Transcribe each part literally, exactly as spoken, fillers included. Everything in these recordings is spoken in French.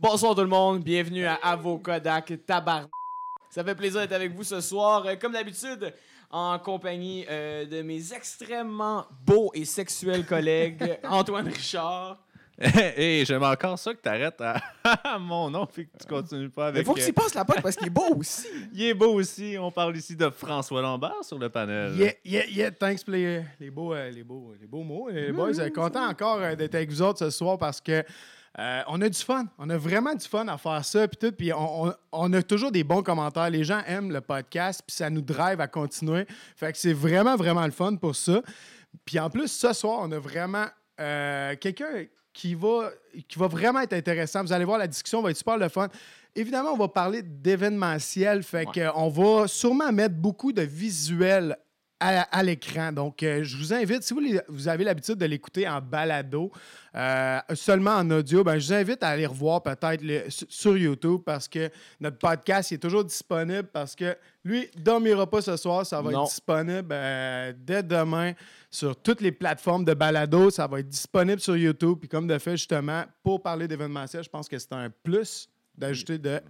Bonsoir tout le monde, bienvenue à Avocodac Tabarnak. Ça fait plaisir d'être avec vous ce soir, comme d'habitude, en compagnie euh, de mes extrêmement beaux et sexuels collègues, Antoine Richard. Hé, hey, j'aime encore ça que t'arrêtes à mon nom et que tu continues pas avec... Il faut que tu passes la pote parce qu'il est beau aussi. Il est beau aussi. On parle ici de François Lambert sur le panel. Yeah, yeah, yeah. Thanks pour les, les, beaux, les, beaux, les beaux mots. Les boys, mmh. Content encore d'être avec vous autres ce soir parce que Euh, on a du fun. On a vraiment du fun à faire ça. Puis tout. Puis on, on, on a toujours des bons commentaires. Les gens aiment le podcast. Puis ça nous drive à continuer. Fait que c'est vraiment, vraiment le fun pour ça. Puis en plus, ce soir, on a vraiment euh, quelqu'un qui va, qui va vraiment être intéressant. Vous allez voir, la discussion va être super le fun. Évidemment, on va parler d'événementiel. Fait ouais. qu'on va sûrement mettre beaucoup de visuels À, à l'écran. Donc, euh, je vous invite, si vous, les, vous avez l'habitude de l'écouter en balado, euh, seulement en audio, ben, je vous invite à aller revoir peut-être le, sur YouTube parce que notre podcast il est toujours disponible parce que lui, ne dormira pas ce soir. Ça va non. être disponible euh, dès demain sur toutes les plateformes de balado. Ça va être disponible sur YouTube. Puis comme de fait, justement, pour parler d'événementiel, je pense que c'est un plus d'ajouter de...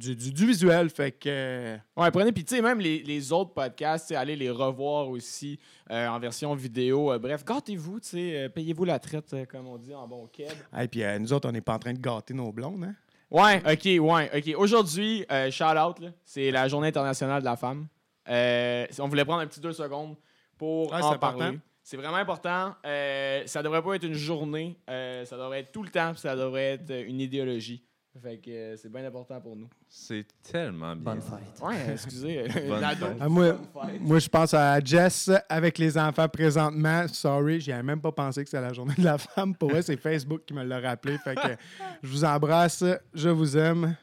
Du, du, du visuel, fait que... Ouais, prenez, puis tu sais, même les, les autres podcasts, allez les revoir aussi euh, en version vidéo. Euh, bref, gâtez-vous, tu sais, euh, payez-vous la traite, euh, comme on dit, en bon quête. Et hey, puis euh, nous autres, on n'est pas en train de gâter nos blondes, hein? Ouais, OK, ouais, OK. Aujourd'hui, euh, shout-out, là, c'est la Journée internationale de la femme. Euh, on voulait prendre un petit deux secondes pour ah, en c'est parler. Important. C'est vraiment important. Euh, ça devrait pas être une journée, euh, ça devrait être tout le temps, ça devrait être une idéologie. Fait que euh, c'est bien important pour nous. C'est tellement bien. Bonne fête. Ouais, excusez. Bonne fête. Ah, moi, moi, je pense à Jess avec les enfants présentement. Sorry, j'y avais même pas pensé que c'était la journée de la femme. Pour eux, c'est Facebook qui me l'a rappelé. Fait que je vous embrasse. Je vous aime.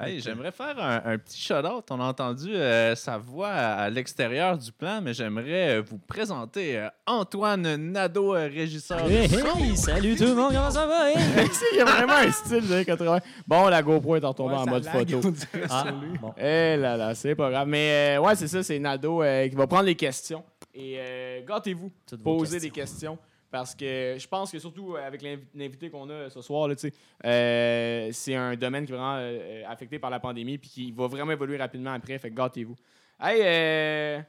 Hey, j'aimerais faire un, un petit shout-out. On a entendu euh, sa voix à, à l'extérieur du plan, mais j'aimerais euh, vous présenter euh, Antoine Nadeau, euh, régisseur. Hey, hey, salut tout le monde, comment ça va? Il y a vraiment un style de quatre-vingts. Bon, la GoPro est retombée ouais, en mode lag, photo. Ah, bon. Eh là là, c'est pas grave. Mais euh, ouais, c'est ça, c'est Nadeau euh, qui va prendre les questions. Et euh, gâtez-vous, toutes posez questions. des questions. Parce que je pense que surtout avec l'invité qu'on a ce soir, là, euh, c'est un domaine qui est vraiment euh, affecté par la pandémie et qui va vraiment évoluer rapidement après. Fait que gâtez-vous. Hey, euh,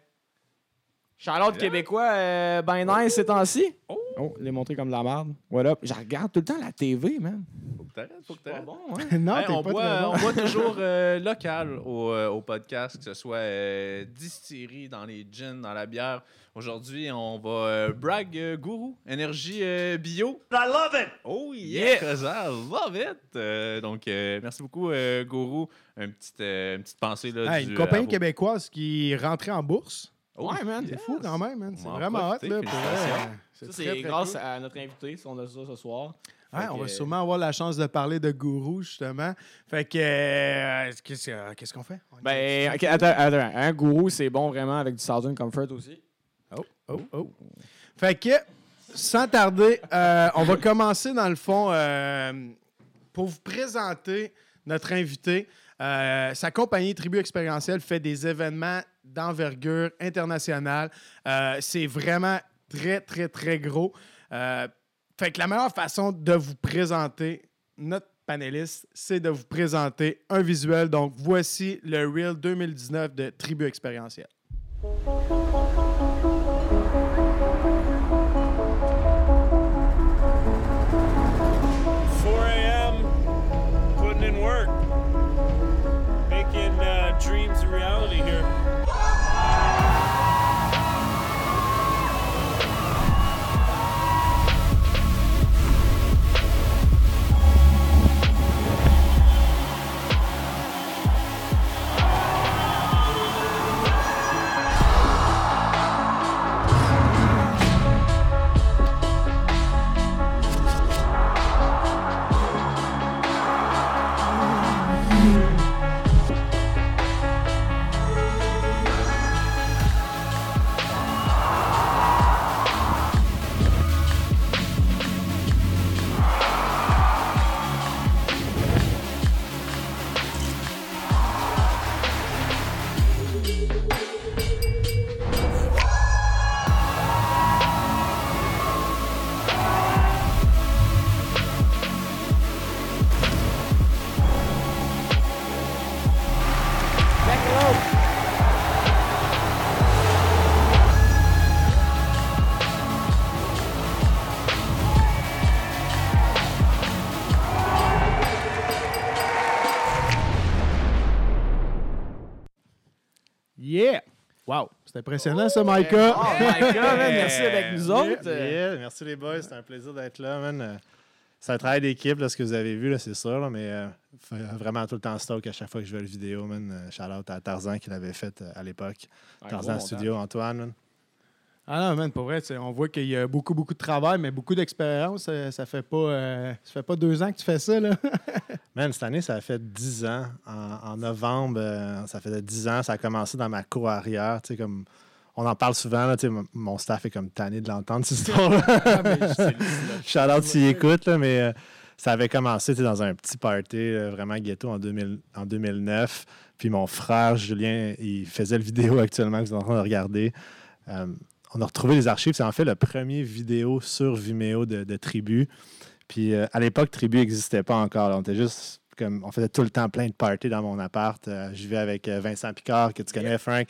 Charlotte Québécois, euh, ben nice ces temps-ci. Oh, oh les montrer comme de la merde. Voilà. Je regarde tout le temps la T V, man. Faut que t'arrêtes, faut que t'arrêtes. Bon, hein? Non, hey, t'es on, pas boit, bon. on boit toujours euh, local au, euh, au podcast, que ce soit euh, distillerie, dans les gins, dans la bière. Aujourd'hui, on va euh, brag euh, gourou, énergie euh, bio. I love it! Oh yeah! yeah. I love it! Euh, donc, euh, merci beaucoup, euh, gourou. Une petite, euh, une petite pensée. Là, hey, du, une compagnie euh, québécoise qui rentrait en bourse. Oh, ouais, man, yes. C'est fou quand même, man. C'est on vraiment hot. Là, pour, euh, c'est ça, c'est très, très grâce cool. à notre invité, si on a ça ce soir. Ouais, on va euh... sûrement avoir la chance de parler de gourou, justement. Fait que, euh, qu'est-ce, euh, qu'est-ce qu'on fait? On ben, okay, attends, attends. Hein, gourou, c'est bon vraiment avec du Southern Comfort aussi. Oh, oh, oh. Fait que, sans tarder, euh, on va commencer dans le fond euh, pour vous présenter notre invité. Euh, sa compagnie Tribu Expérientielle fait des événements d'envergure internationale. Euh, c'est vraiment très, très, très gros. Euh, fait que la meilleure façon de vous présenter notre panéliste, c'est de vous présenter un visuel. Donc, voici le Reel deux mille dix-neuf de Tribu Expérientielle. Dreams and reality here. Wow! C'est impressionnant, oh, ça, Micah! Oh, Micah, merci d'être nous autres! Yeah, yeah. Merci, les boys. C'est un plaisir d'être là, man. C'est un travail d'équipe, là, ce que vous avez vu, là, c'est sûr, là, mais euh, vraiment tout le temps stock à chaque fois que je vois la vidéo, man. Shout out à Tarzan qui l'avait faite à l'époque. Ah, Tarzan Studio, montage. Antoine, man. Ah non, man, pour vrai, on voit qu'il y a beaucoup, beaucoup de travail, mais beaucoup d'expérience. Ça, ça fait pas euh, ça fait pas deux ans que tu fais ça, là. Man, cette année, ça a fait dix ans. En, en novembre, euh, ça faisait dix ans. Ça a commencé dans ma cour arrière, tu sais, comme... On en parle souvent, là, mon staff est comme tanné de l'entendre, cette histoire-là. Shout out s'il écoute, là, mais euh, ça avait commencé dans un petit party là, vraiment ghetto en, deux mille, en deux mille neuf. Puis mon frère Julien, il faisait le vidéo actuellement que vous êtes en train de regarder. Euh, on a retrouvé les archives. C'est en fait le premier vidéo sur Vimeo de, de Tribu. Puis euh, à l'époque, Tribu n'existait pas encore. Là. On était juste comme. On faisait tout le temps plein de parties dans mon appart. Euh, je vivais avec Vincent Picard, que tu connais, yeah. Frank.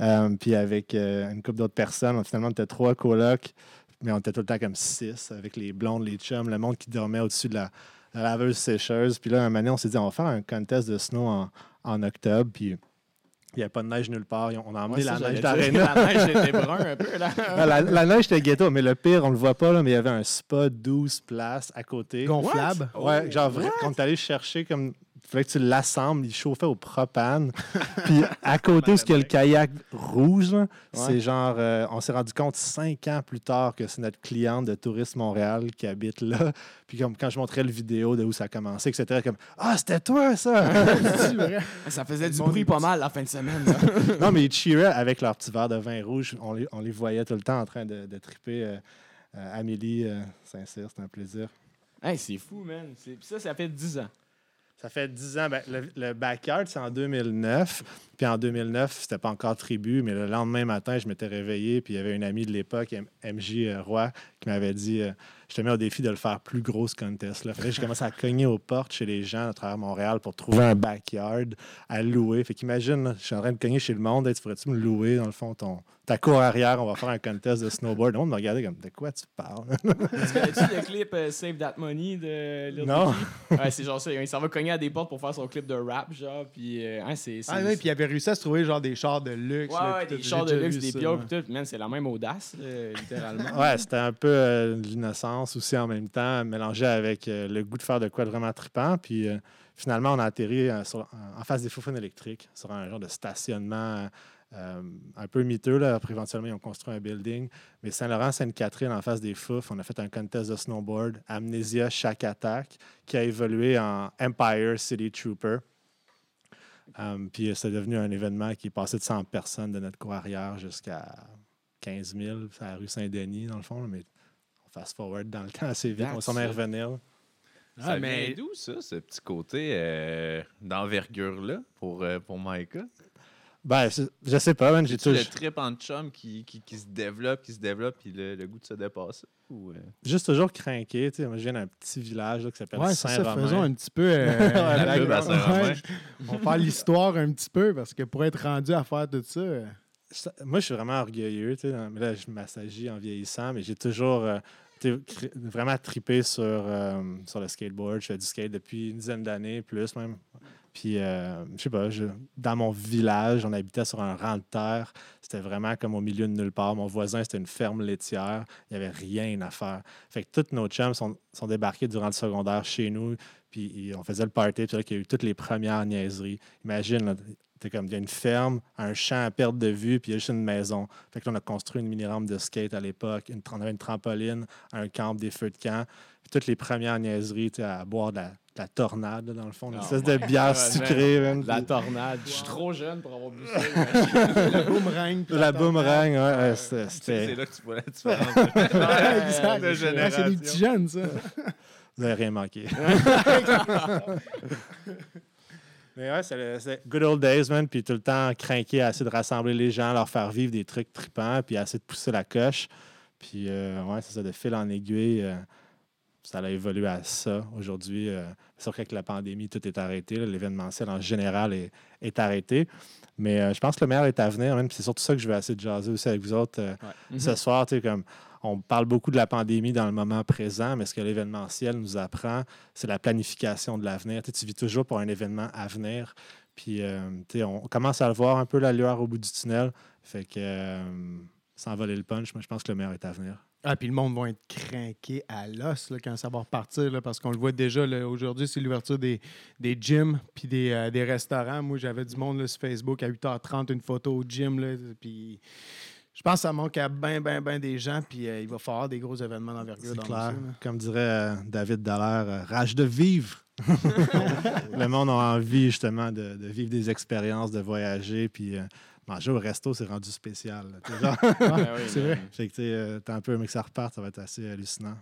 Euh, puis avec euh, une couple d'autres personnes. Finalement, on était trois colocs, mais on était tout le temps comme six, avec les blondes, les chums, le monde qui dormait au-dessus de la, de la laveuse sécheuse. Puis là, un moment donné, on s'est dit, on va faire un contest de snow en, en octobre, puis il n'y avait pas de neige nulle part. On a emmené ouais, la neige d'aréna. La neige était brun un peu. Là. la, la neige était ghetto, mais le pire, on ne le voit pas, là, mais il y avait un spa douze places à côté. Gonflable? What? Ouais, oh, genre, what? Quand tu allais chercher comme... Il fallait que tu l'assembles, il chauffait au propane. Puis à côté, ce qu'il y a le kayak rouge, ouais. C'est genre, euh, on s'est rendu compte cinq ans plus tard que c'est notre cliente de Tourisme Montréal qui habite là. Puis comme, quand je montrais le vidéo de où ça a commencé, et cetera, comme, ah, c'était toi, ça! Ça faisait du bon, bruit pas mal la fin de semaine. Là. Non, mais ils cheeraient avec leur petit verre de vin rouge. On les, on les voyait tout le temps en train de, de triper. Euh, euh, Amélie, euh, sincère, c'était un plaisir. Hey, c'est fou, man. Puis ça, ça fait dix ans. Ça fait dix ans. Ben, le, le backyard, c'est en deux mille neuf. Puis en deux mille neuf, c'était pas encore Tribu, mais le lendemain matin, je m'étais réveillé. Puis il y avait une amie de l'époque, M- MJ Roy, qui m'avait dit euh, je te mets au défi de le faire plus gros ce contest-là. Fait que j'ai commencé à cogner aux portes chez les gens à travers Montréal pour trouver un backyard à louer. Fait qu'imagine, là, je suis en train de cogner chez le monde. Hey, tu pourrais-tu me louer, dans le fond, ton, ta cour arrière? On va faire un contest de snowboard. Le monde me regardait comme de quoi tu parles? Est-ce que as-tu le clip euh, Save That Money de Lil Non. Ouais, c'est genre ça. Il s'en va cogner à des portes pour faire son clip de rap, genre, puis euh, hein, c'est, c'est... Ah oui, puis il avait réussi à se trouver genre des chars de luxe. Ouais, là, ouais des chars de luxe, des pioches, tout. Man, c'est la même audace, euh, littéralement. Ouais, c'était un peu euh, l'innocence aussi en même temps, mélangé avec euh, le goût de faire de quoi de vraiment trippant. Puis euh, finalement, on a atterri euh, sur, en face des Foufounes électriques, sur un genre de stationnement euh, un peu miteux. Là. Après, éventuellement, ils ont construit un building. Mais Saint-Laurent, Sainte-Catherine, en face des Fouf, on a fait un contest de snowboard, Amnesia chaque attaque, qui a évolué en Empire City Trooper. Um, puis c'est devenu un événement qui est passé de cent personnes de notre cour arrière jusqu'à quinze mille, à la rue Saint-Denis, dans le fond. Là, mais on fast-forward dans le temps assez vite, on s'en met à revenir. Ah, ça mais... vient d'où, ça, ce petit côté euh, d'envergure-là pour, euh, pour Micah? Ben, je sais pas, man. J'ai toujours... Le trip en chum qui, qui, qui se développe, qui se développe, puis le, le goût de se dépasser. Ou euh... Juste toujours craqué. Moi, je viens d'un petit village là, qui s'appelle ouais, Saint-Romain. Ça, faisons un petit peu. Euh, pub à Saint-Romain. On fait l'histoire un petit peu, parce que pour être rendu à faire tout ça. Euh... Moi, je suis vraiment orgueilleux. Mais là, je m'assagis en vieillissant, mais j'ai toujours. Euh, vraiment trippé sur, euh, sur le skateboard. Je fais du skate depuis une dizaine d'années, plus même. Puis, euh, je sais pas, je, dans mon village, on habitait sur un rang de terre. C'était vraiment comme au milieu de nulle part. Mon voisin, c'était une ferme laitière. Il n'y avait rien à faire. Fait que tous nos chums sont, sont débarqués durant le secondaire chez nous. Puis, on faisait le party. Puis là, il y a eu toutes les premières niaiseries. Imagine, là, t'es comme, il y a une ferme, un champ à perte de vue, puis il y a juste une maison. Fait que là, on a construit une mini-rampe de skate à l'époque, une, on avait une trampoline, un camp, des feux de camp. Puis toutes les premières niaiseries, tu sais, à boire de la, de la tornade, là, dans le fond, une espèce de bière sucrée. Même, la puis... tornade. Je suis trop jeune pour avoir bu ça. La boomerang. La, la boomerang, ouais. ouais c'était... c'était... C'est là que tu vois la différence. ouais, exact. De génération. Ouais, c'est des petits jeunes, ça. Vous n'avez rien manqué. Mais ouais, c'est, le, c'est good old days, man. Puis tout le temps craqué à essayer de rassembler les gens, leur faire vivre des trucs trippants, puis à essayer de pousser la coche. Puis euh, ouais, c'est ça, de fil en aiguille, euh, ça a évolué à ça. Aujourd'hui, euh, c'est sûr qu'avec la pandémie, tout est arrêté. Là, l'événementiel en général est, est arrêté. Mais euh, je pense que le meilleur est à venir, même. Puis c'est surtout ça que je vais essayer de jaser aussi avec vous autres euh, ouais. mm-hmm. ce soir. Tu sais, comme. On parle beaucoup de la pandémie dans le moment présent, mais ce que l'événementiel nous apprend, c'est la planification de l'avenir. Tu sais, tu vis toujours pour un événement à venir. Puis, euh, tu sais, on commence à voir un peu la lueur au bout du tunnel. Fait que, euh, sans voler le punch, moi, je pense que le meilleur est à venir. Ah, puis le monde va être craqué à l'os là, quand ça va repartir, là, parce qu'on le voit déjà, là, aujourd'hui, c'est l'ouverture des, des gyms puis des, euh, des restaurants. Moi, j'avais du monde là, sur Facebook à huit heures trente, une photo au gym, là, puis je pense que ça manque à bien, bien, bien des gens, puis euh, il va falloir des gros événements d'envergure. C'est clair. Musée, comme dirait euh, David Dallaire, euh, rage de vivre! Le monde a envie, justement, de, de vivre des expériences, de voyager, puis... Euh, manger au resto, c'est rendu spécial. Genre... ouais, oui, c'est vrai. Fait que, tu sais, euh, t'as un peu, mais que ça reparte, ça va être assez hallucinant.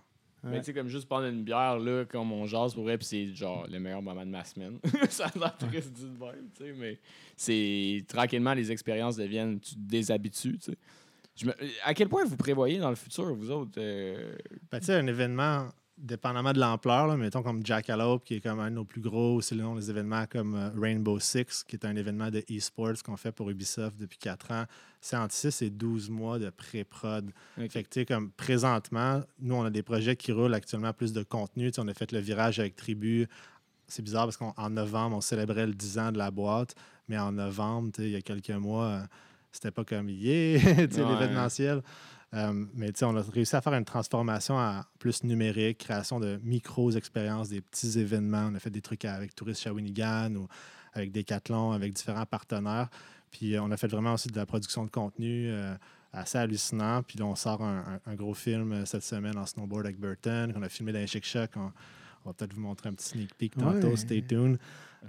Ouais. Mais tu sais, comme juste prendre une bière, là, comme on jase pour vrai, puis c'est genre le meilleur moment de ma semaine. Ça a l'air triste du même, tu sais, mais c'est... Tranquillement, les expériences deviennent... Tu te déshabitues, tu sais. Je me... À quel point vous prévoyez dans le futur, vous autres? Euh... Ben, tu sais, un événement... Dépendamment de l'ampleur, là, mettons comme Jackalope, qui est comme un de nos plus gros, c'est le nom des événements comme euh, Rainbow Six, qui est un événement de e-sports qu'on fait pour Ubisoft depuis quatre ans. C'est entre six et douze mois de pré-prod. Okay. Fait que, tu sais, comme présentement, nous, on a des projets qui roulent actuellement plus de contenu. T'sais, on a fait le virage avec Tribu. C'est bizarre parce qu'en novembre, on célébrait le dix ans de la boîte, mais en novembre, il y a quelques mois, euh, c'était pas comme « yeah », l'événementiel. Euh, mais on a réussi à faire une transformation à plus numérique, création de micro-expériences, des petits événements. On a fait des trucs avec Tourisme Shawinigan ou avec Decathlon, avec différents partenaires. Puis on a fait vraiment aussi de la production de contenu euh, assez hallucinant. Puis là, on sort un, un, un gros film cette semaine en snowboard avec Burton, qu'on a filmé dans les Chic-Chocs. On, on va peut-être vous montrer un petit sneak peek tantôt, ouais. Stay tuned.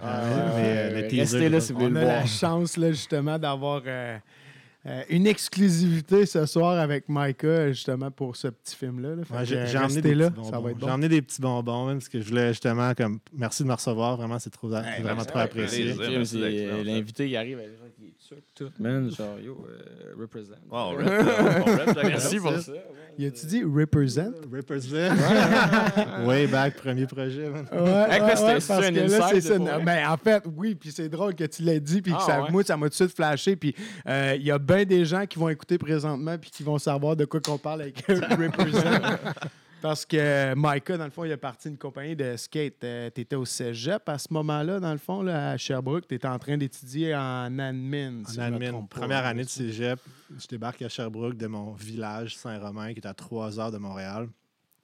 Euh, euh, mais, euh, euh, le teaser, restez là si vous voulez le voir. On a la chance là, justement d'avoir... Euh, Euh, une exclusivité ce soir avec Micah, justement, pour ce petit film-là. Là. Ouais, j'ai, j'ai emmené des là, ça va être bon. J'ai emmené des petits bonbons, même, parce que je voulais justement, comme, merci de me recevoir, vraiment, c'est trop, ouais, vraiment merci, trop ouais, apprécié. Plaisir, l'invité, il arrive, avec les gens qui tuent tout, man, genre, yo, euh, represent. Wow, rep, euh, on rep, merci pour ça. Il a-tu dit represent? Represent. Way back, premier projet, man. Ouais, ouais, ouais, ouais, parce un que là, c'est ça. Ben, en fait, oui, puis c'est drôle que tu l'aies dit, puis moi, ça m'a tout de suite flashé, puis il y a ben des gens qui vont écouter présentement puis qui vont savoir de quoi qu'on parle avec Represent. Parce que Micah, dans le fond, il a parti d'une compagnie de skate. Euh, tu étais au cégep à ce moment-là, dans le fond, là, à Sherbrooke. Tu étais en train d'étudier en admin. En si admin. Première année de cégep, je débarque à Sherbrooke de mon village Saint-Romain, qui est à trois heures de Montréal.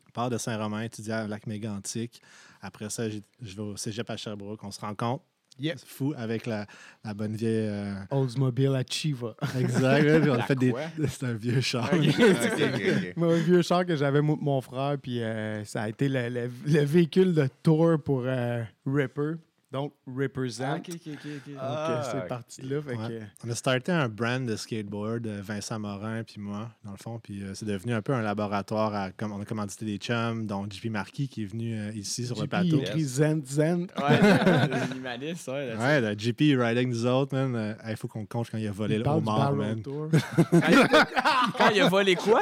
Je pars de Saint-Romain, étudier à Lac-Mégantic. Après ça, je vais au cégep à Sherbrooke. On se rencontre. Yep. C'est fou avec la, la bonne vieille... Euh... Oldsmobile Achieva. Exact. Puis on a fait des... C'est un vieux char. Okay. Okay, okay, okay. Mon vieux char que j'avais moi, mon frère, puis euh, ça a été le, le, le véhicule de tour pour euh, Ripper. Donc, Represent. Okay, okay, okay, okay. Donc, ah, c'est okay. Parti de là. Fait ouais. que... On a starté un brand de skateboard, Vincent Morin puis moi, dans le fond. Puis euh, c'est devenu un peu un laboratoire. À, comme, on a commandité des chums, dont J P Marquis qui est venu euh, ici sur J P, le plateau. J P, il écrit Zen Zen. Ouais, c'est minimaliste. Ouais, ouais le J P riding nous autres, man. Euh, il faut qu'on compte quand il a volé le homard, man. Quand il a volé quoi?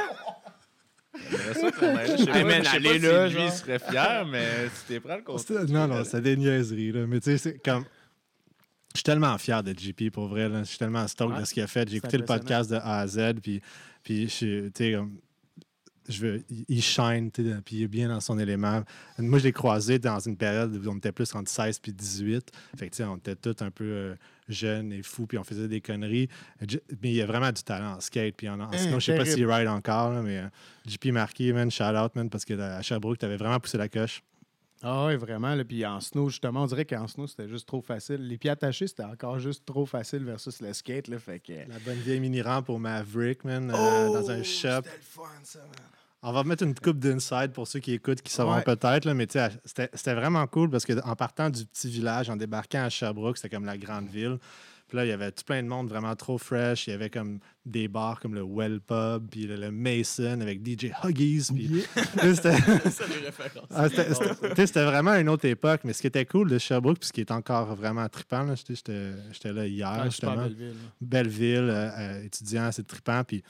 T'émènes à lui, il serait fier, mais tu t'es prêt le concept. Non, non, c'est des niaiseries. Là. Mais tu sais, c'est comme. Je suis tellement fier de J P, pour vrai. Je suis tellement stoked ouais, de ce qu'il a fait. J'ai écouté le podcast de A à Z, puis, puis je suis. Comme... Je veux, il shine, puis il est bien dans son élément. Moi, je l'ai croisé dans une période où on était plus entre seize et dix-huit. Fait que, on était tous un peu euh, jeunes et fous, puis on faisait des conneries. Mais il y a vraiment du talent en skate. Puis en, en, sinon, je sais pas s'il ride encore, là, mais euh, J P Marquis, man, shout out, man, parce qu'à Sherbrooke, tu avais vraiment poussé la coche. Ah oui, vraiment. Là. Puis en snow, justement, on dirait qu'en snow, c'était juste trop facile. Les pieds attachés, c'était encore juste trop facile versus le skate. Là, fait que... La bonne vieille mini-rampe pour Maverick, man, oh, euh, dans un shop. C'était le fun, ça, man. On va mettre une coupe d'inside pour ceux qui écoutent, qui sauront ouais. peut-être, là, mais c'était, c'était vraiment cool parce qu'en partant du petit village, en débarquant à Sherbrooke, c'était comme la grande ville. Puis là, il y avait tout plein de monde vraiment trop fresh. Il y avait comme des bars comme le Well Pub, puis le, le Mason avec D J Huggies. Puis yeah. c'était... Ça, les références. Ah, c'était, c'était, c'était vraiment une autre époque. Mais ce qui était cool de Sherbrooke, puis ce qui est encore vraiment trippant, là, j'étais, j'étais, j'étais là hier, ah, justement. Belleville. Belleville, euh, euh, étudiant, c'est trippant. Puis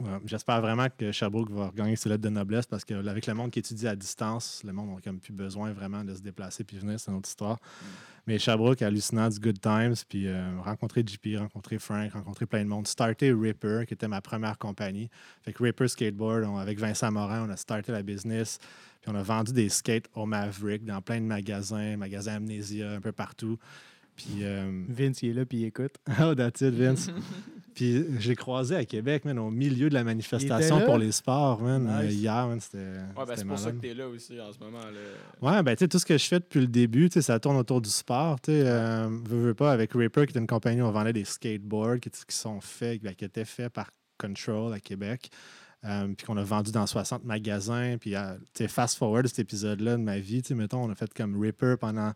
ouais, j'espère vraiment que Sherbrooke va regagner ses lettres de noblesse parce qu'avec le monde qui étudie à distance, le monde n'a comme plus besoin vraiment de se déplacer puis venir, c'est une autre histoire. Mm. Mais Sherbrooke, hallucinant du Good Times, puis euh, rencontrer J P, rencontrer Frank, rencontrer plein de monde. Starter Ripper, qui était ma première compagnie. Fait que Ripper Skateboard, on, avec Vincent Morin, on a starté la business. Puis on a vendu des skates au Maverick dans plein de magasins, magasins Amnesia, un peu partout. Puis, euh... Vince, il est là, puis il écoute. Oh, that's it, Vince. Puis j'ai croisé à Québec, man, au milieu de la manifestation pour les sports, man, nice. euh, hier, man, c'était ouais, ben, c'était c'est malade. Pour ça que t'es là aussi, en ce moment. Là. Ouais, ben, tu sais, tout ce que je fais depuis le début, tu sais, ça tourne autour du sport, tu sais. Euh, veux, veux pas, avec Ripper, qui est une compagnie où on vendait des skateboards qui, qui sont faits, ben, qui étaient faits par Control à Québec, euh, puis qu'on a vendu dans soixante magasins, puis, euh, tu sais, fast-forward cet épisode-là de ma vie, tu sais, mettons, on a fait comme Ripper pendant...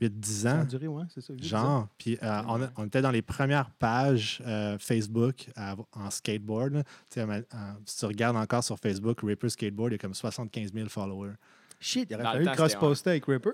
huit dix ans. Ça a duré, ouais, c'est ça. huit, genre. Puis euh, on, on était dans les premières pages euh, Facebook à, en skateboard. Tu sais, si tu regardes encore sur Facebook, Ripper Skateboard, il y a comme soixante-quinze mille followers. Shit, il aurait fallu cross-poster avec Ripper.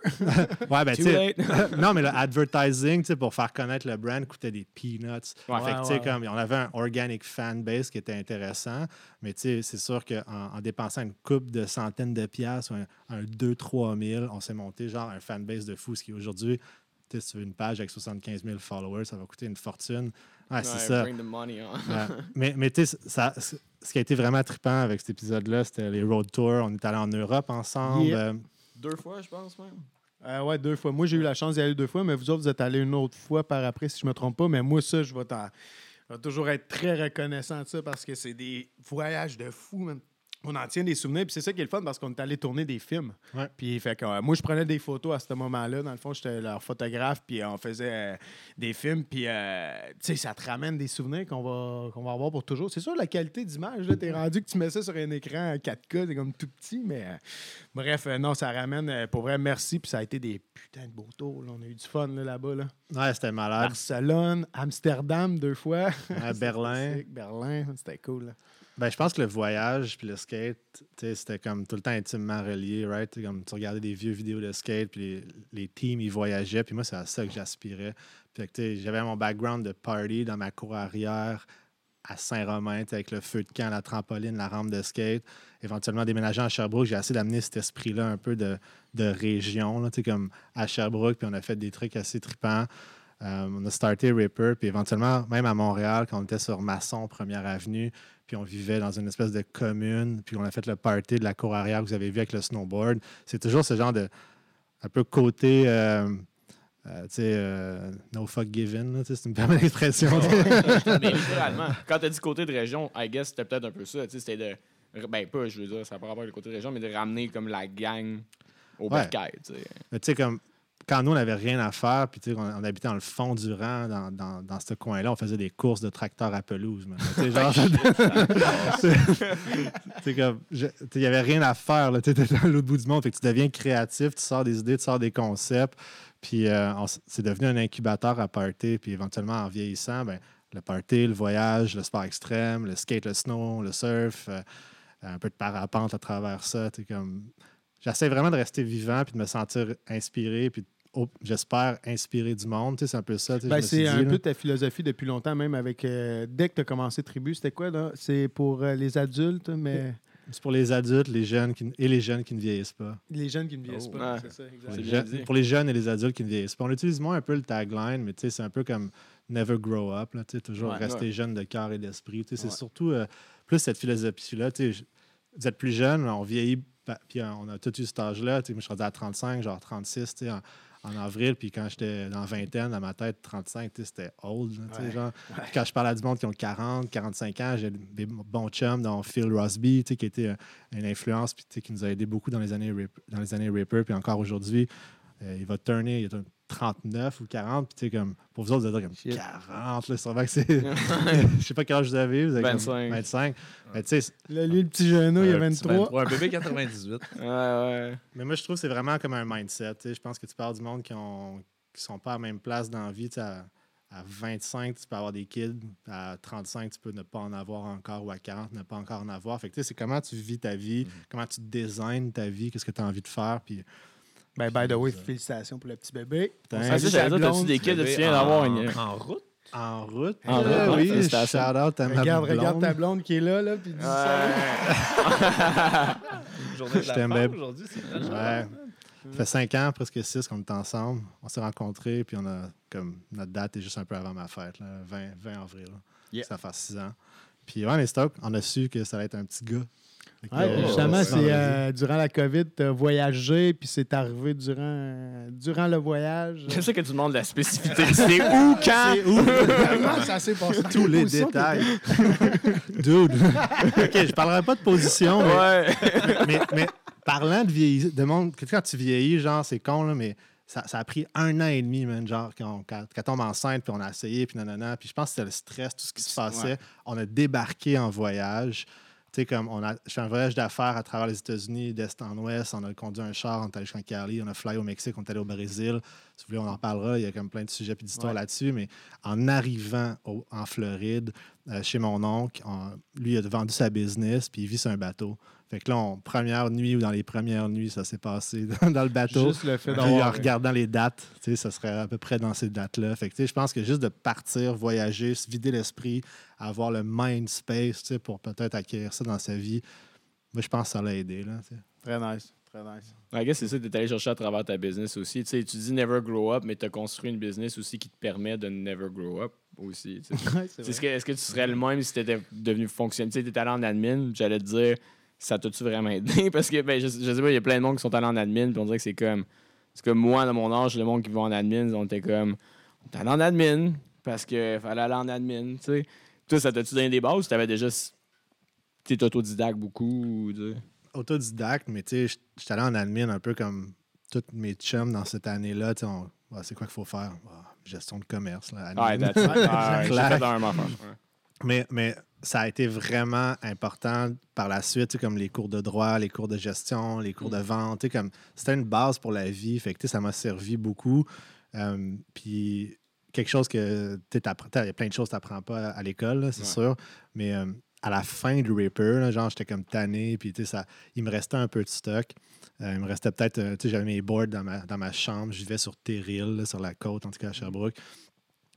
Ouais, ben, tu sais. Non, mais le advertising, tu sais, pour faire connaître le brand coûtait des peanuts. Ouais, fait que, tu sais, ouais, comme on avait un organic fanbase qui était intéressant, mais tu sais, c'est sûr qu'en en dépensant une coupe de centaines de piastres, un, un deux à trois mille, on s'est monté genre un fanbase de fou, ce qui aujourd'hui, tu sais, si tu veux une page avec soixante-quinze mille followers, ça va coûter une fortune. Ah, ouais, c'est ça. Bring the money on. Ouais. Mais, mais tu sais, ça. C'est, ce qui a été vraiment trippant avec cet épisode-là, c'était les road tours. On est allé en Europe ensemble. Yeah. Euh... Deux fois, je pense, même. Euh, ouais, deux fois. Moi, j'ai eu la chance d'y aller deux fois, mais vous autres, vous êtes allés une autre fois par après, si je me trompe pas. Mais moi, ça, je vais, je vais toujours être très reconnaissant de ça parce que c'est des voyages de fou, man. On en tient des souvenirs, puis c'est ça qui est le fun parce qu'on est allé tourner des films. Ouais. Puis fait que, euh, moi, je prenais des photos à ce moment-là. Dans le fond, j'étais leur photographe, puis on faisait euh, des films. Puis, euh, tu sais, ça te ramène des souvenirs qu'on va, qu'on va avoir pour toujours. C'est sûr, la qualité d'image, là, t'es rendu que tu mets ça sur un écran quatre K, c'est comme tout petit, mais euh, bref, euh, non, ça ramène. Euh, pour vrai, merci, puis ça a été des putains de beaux tours. Là. On a eu du fun là, là-bas. Là. Ouais, c'était malade. Barcelone, Amsterdam deux fois. Ouais, Berlin. C'était Berlin, c'était cool. Là. Ben, je pense que le voyage puis le skate, c'était comme tout le temps intimement relié, right? T'sais, comme tu regardais des vieux vidéos de skate, puis les, les teams, ils voyageaient, puis moi, c'est à ça que j'aspirais. Fait que, j'avais mon background de party dans ma cour arrière à Saint-Romain, avec le feu de camp, la trampoline, la rampe de skate. Éventuellement, déménageant à Sherbrooke, j'ai essayé d'amener cet esprit-là un peu de, de région, là, comme à Sherbrooke, puis on a fait des trucs assez trippants. Euh, on a starté Ripper, puis éventuellement, même à Montréal, quand on était sur Masson, Première Avenue, puis on vivait dans une espèce de commune, puis on a fait le party de la cour arrière que vous avez vu avec le snowboard. C'est toujours ce genre de, un peu côté, euh, euh, tu sais, euh, no fuck given, là, c'est une bonne expression. Mais littéralement, quand tu as dit côté de région, I guess c'était peut-être un peu ça, tu sais, c'était de, ben pas, je veux dire, ça n'a pas rapport avec le côté de région, mais de ramener comme la gang au barcail, tu sais. Mais tu sais, comme... Quand nous, on n'avait rien à faire, puis on, on habitait dans le fond du rang, dans, dans, dans ce coin-là, on faisait des courses de tracteurs à pelouse. Il n'y avait rien à faire. Tu étais dans l'autre bout du monde. Fait que tu deviens créatif, tu sors des idées, tu sors des concepts. Puis euh, on, c'est devenu un incubateur à party. Puis éventuellement, en vieillissant, ben, le party, le voyage, le sport extrême, le skate, le snow, le surf, euh, un peu de parapente à travers ça. Tu comme... J'essaie vraiment de rester vivant puis de me sentir inspiré puis oh, j'espère inspiré du monde. Tu sais, c'est un peu ça. Ben, je me c'est suis dit, un là. peu ta philosophie depuis longtemps, même avec euh, dès que tu as commencé Tribu, c'était quoi là? C'est pour euh, les adultes, mais. C'est pour les adultes, les jeunes qui, et les jeunes qui ne vieillissent pas. Les jeunes qui ne vieillissent oh, pas, ouais. C'est ça, exactement. Pour, les je... pour les jeunes et les adultes qui ne vieillissent pas. On utilise moins un peu le tagline, mais tu sais, c'est un peu comme never grow up, là, tu sais, toujours ouais, rester ouais. jeune de cœur et d'esprit. Tu sais, ouais. C'est surtout euh, plus cette philosophie-là. Tu sais, vous êtes plus jeune, on vieillit. Puis on a tout eu cet âge-là. Moi, je suis rendu à trente-cinq, genre trente-six en, en avril. Puis quand j'étais dans la vingtaine, dans ma tête, trente-cinq, c'était old. Là, ouais, genre. Ouais. Quand je parle à du monde qui ont quarante, quarante-cinq ans, j'ai des bons chums, dont Phil Rosby, qui était une influence, puis qui nous a aidé beaucoup dans les années Ripper. Dans les années Ripper. Puis encore aujourd'hui, euh, il va tourner, il est trente-neuf ou quarante. Puis tu sais, comme, pour vous autres, vous êtes comme Shit. quarante, là, sûrement que c'est. Je sais pas quel âge vous avez, vous avez vingt-cinq. vingt-cinq. Mais tu sais. Lui, le petit genou, euh, il a vingt-trois. Ouais, un bébé quatre-vingt-dix-huit. Ouais, ouais. Mais moi, je trouve que c'est vraiment comme un mindset. Tu sais, je pense que tu parles du monde qui ont qui sont pas à la même place dans la vie. Tu sais, à, à vingt-cinq, tu peux avoir des kids. À trente-cinq, tu peux ne pas en avoir encore. Ou à quarante, ne pas encore en avoir. Fait que tu sais, c'est comment tu vis ta vie, mm. comment tu designes ta vie, qu'est-ce que tu as envie de faire. Puis. Ben, by the way, félicitations pour le petit bébé. Putain, c'est ça, t'as-tu des kids, tu viens d'avoir une... En route? En route? En route, euh, oui. Shout-out à ma regarde, blonde. Regarde ta blonde qui est là, là, puis dis ça. Journée de la femme aujourd'hui, c'est vrai. Ouais. Ça fait cinq ans, presque six, qu'on est ensemble. On s'est rencontrés, puis on a, comme, notre date est juste un peu avant ma fête, là, vingt avril. Là. Yeah. Ça fait six ans. Puis, ouais, on est stoked. On a su que ça allait être un petit gars. Okay. Ouais, oh, justement, c'est euh, durant la COVID, tu as voyagé, puis c'est arrivé durant, euh, durant le voyage. C'est ça que tu demandes la spécificité. C'est où, quand? C'est où? Comment ça s'est passé? Tous les détails. Dude. OK, je parlerai pas de position. Mais, ouais. mais, mais, mais parlant de vieillir, de monde, quand tu vieillis, genre, c'est con, là, mais ça, ça a pris un an et demi, man, genre, quand on, quand, quand on tombe enceinte, puis on a essayé, puis nanana. Puis je pense que c'était le stress, tout ce qui se passait. Ouais. On a débarqué en voyage. Tu sais, comme, on a, je fais un voyage d'affaires à travers les États-Unis, d'est en ouest, on a conduit un char, on est allé jusqu'en Cali, on a fly au Mexique, on est allé au Brésil. Si vous voulez, on en parlera, il y a comme plein de sujets et d'histoires ouais. là-dessus, mais en arrivant au, en Floride, euh, chez mon oncle, on, lui, il a vendu sa business, puis il vit sur un bateau. Fait que là, on, première nuit ou dans les premières nuits, ça s'est passé dans, dans le bateau. Juste le fait d'avoir... Puis en regardant les dates, tu sais, ça serait à peu près dans ces dates-là. Fait que, tu sais, je pense que juste de partir, voyager, se vider l'esprit, avoir le mind space, tu sais, pour peut-être acquérir ça dans sa vie, moi, je pense que ça l'a aidé, là, tu sais. Très nice. Très nice. I guess c'est ça que tu es allé chercher à travers ta business aussi. Tu sais, tu dis never grow up, mais tu as construit une business aussi qui te permet de never grow up aussi. Ouais, c'est est-ce, que, est-ce que tu serais le même si tu étais devenu fonctionnaire? Tu sais, tu étais allé en admin, j'allais te dire... Ça t'a-tu vraiment aidé? Parce que, ben, je, je sais pas, il y a plein de monde qui sont allés en admin, puis on dirait que c'est comme. C'est comme moi, dans mon âge, le monde qui va en admin, on était comme. On était allé en admin, parce qu'il fallait aller en admin, tu sais. Toi, ça t'a-tu donné des bases? T'avais déjà. Tu es autodidacte beaucoup, tu sais. Autodidacte, mais tu sais, j'étais allé en admin un peu comme tous mes chums dans cette année-là, tu sais. On... Ah, c'est quoi qu'il faut faire? Ah, gestion de commerce, là. Ah, right, that's right. Ah, j'ai fait un moment. Mais, mais ça a été vraiment important par la suite, comme les cours de droit, les cours de gestion, les cours de vente. Comme, c'était une base pour la vie. Fait que, ça m'a servi beaucoup. Euh, Puis quelque chose que tu apprends, il y a plein de choses que tu n'apprends pas à l'école, là, c'est ouais. sûr. Mais euh, à la fin du Ripper, là, genre j'étais comme tanné. Puis il me restait un peu de stock. Euh, il me restait peut-être, euh, tu sais, j'avais mes boards dans ma, dans ma chambre. Je vivais sur Terrell, là, sur la côte, en tout cas à Sherbrooke.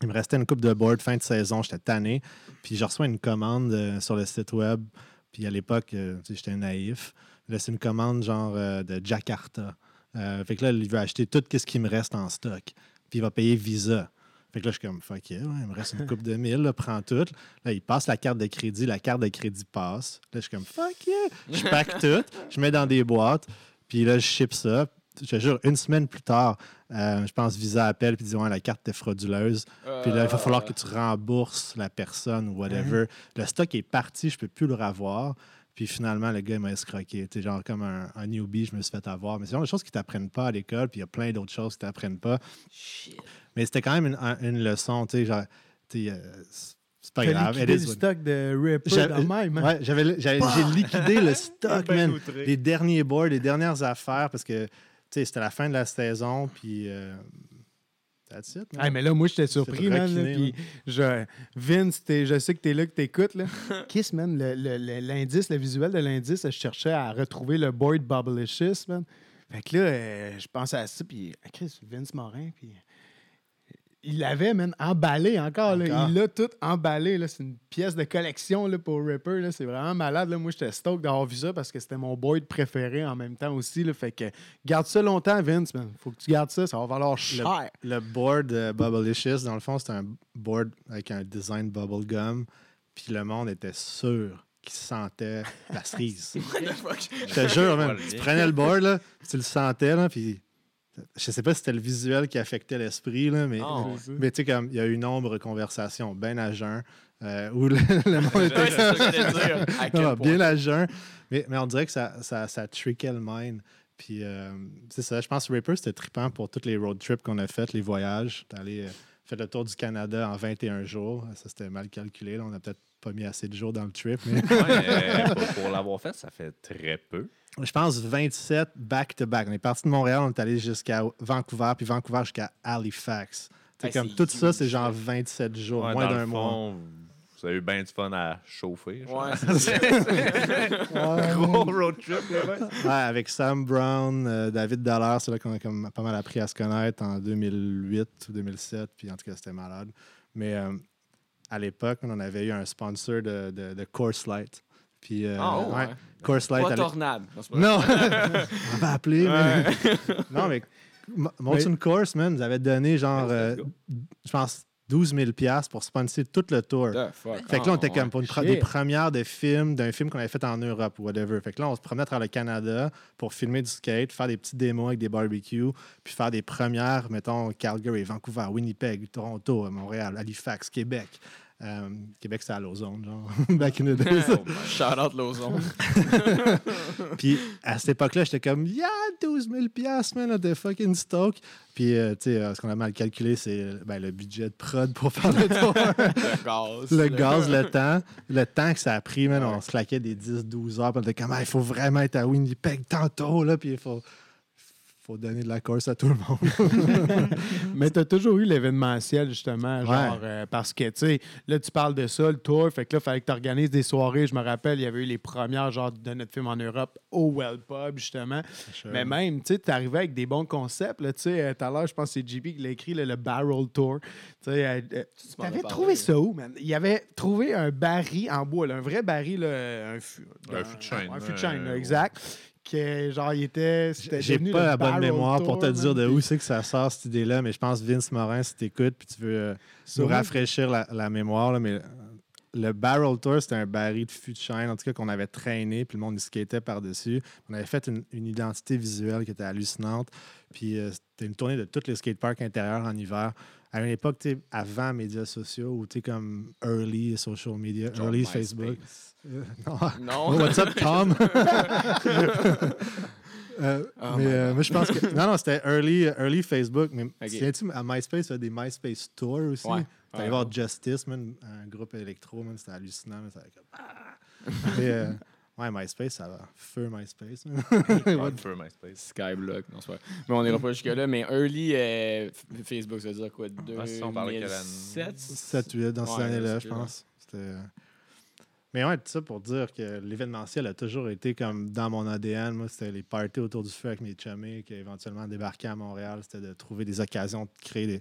Il me restait une coupe de board fin de saison, j'étais tanné. Puis je reçois une commande euh, sur le site web. Puis à l'époque, euh, j'étais naïf. Là, c'est une commande genre euh, de Jakarta. Euh, fait que là, il veut acheter tout ce qui me reste en stock. Puis il va payer Visa. Fait que là, je suis comme, fuck yeah, ouais, il me reste une coupe de mille, là, prends tout. Là, il passe la carte de crédit, la carte de crédit passe. Là, je suis comme, fuck yeah. Je pack tout, je mets dans des boîtes. Puis là, je ship ça. Je te jure, une semaine plus tard, euh, je pense Visa appelle puis dit ouais, la carte est frauduleuse. Euh... Puis là, il va falloir que tu rembourses la personne ou whatever. Mm-hmm. Le stock est parti, je peux plus le revoir. Puis finalement, le gars il m'a escroqué. T'sais, genre comme un, un newbie, je me suis fait avoir. Mais c'est genre des choses qui t'apprennent pas à l'école, puis il y a plein d'autres choses qui t'apprennent pas. Shit. Mais c'était quand même une, une leçon, tu sais, genre. T'sais, euh, c'est pas grave. J'ai liquidé le stock de Ripper dans même. Ouais, j'avais, j'avais, bah! J'ai liquidé le stock, man. Outré. Les derniers boards, les dernières affaires, parce que. T'sais, c'était la fin de la saison, puis... Euh, that's it, hey, mais là, moi, j'étais surpris, man. Puis je, Vince, t'es, je sais que t'es là, que t'écoutes, là. Kiss, man, le, le, le, l'indice, le visuel de l'indice, je cherchais à retrouver le board Bubblicious, man. Fait que là, euh, je pensais à ça, puis... Ah, Chris, Vince Morin, puis... Il l'avait, man, emballé encore, là. Encore. Il l'a tout emballé, là. C'est une pièce de collection, là, pour Ripper, là. C'est vraiment malade, là. Moi, j'étais stoked d'avoir vu ça parce que c'était mon board préféré en même temps aussi, là. Fait que garde ça longtemps, Vince, man. Faut que tu gardes ça, ça va valoir cher. Le, le board euh, Bubblicious, dans le fond, c'était un board avec un design bubblegum, puis le monde était sûr qu'il sentait la cerise. Je te jure, man. Tu prenais le board, là, tu le sentais, là, puis... Je sais pas si c'était le visuel qui affectait l'esprit, là, mais, oh, mais tu sais, comme il y a eu nombre de conversations bien à jeun, euh, où le, le monde était ça que dire, à quel non, point. Bien à jeun, mais, mais on dirait que ça, ça, ça trickait le mind. Puis euh, c'est ça, je pense que Ripper, c'était trippant pour tous les road trips qu'on a fait, les voyages. T'es allé euh, faire le tour du Canada en vingt et un jours, ça c'était mal calculé, là. On a peut-être pas mis assez de jours dans le trip. Mais... ouais, euh, pour, pour l'avoir fait, ça fait très peu. Je pense vingt-sept back-to-back. On est parti de Montréal, on est allé jusqu'à Vancouver, puis Vancouver jusqu'à Halifax. Hey, comme c'est tout huge. Ça, c'est genre vingt-sept jours, ouais, moins d'un mois. Vous avez eu bien du fun à chauffer. Ouais, c'est, c'est, c'est... ouais. Gros road trip. Ouais, avec Sam Brown, euh, David Dallaire, c'est là qu'on a comme pas mal appris à se connaître en deux mille huit ou deux mille sept, puis en tout cas, c'était malade. Mais euh, à l'époque, on avait eu un sponsor de, de, de Coors Light. Puis, euh, oh, ouais. Ouais. Coors Light. Pas tornade. Non, on va appeler. Ouais. Mais... non, mais monte une course, man. Ils avaient donné genre, euh, je pense, douze mille dollars pour sponsoriser tout le tour. Fuck? Fait que là, on était comme pour une pre- des premières de films, d'un film qu'on avait fait en Europe ou whatever. Fait que là, on se promenait à travers le Canada pour filmer du skate, faire des petites démos avec des barbecues, puis faire des premières, mettons, Calgary, Vancouver, Winnipeg, Toronto, Montréal, Halifax, Québec. Euh, Québec, c'était à Lausanne, genre. Back in the days. Oh, shout out Lausanne. Puis à cette époque-là, j'étais comme, yeah, douze mille dollars, man, de fucking stock. Puis, euh, tu sais, euh, ce qu'on a mal calculé, c'est ben, le budget de prod pour faire le tour. le gaz. Le gaz, le temps. Le temps que ça a pris, man, ouais. On se claquait des dix à douze heures. Puis on était comme, ah, il faut vraiment être à Winnipeg tantôt, là. Puis il faut. Faut donner de la course à tout le monde. Mais t'as toujours eu l'événementiel, justement, genre, ouais. euh, parce que, tu sais, là, tu parles de ça, le tour, fait que là, il fallait que t'organises des soirées. Je me rappelle, il y avait eu les premières, genre, de notre film en Europe au Well Pub, justement. Sure. Mais même, tu sais, t'arrivais avec des bons concepts, là, tu sais, tout à l'heure, je pense que c'est J P qui l'a écrit, là, le Barrel Tour. Tu sais, euh, t'avais trouvé ça où, man? Il avait trouvé un baril en bois, là, un vrai baril, là, un fût de chaîne. Un fût de chaîne, exact. Que, genre, il était. J'ai pas la bonne mémoire tour, pour te dire de où c'est que ça sort cette idée-là, mais je pense Vince Morin, si t'écoutes, puis tu veux euh, nous rafraîchir la, la mémoire, là, mais le Barrel Tour, c'était un baril de fût de chaîne, en tout cas, qu'on avait traîné, puis le monde, il skatait par-dessus. On avait fait une, une identité visuelle qui était hallucinante, puis euh, c'était une tournée de tous les skateparks intérieurs en hiver. À une époque, tu sais, avant médias sociaux, ou tu sais, comme early social media, John early Facebook. Non. non. Oh, what's up, Tom? euh, oh mais euh, moi, je pense que... Non, non, c'était early, early Facebook. Mais okay. Tu à MySpace, il y a des MySpace Tours aussi. Ouais. Tu allais voir Justice, man, un groupe électro. Man, c'était hallucinant. Man, c'était comme... mais, euh, ouais, MySpace, ça va. Feu MySpace. Feu MySpace. Skyblock, non, c'est vrai. Mais on n'ira pas jusque-là. Mais early euh, Facebook, ça veut dire quoi? deux mille sept? sept huit, dans ces ouais, années-là, je pense. C'était... Mais ouais, tout ça pour dire que l'événementiel a toujours été comme dans mon A D N. Moi, c'était les parties autour du feu avec mes chummés qui éventuellement débarquaient à Montréal. C'était de trouver des occasions de créer des,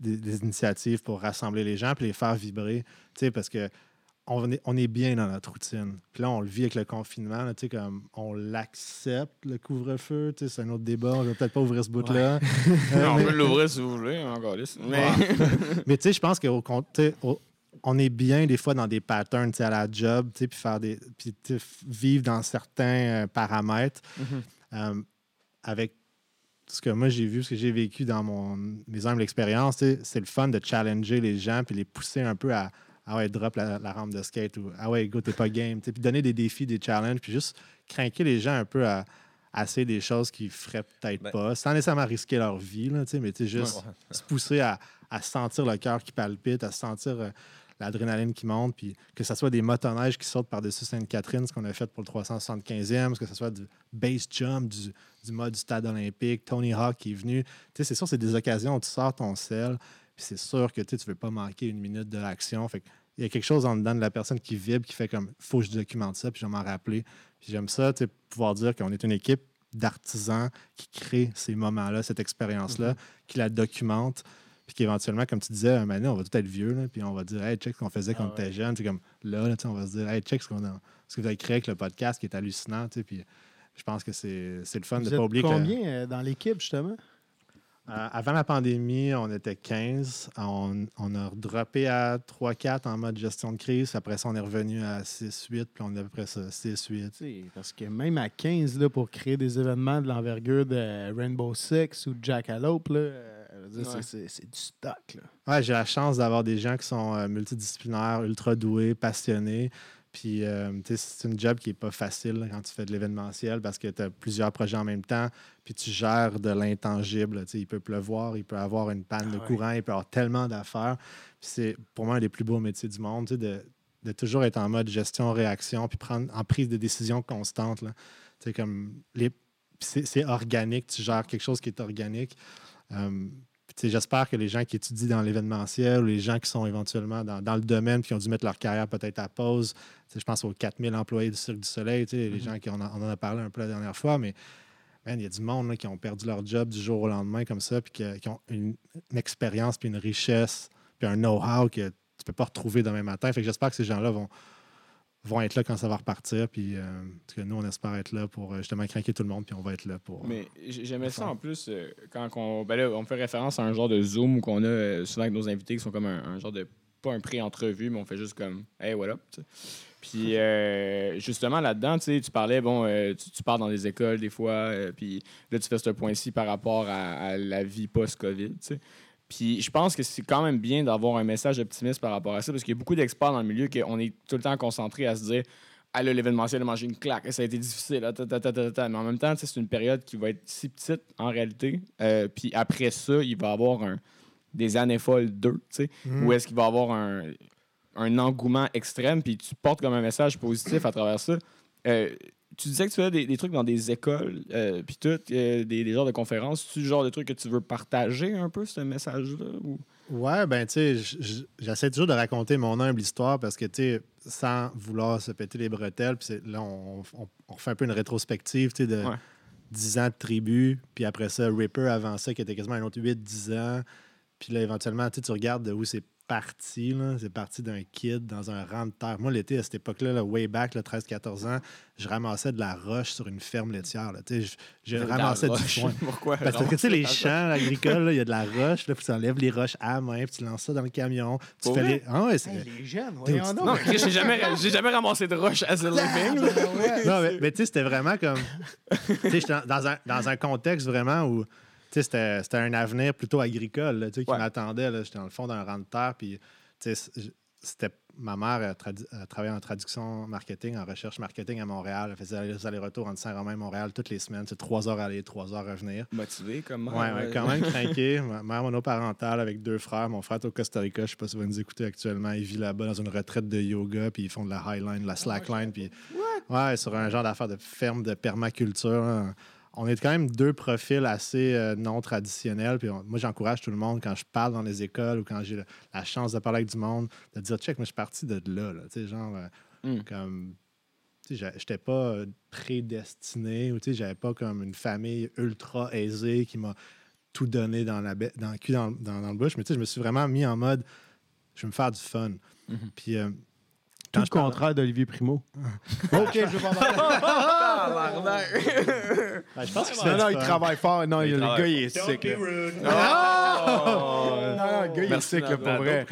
des, des initiatives pour rassembler les gens puis les faire vibrer. Tu sais, parce que on est, on est bien dans notre routine. Puis là, on le vit avec le confinement. Là, tu sais, comme on l'accepte, le couvre-feu. Tu sais, c'est un autre débat. On va peut-être pas ouvrir ce bout-là. Ouais. euh, on mais... peut l'ouvrir si vous voulez. Encore là. Mais, mais tu sais, je pense qu'au compte... On est bien des fois dans des patterns, tu sais, à la job, tu sais, puis faire des, puis vivre dans certains euh, paramètres. Mm-hmm. Euh, avec ce que moi j'ai vu, ce que j'ai vécu dans mon, mes humbles expériences, tu sais, c'est le fun de challenger les gens puis les pousser un peu à ah ouais drop la, la rampe de skate ou ah ouais go t'es pas game, tu sais, puis donner des défis, des challenges, puis juste craquer les gens un peu à, à essayer des choses qu'ils feraient peut-être ben... pas, sans nécessairement risquer leur vie là, tu sais, mais tu sais, juste ouais. se pousser à à sentir le cœur qui palpite, à sentir euh, l'adrénaline qui monte, puis que ce soit des motoneiges qui sortent par-dessus Sainte-Catherine, ce qu'on a fait pour le trois cent soixante-quinzième, que ce soit du base jump, du, du mode du Stade Olympique, Tony Hawk qui est venu. Tu sais, c'est sûr, c'est des occasions où tu sors ton sel, puis c'est sûr que tu ne veux pas manquer une minute de l'action. Fait qu'il y a quelque chose en dedans de la personne qui vibre, qui fait comme, faut que je documente ça, puis je vais m'en rappeler. Puis j'aime ça, tu sais, pouvoir dire qu'on est une équipe d'artisans qui crée ces moments-là, cette expérience-là, mm-hmm. qui la documente. Puis qu'éventuellement, comme tu disais, maintenant, on va tout être vieux, là, puis on va dire, hey, check ce qu'on faisait quand on était jeune. C'est comme là, là on va se dire, hey, check ce, qu'on a, ce que vous avez créé avec le podcast qui est hallucinant. Puis je pense que c'est, c'est le fun vous de ne pas oublier. Combien que, euh, dans l'équipe, justement? Euh, avant la pandémie, on était quinze. On, on a redroppé à trois quatre en mode gestion de crise. Après ça, on est revenu à six huit, puis on est à peu près ça, six huit. C'est parce que même à quinze, là, pour créer des événements de l'envergure de Rainbow Six ou de Jackalope, là, dire, ouais. c'est, c'est, c'est du stock. Là. Ouais, j'ai la chance d'avoir des gens qui sont euh, multidisciplinaires, ultra doués, passionnés. Puis, euh, tu sais, c'est une job qui n'est pas facile là, quand tu fais de l'événementiel parce que tu as plusieurs projets en même temps. Puis, tu gères de l'intangible. Tu sais, il peut pleuvoir, il peut avoir une panne ah, de courant, ouais. il peut avoir tellement d'affaires. Puis, c'est pour moi un des plus beaux métiers du monde, tu sais, de, de toujours être en mode gestion-réaction, puis prendre en prise de décision constante. Là. Tu sais, comme les, c'est, c'est organique, tu gères quelque chose qui est organique. Euh, J'espère que les gens qui étudient dans l'événementiel ou les gens qui sont éventuellement dans, dans le domaine qui ont dû mettre leur carrière peut-être à pause, je pense aux quatre mille employés du Cirque du Soleil, mm-hmm. les gens qui on, on en a parlé un peu la dernière fois, mais il y a du monde là, qui ont perdu leur job du jour au lendemain comme ça, puis que, qui ont une, une expérience, puis une richesse, puis un know-how que tu ne peux pas retrouver demain matin. Fait que j'espère que ces gens-là vont, vont être là quand ça va repartir. Puis euh, parce que nous, on espère être là pour justement craquer tout le monde, puis on va être là pour... Mais euh, j'aimais ça en plus, euh, quand on, ben là, on fait référence à un genre de Zoom qu'on a euh, souvent avec nos invités qui sont comme un, un genre de... Pas un pré-entrevue, mais on fait juste comme « Hey, what up? » Puis euh, justement, là-dedans, tu parlais, bon, euh, tu, tu pars dans des écoles des fois, euh, puis là, tu fais ce point-ci par rapport à, à la vie post-COVID, t'sais. Puis je pense que c'est quand même bien d'avoir un message optimiste par rapport à ça, parce qu'il y a beaucoup d'experts dans le milieu qu'on est tout le temps concentrés à se dire « Ah là, l'événementiel a mangé une claque, ça a été difficile, ta, ta, ta, ta, ta. » Mais en même temps, c'est une période qui va être si petite, en réalité, euh, puis après ça, il va y avoir un... des années folles deux, tu sais, mm. où est-ce qu'il va y avoir un, un engouement extrême, puis tu portes comme un message positif à travers ça. Euh, tu disais que tu faisais des, des trucs dans des écoles, euh, puis tout, euh, des, des genres de conférences. C'est-tu le genre de truc que tu veux partager un peu, ce message-là? Ou... Ouais, ben tu sais, j'essaie toujours de raconter mon humble histoire parce que, tu sais, sans vouloir se péter les bretelles, puis là, on, on, on fait un peu une rétrospective, tu sais, de ouais. dix ans de tribu, puis après ça, Ripper avant ça, qui était quasiment un autre huit dix ans. Puis là, éventuellement, tu regardes de où c'est parti. Là. C'est parti d'un kid dans un rang de terre. Moi, l'été, à cette époque-là, là, way back, treize à quatorze ans, je ramassais de la roche sur une ferme laitière. Là. Je, je ramassais du foin. Pourquoi? Parce que, tu sais, les champs agricoles, il y a de la roche. Là, puis tu enlèves les roches à main, puis tu lances ça dans le camion. Tu fais les... Ah, ouais, c'est... Hey, les jeunes, voyons donc. Non, mais j'ai jamais, j'ai jamais ramassé de roche à ce level. Non, mais, mais tu sais, c'était vraiment comme... Tu sais, j'étais dans un, dans un contexte vraiment où... C'était, c'était un avenir plutôt agricole là, qui ouais. m'attendait. Là, j'étais dans le fond d'un rang de terre. Puis, c'était, ma mère tradu- travaillait en traduction marketing, en recherche marketing à Montréal. Elle faisait les allers-retours entre Saint-Romain et Montréal toutes les semaines. C'est trois heures aller, trois heures revenir. Motivée comme mère. Oui, ouais, quand même craquée. Ma mère monoparentale avec deux frères. Mon frère est au Costa Rica. Je ne sais pas si vous nous écoutez actuellement. Il vit là-bas dans une retraite de yoga. Puis ils font de la highline, de la slackline. Puis, ouais, sur un genre d'affaire de ferme de permaculture. Hein. On est quand même deux profils assez euh, non traditionnels. Puis on, moi, j'encourage tout le monde quand je parle dans les écoles ou quand j'ai la, la chance de parler avec du monde, de dire « Check, mais je suis parti de là. là. » Tu sais, genre, euh, mm. comme... Tu sais, j'étais pas euh, prédestiné ou tu sais, j'avais pas comme une famille ultra aisée qui m'a tout donné dans, la baie, dans le cul, dans, dans, dans le bouche. Mais tu sais, je me suis vraiment mis en mode « Je vais me faire du fun. Mm-hmm. » Puis... Euh, Tout le contraire d'Olivier Primo. OK, je veux pas m'arrêter. Ben, je pense que c'est... Non, non, il travaille fort. Non, il il le travaille. Gars, il est sick. Oh! Non, non, le gars, il est sick, là, pour vrai.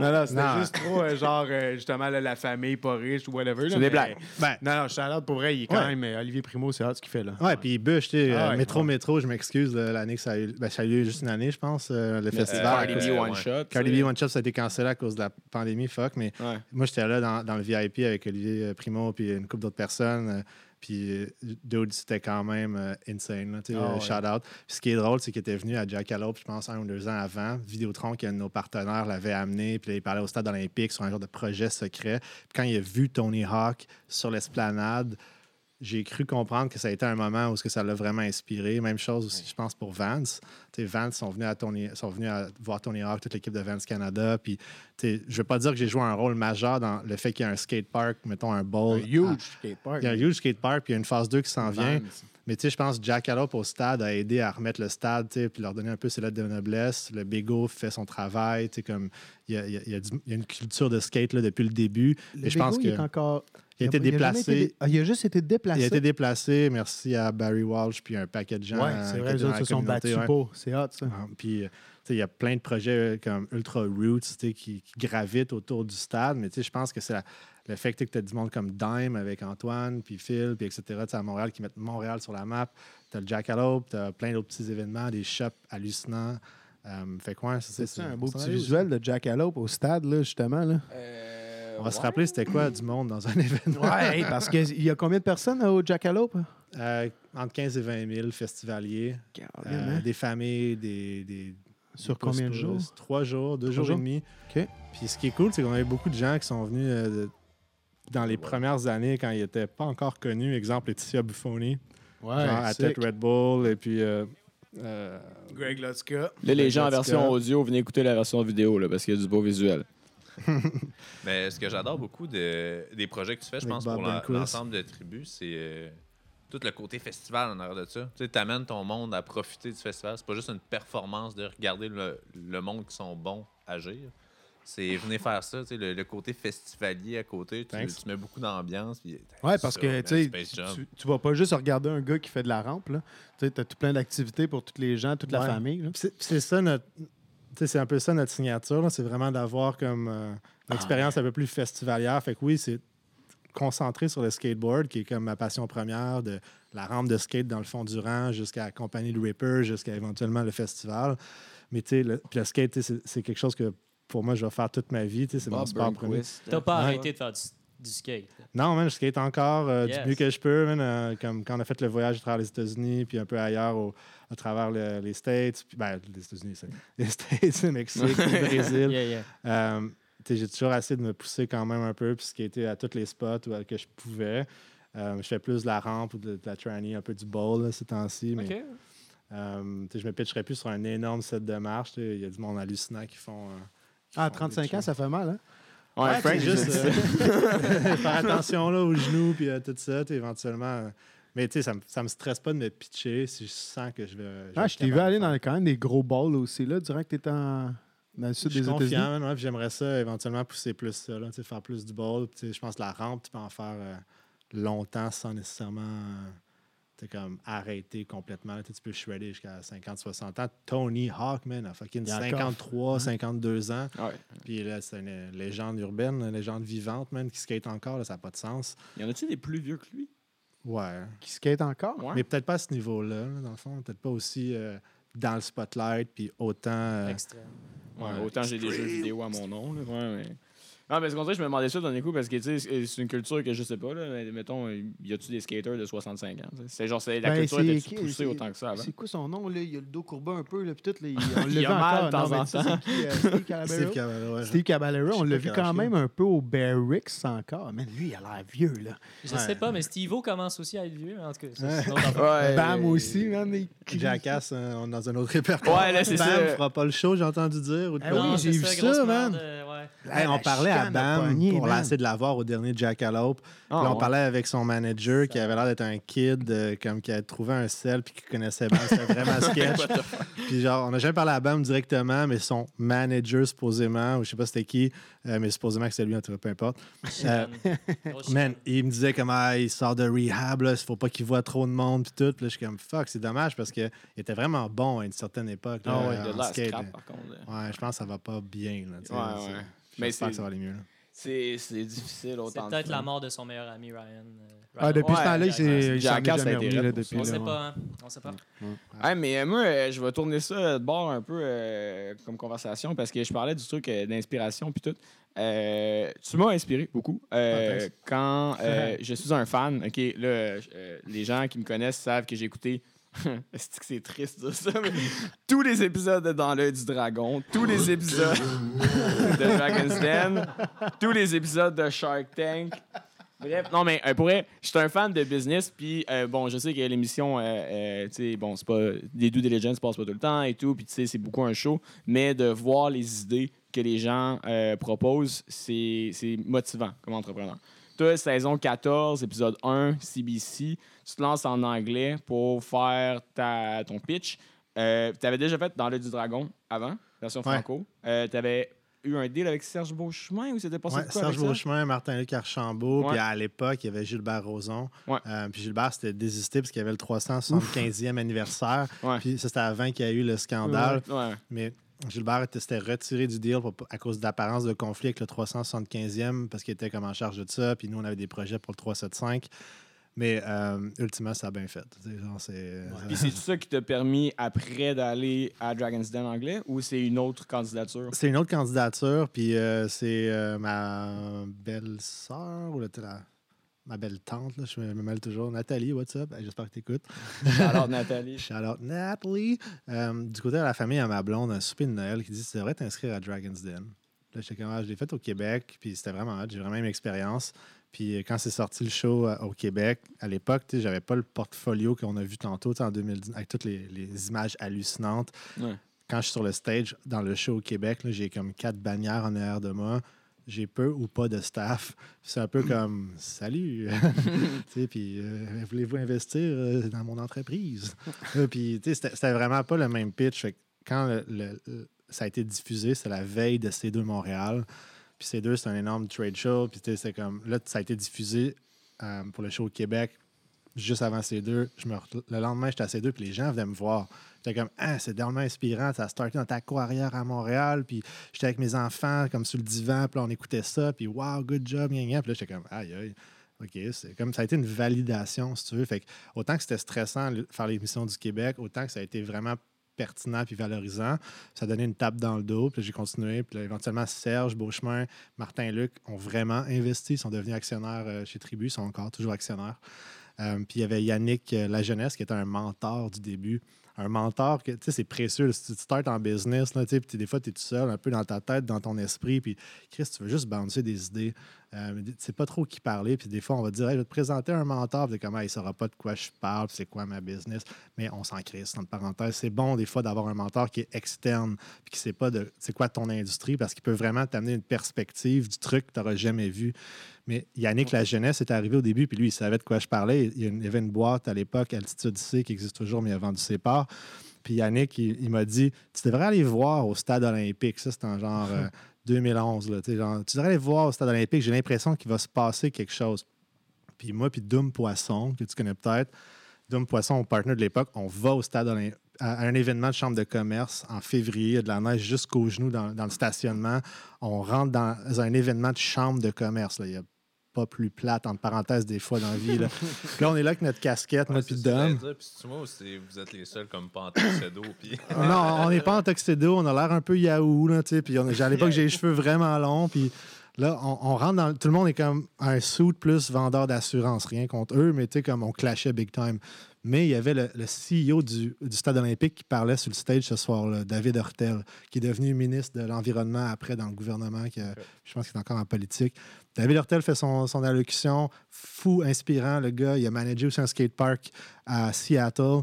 Non, non, c'était non. juste trop, euh, genre, euh, justement, là, la famille pas riche ou whatever. C'est là, des mais... blagues. Ben, non, non, je suis à l'ordre pour vrai. Il est quand ouais. même... Olivier Primo, c'est hard ce qu'il fait, là. Ouais, puis il bûche, tu sais. Ah, ouais, métro, ouais. métro, je m'excuse. L'année que ça a eu... Ben, ça a eu juste une année, je pense, euh, le mais, festival. Cardi B One Shot. Cardi B One Shot, ça a été cancellé à cause de la pandémie, fuck. Mais moi, j'étais là dans... dans le V I P avec Olivier Primo puis une couple d'autres personnes. Puis dude, c'était quand même insane. Là, oh, shout-out. Puis ce qui est drôle, c'est qu'il était venu à Jackalope, je pense, un ou deux ans avant. Vidéotron, qui est un de nos partenaires, l'avait amené. Puis là, il parlait au Stade Olympique sur un genre de projet secret. Puis quand il a vu Tony Hawk sur l'esplanade, j'ai cru comprendre que ça a été un moment où ça l'a vraiment inspiré. Même chose aussi, je pense, pour Vance. T'sais, Vance sont venus, à Tony, sont venus à voir Tony Hawk, toute l'équipe de Vance Canada. Puis, je ne veux pas dire que j'ai joué un rôle majeur dans le fait qu'il y a un skatepark, mettons un bowl. Un huge ah, skatepark. Il y a un huge skatepark, puis il y a une phase deux qui s'en vient. Vance. Mais je pense que Jackalope au stade a aidé à remettre le stade, puis leur donner un peu ses lettres de noblesse. Le Bégo fait son travail. Comme il y a, y, a, y, a y a une culture de skate là, depuis le début. Le Bégo, que... il est encore... Il a été déplacé. Il a, dé... ah, il a juste été déplacé. Il a été déplacé. Merci à Barry Walsh puis un paquet de gens. Oui, c'est vrai, les autres se sont battus ouais. pour. C'est hot, ça. Ah, puis, il y a plein de projets comme Ultra Roots qui, qui gravitent autour du stade. Mais je pense que c'est la, le fait que tu as du monde comme Dime avec Antoine, puis Phil, puis et cetera à Montréal qui mettent Montréal sur la map. Tu as le Jackalope, tu as plein d'autres petits événements, des shops hallucinants. Um, fait quoi, c'est, c'est, c'est un beau petit visuel de Jackalope au stade, là, justement. Là. Euh... On va ouais. se rappeler c'était quoi du monde dans un événement. Oui, parce qu'il y a combien de personnes au Jackalope? Euh, entre quinze et vingt mille festivaliers. Bien, euh, hein? Des familles, des... des Sur des combien de jours? Trois jours, deux jours, jours et demi. OK. Puis ce qui est cool, c'est qu'on avait beaucoup de gens qui sont venus euh, dans les ouais. premières années quand ils n'étaient pas encore connus. Exemple, Laetitia Buffoni. Ouais, genre à tête Red Bull et puis... Euh, euh, Greg Lotzka. Là, les Greg gens Lotzka. En version audio, venez écouter la version vidéo là, parce qu'il y a du beau visuel. Mais ce que j'adore beaucoup de, des projets que tu fais, je pense, Bob pour la, l'ensemble de Tribu, c'est euh, tout le côté festival en arrière de ça. Tu sais, t'amènes ton monde à profiter du festival. C'est pas juste une performance de regarder le, le monde qui sont bons agir. C'est venez faire ça, tu sais, le, le côté festivalier à côté, tu, tu mets beaucoup d'ambiance. Puis, ouais, parce ça, que tu, tu vas pas juste regarder un gars qui fait de la rampe, là. Tu as tout plein d'activités pour tous les gens, toute la ouais. famille. C'est, c'est ça notre... C'est un peu ça notre signature, là. C'est vraiment d'avoir comme euh, une expérience ah, ouais. un peu plus festivalière. Fait que oui, c'est concentré sur le skateboard, qui est comme ma passion première, de la rampe de skate dans le fond du rang jusqu'à accompagner le Ripper, jusqu'à éventuellement le festival. Mais tu sais, le, le skate, c'est, c'est quelque chose que pour moi, je vais faire toute ma vie. C'est Bob mon sport premier. T'as pas ouais. arrêté de faire du, du skate? Non, man, je skate encore euh, yes. du mieux que je peux. Man, euh, comme quand on a fait le voyage à travers les États-Unis, puis un peu ailleurs, au, à travers le, les States. Puis, ben, les États-Unis, c'est les States, le Mexique, le Brésil. Yeah, yeah. Euh, j'ai toujours essayé de me pousser quand même un peu, puis skater à tous les spots où, que je pouvais. Euh, je fais plus de la rampe ou de, de la tranny, un peu du bowl là, ces temps-ci. Mais... Okay. Euh, je me pitcherais plus sur un énorme set de marche. Il y a du monde hallucinant qui font... Euh, Ah, trente-cinq ans, ça fait mal, hein? Ouais, ouais Frank, juste... Euh, faire attention, là, aux genoux, puis euh, tout ça, éventuellement... Euh, mais, tu sais, ça, ça me stresse pas de me pitcher si je sens que je vais... Je ah, je t'ai vu aller dans quand même des gros balls aussi, là, durant que t'étais en... dans le sud des États-Unis. Je suis confiant, ouais, puis j'aimerais ça, éventuellement, pousser plus ça, là, tu sais, faire plus du ball. Je pense que la rampe, tu peux en faire euh, longtemps sans nécessairement... Euh, C'est comme arrêter complètement. Tu peux shredder jusqu'à cinquante soixante ans. Tony Hawk, man, a fucking cinquante-trois, cinquante-deux ans. Ouais. Puis là, c'est une légende urbaine, une légende vivante, man, qui skate encore. Là, ça n'a pas de sens. Y en a-tu des plus vieux que lui? Ouais. Qui skate encore? Ouais. Mais peut-être pas à ce niveau-là, là, dans le fond. Peut-être pas aussi euh, dans le spotlight, puis autant... Euh, Extrême. Ouais, euh, autant extreme. J'ai des jeux vidéo à mon nom. Là. Ouais, mais... Ah, mais c'est comme ça, je me demandais ça d'un coup, parce que c'est une culture que je sais pas, là, mettons, y a-tu des skaters de soixante-cinq ans? T'sais? C'est genre, c'est, la ben, culture était poussée autant que ça avant. C'est quoi son nom, là? Il a le dos courbé un peu, là, puis tout, là, on l'a vu mal encore, de temps en temps. Steve Caballero. Steve Caballero, on l'a vu quand même un peu au Barracks encore. Mais lui, il a l'air vieux, là. Je sais pas, mais Steve-O commence aussi à être vieux, en tout cas. Bam aussi, man. Jackass, on est dans un autre répertoire. Ouais, là, c'est ça. Bam fera pas le show, j'ai entendu dire. Oui, j'ai vu ça, man. On parlait à Bam pour essayer de l'avoir au dernier Jackalope. Oh, là, on ouais. parlait avec son manager qui avait l'air d'être un kid, euh, comme qui avait trouvé un sel puis qui connaissait Bam. C'était vraiment sketch. Puis genre, on n'a jamais parlé à Bam directement, mais son manager, supposément, ou je sais pas c'était qui, euh, mais supposément que c'est lui, en tout cas, peu importe. Euh, man, il me disait comment ah, il sort de rehab, il faut pas qu'il voit trop de monde puis tout. Puis là, je suis comme fuck, c'est dommage parce qu'il était vraiment bon à une certaine époque. Là, oh, ouais, en de skate, scrap, par contre. Ouais, je pense que ça va pas bien. Là, ouais, ouais. Mais c'est, que ça va aller mieux, là. C'est, c'est difficile autant. C'est peut-être la mort de son meilleur ami, Ryan. Euh, Ryan. Ah, depuis ouais, ce temps-là, j'ai jamais On sait pas. Hein? On sait pas. Ouais. Ouais. Ouais, mais euh, moi, euh, je vais tourner ça de bord un peu euh, comme conversation parce que je parlais du truc euh, d'inspiration puis tout. Euh, tu m'as inspiré beaucoup. Euh, ouais, quand euh, je suis un fan, OK, là, euh, les gens qui me connaissent savent que j'ai écouté. C'est-tu que c'est triste de ça, mais tous les épisodes de Dans l'œil du dragon, tous les épisodes de Dragon's Den, tous les épisodes de Shark Tank. Bref, non, mais euh, pour vrai, je suis un fan de business, puis euh, bon, je sais que l'émission, euh, euh, tu sais, bon, c'est pas. Les due diligence se passent pas tout le temps et tout, puis tu sais, c'est beaucoup un show, mais de voir les idées que les gens euh, proposent, c'est, c'est motivant comme entrepreneur. Toi, saison quatorze, épisode un, C B C, tu te lances en anglais pour faire ta, ton pitch. Euh, tu avais déjà fait Dans l'œil du dragon avant, version ouais. franco. Euh, tu avais eu un deal avec Serge Beauchemin ou c'était passé ouais, de quoi Serge avec Beauchemin, ça? Martin-Luc Archambault, puis à l'époque, il y avait Gilbert Rozon. Puis euh, Gilbert s'était désisté parce qu'il y avait le trois cent soixante-quinzième anniversaire. Puis ça, c'était avant qu'il y ait eu le scandale. Ouais. Ouais. Mais... Gilbert s'était retiré du deal pour, à cause d'apparence de conflit avec le trois cent soixante-quinzième parce qu'il était comme en charge de ça. Puis nous, on avait des projets pour le trois cent soixante-quinze. Mais euh, ultimement, ça a bien fait. Genre, c'est, ouais. ça... Puis c'est tout ça qui t'a permis après d'aller à Dragon's Den anglais ou c'est une autre candidature? C'est une autre candidature. Puis euh, c'est euh, ma belle-sœur ou le la... Ma belle tante, là, je me mêle toujours. Nathalie, what's up? J'espère que t'écoutes. Shout-out Nathalie. Shout-out Nathalie. Euh, du côté de la famille, à ma blonde, un souper de Noël qui dit « Tu devrais t'inscrire à Dragon's Den ». Là, j'étais comme, ah, je l'ai fait au Québec, puis c'était vraiment hot. J'ai vraiment une expérience. Puis quand c'est sorti le show euh, au Québec, à l'époque, tu sais, j'avais pas le portfolio qu'on a vu tantôt en deux mille dix, avec toutes les, les images hallucinantes. Ouais. Quand je suis sur le stage, dans le show au Québec, là, j'ai comme quatre bannières en arrière de moi. J'ai peu ou pas de staff. C'est un peu comme « Salut! » Puis euh, « Voulez-vous investir dans mon entreprise? » Puis c'était, c'était vraiment pas le même pitch. Fait que quand le, le, ça a été diffusé, c'est la veille de C deux Montréal. Puis C deux, c'est un énorme trade show. Puis c'est comme, là, ça a été diffusé euh, pour le show au Québec juste avant C deux. Je me... Le lendemain, j'étais à C deux, puis les gens venaient me voir. J'étais comme, ah, c'est tellement inspirant. Ça a starté dans ta cour arrière à Montréal. Puis j'étais avec mes enfants, comme sur le divan, puis on écoutait ça. Puis wow, good job, gna gna. Puis là, j'étais comme, aïe, aïe. OK, c'est comme ça a été une validation, si tu veux. Fait que, autant que c'était stressant de faire l'émission du Québec, autant que ça a été vraiment pertinent puis valorisant. Ça a donné une tape dans le dos, puis j'ai continué. Puis là, éventuellement, Serge Beauchemin, Martin-Luc ont vraiment investi. Ils sont devenus actionnaires euh, chez Tribu. Ils sont encore toujours actionnaires. Euh, puis il y avait Yannick euh, Lajeunesse qui était un mentor du début. Un mentor, que, tu sais, c'est précieux. Si tu startes en business, là, tu sais, puis des fois, tu es tout seul, un peu dans ta tête, dans ton esprit, puis Chris, tu veux juste bouncer des idées. Euh, tu sais pas trop qui parler, puis des fois, on va te dire, hey, je vais te présenter un mentor, puis comment ah, il saura pas de quoi je parle, puis c'est quoi ma business. Mais on s'en crisse, entre parenthèses. C'est bon, des fois, d'avoir un mentor qui est externe, puis qui sait pas de c'est quoi ton industrie, parce qu'il peut vraiment t'amener une perspective du truc que tu n'auras jamais vu. Mais Yannick Lajeunesse est arrivé au début, puis lui, il savait de quoi je parlais. Il y avait une boîte à l'époque, Altitude C, qui existe toujours, mais il a vendu ses parts. Puis Yannick, il, il m'a dit, tu devrais aller voir au Stade Olympique. Ça, c'est en genre euh, deux mille onze. Là, genre, tu devrais aller voir au Stade Olympique. J'ai l'impression qu'il va se passer quelque chose. Puis moi, puis Doom Poisson, que tu connais peut-être, Doom Poisson, mon partenaire de l'époque, on va au Stade Olympique. À un événement de chambre de commerce en février, il y a de la neige jusqu'aux genoux dans, dans le stationnement. On rentre dans un événement de chambre de commerce. Là. Il n'y a pas plus plate, entre parenthèses, des fois dans la vie. Là, là on est là avec notre casquette, ouais, moi, puis Dom. C'est moi ou c'est, vous êtes les seuls comme pas en tuxedo? Pis... Non, on n'est pas en tuxedo. On a l'air un peu yaou. Là, puis on, à l'époque, j'ai les cheveux vraiment longs. Puis là, on, on rentre dans... Tout le monde est comme un suit plus vendeur d'assurance. Rien contre eux, mais tu sais, comme on clashait big time. Mais il y avait le, le C E O du, du Stade olympique qui parlait sur le stage ce soir-là, David Hurtel, qui est devenu ministre de l'Environnement après dans le gouvernement, qui, ouais. Je pense qu'il est encore en politique. David Hurtel fait son, son allocution, fou, inspirant, le gars. Il a managé aussi un skatepark à Seattle.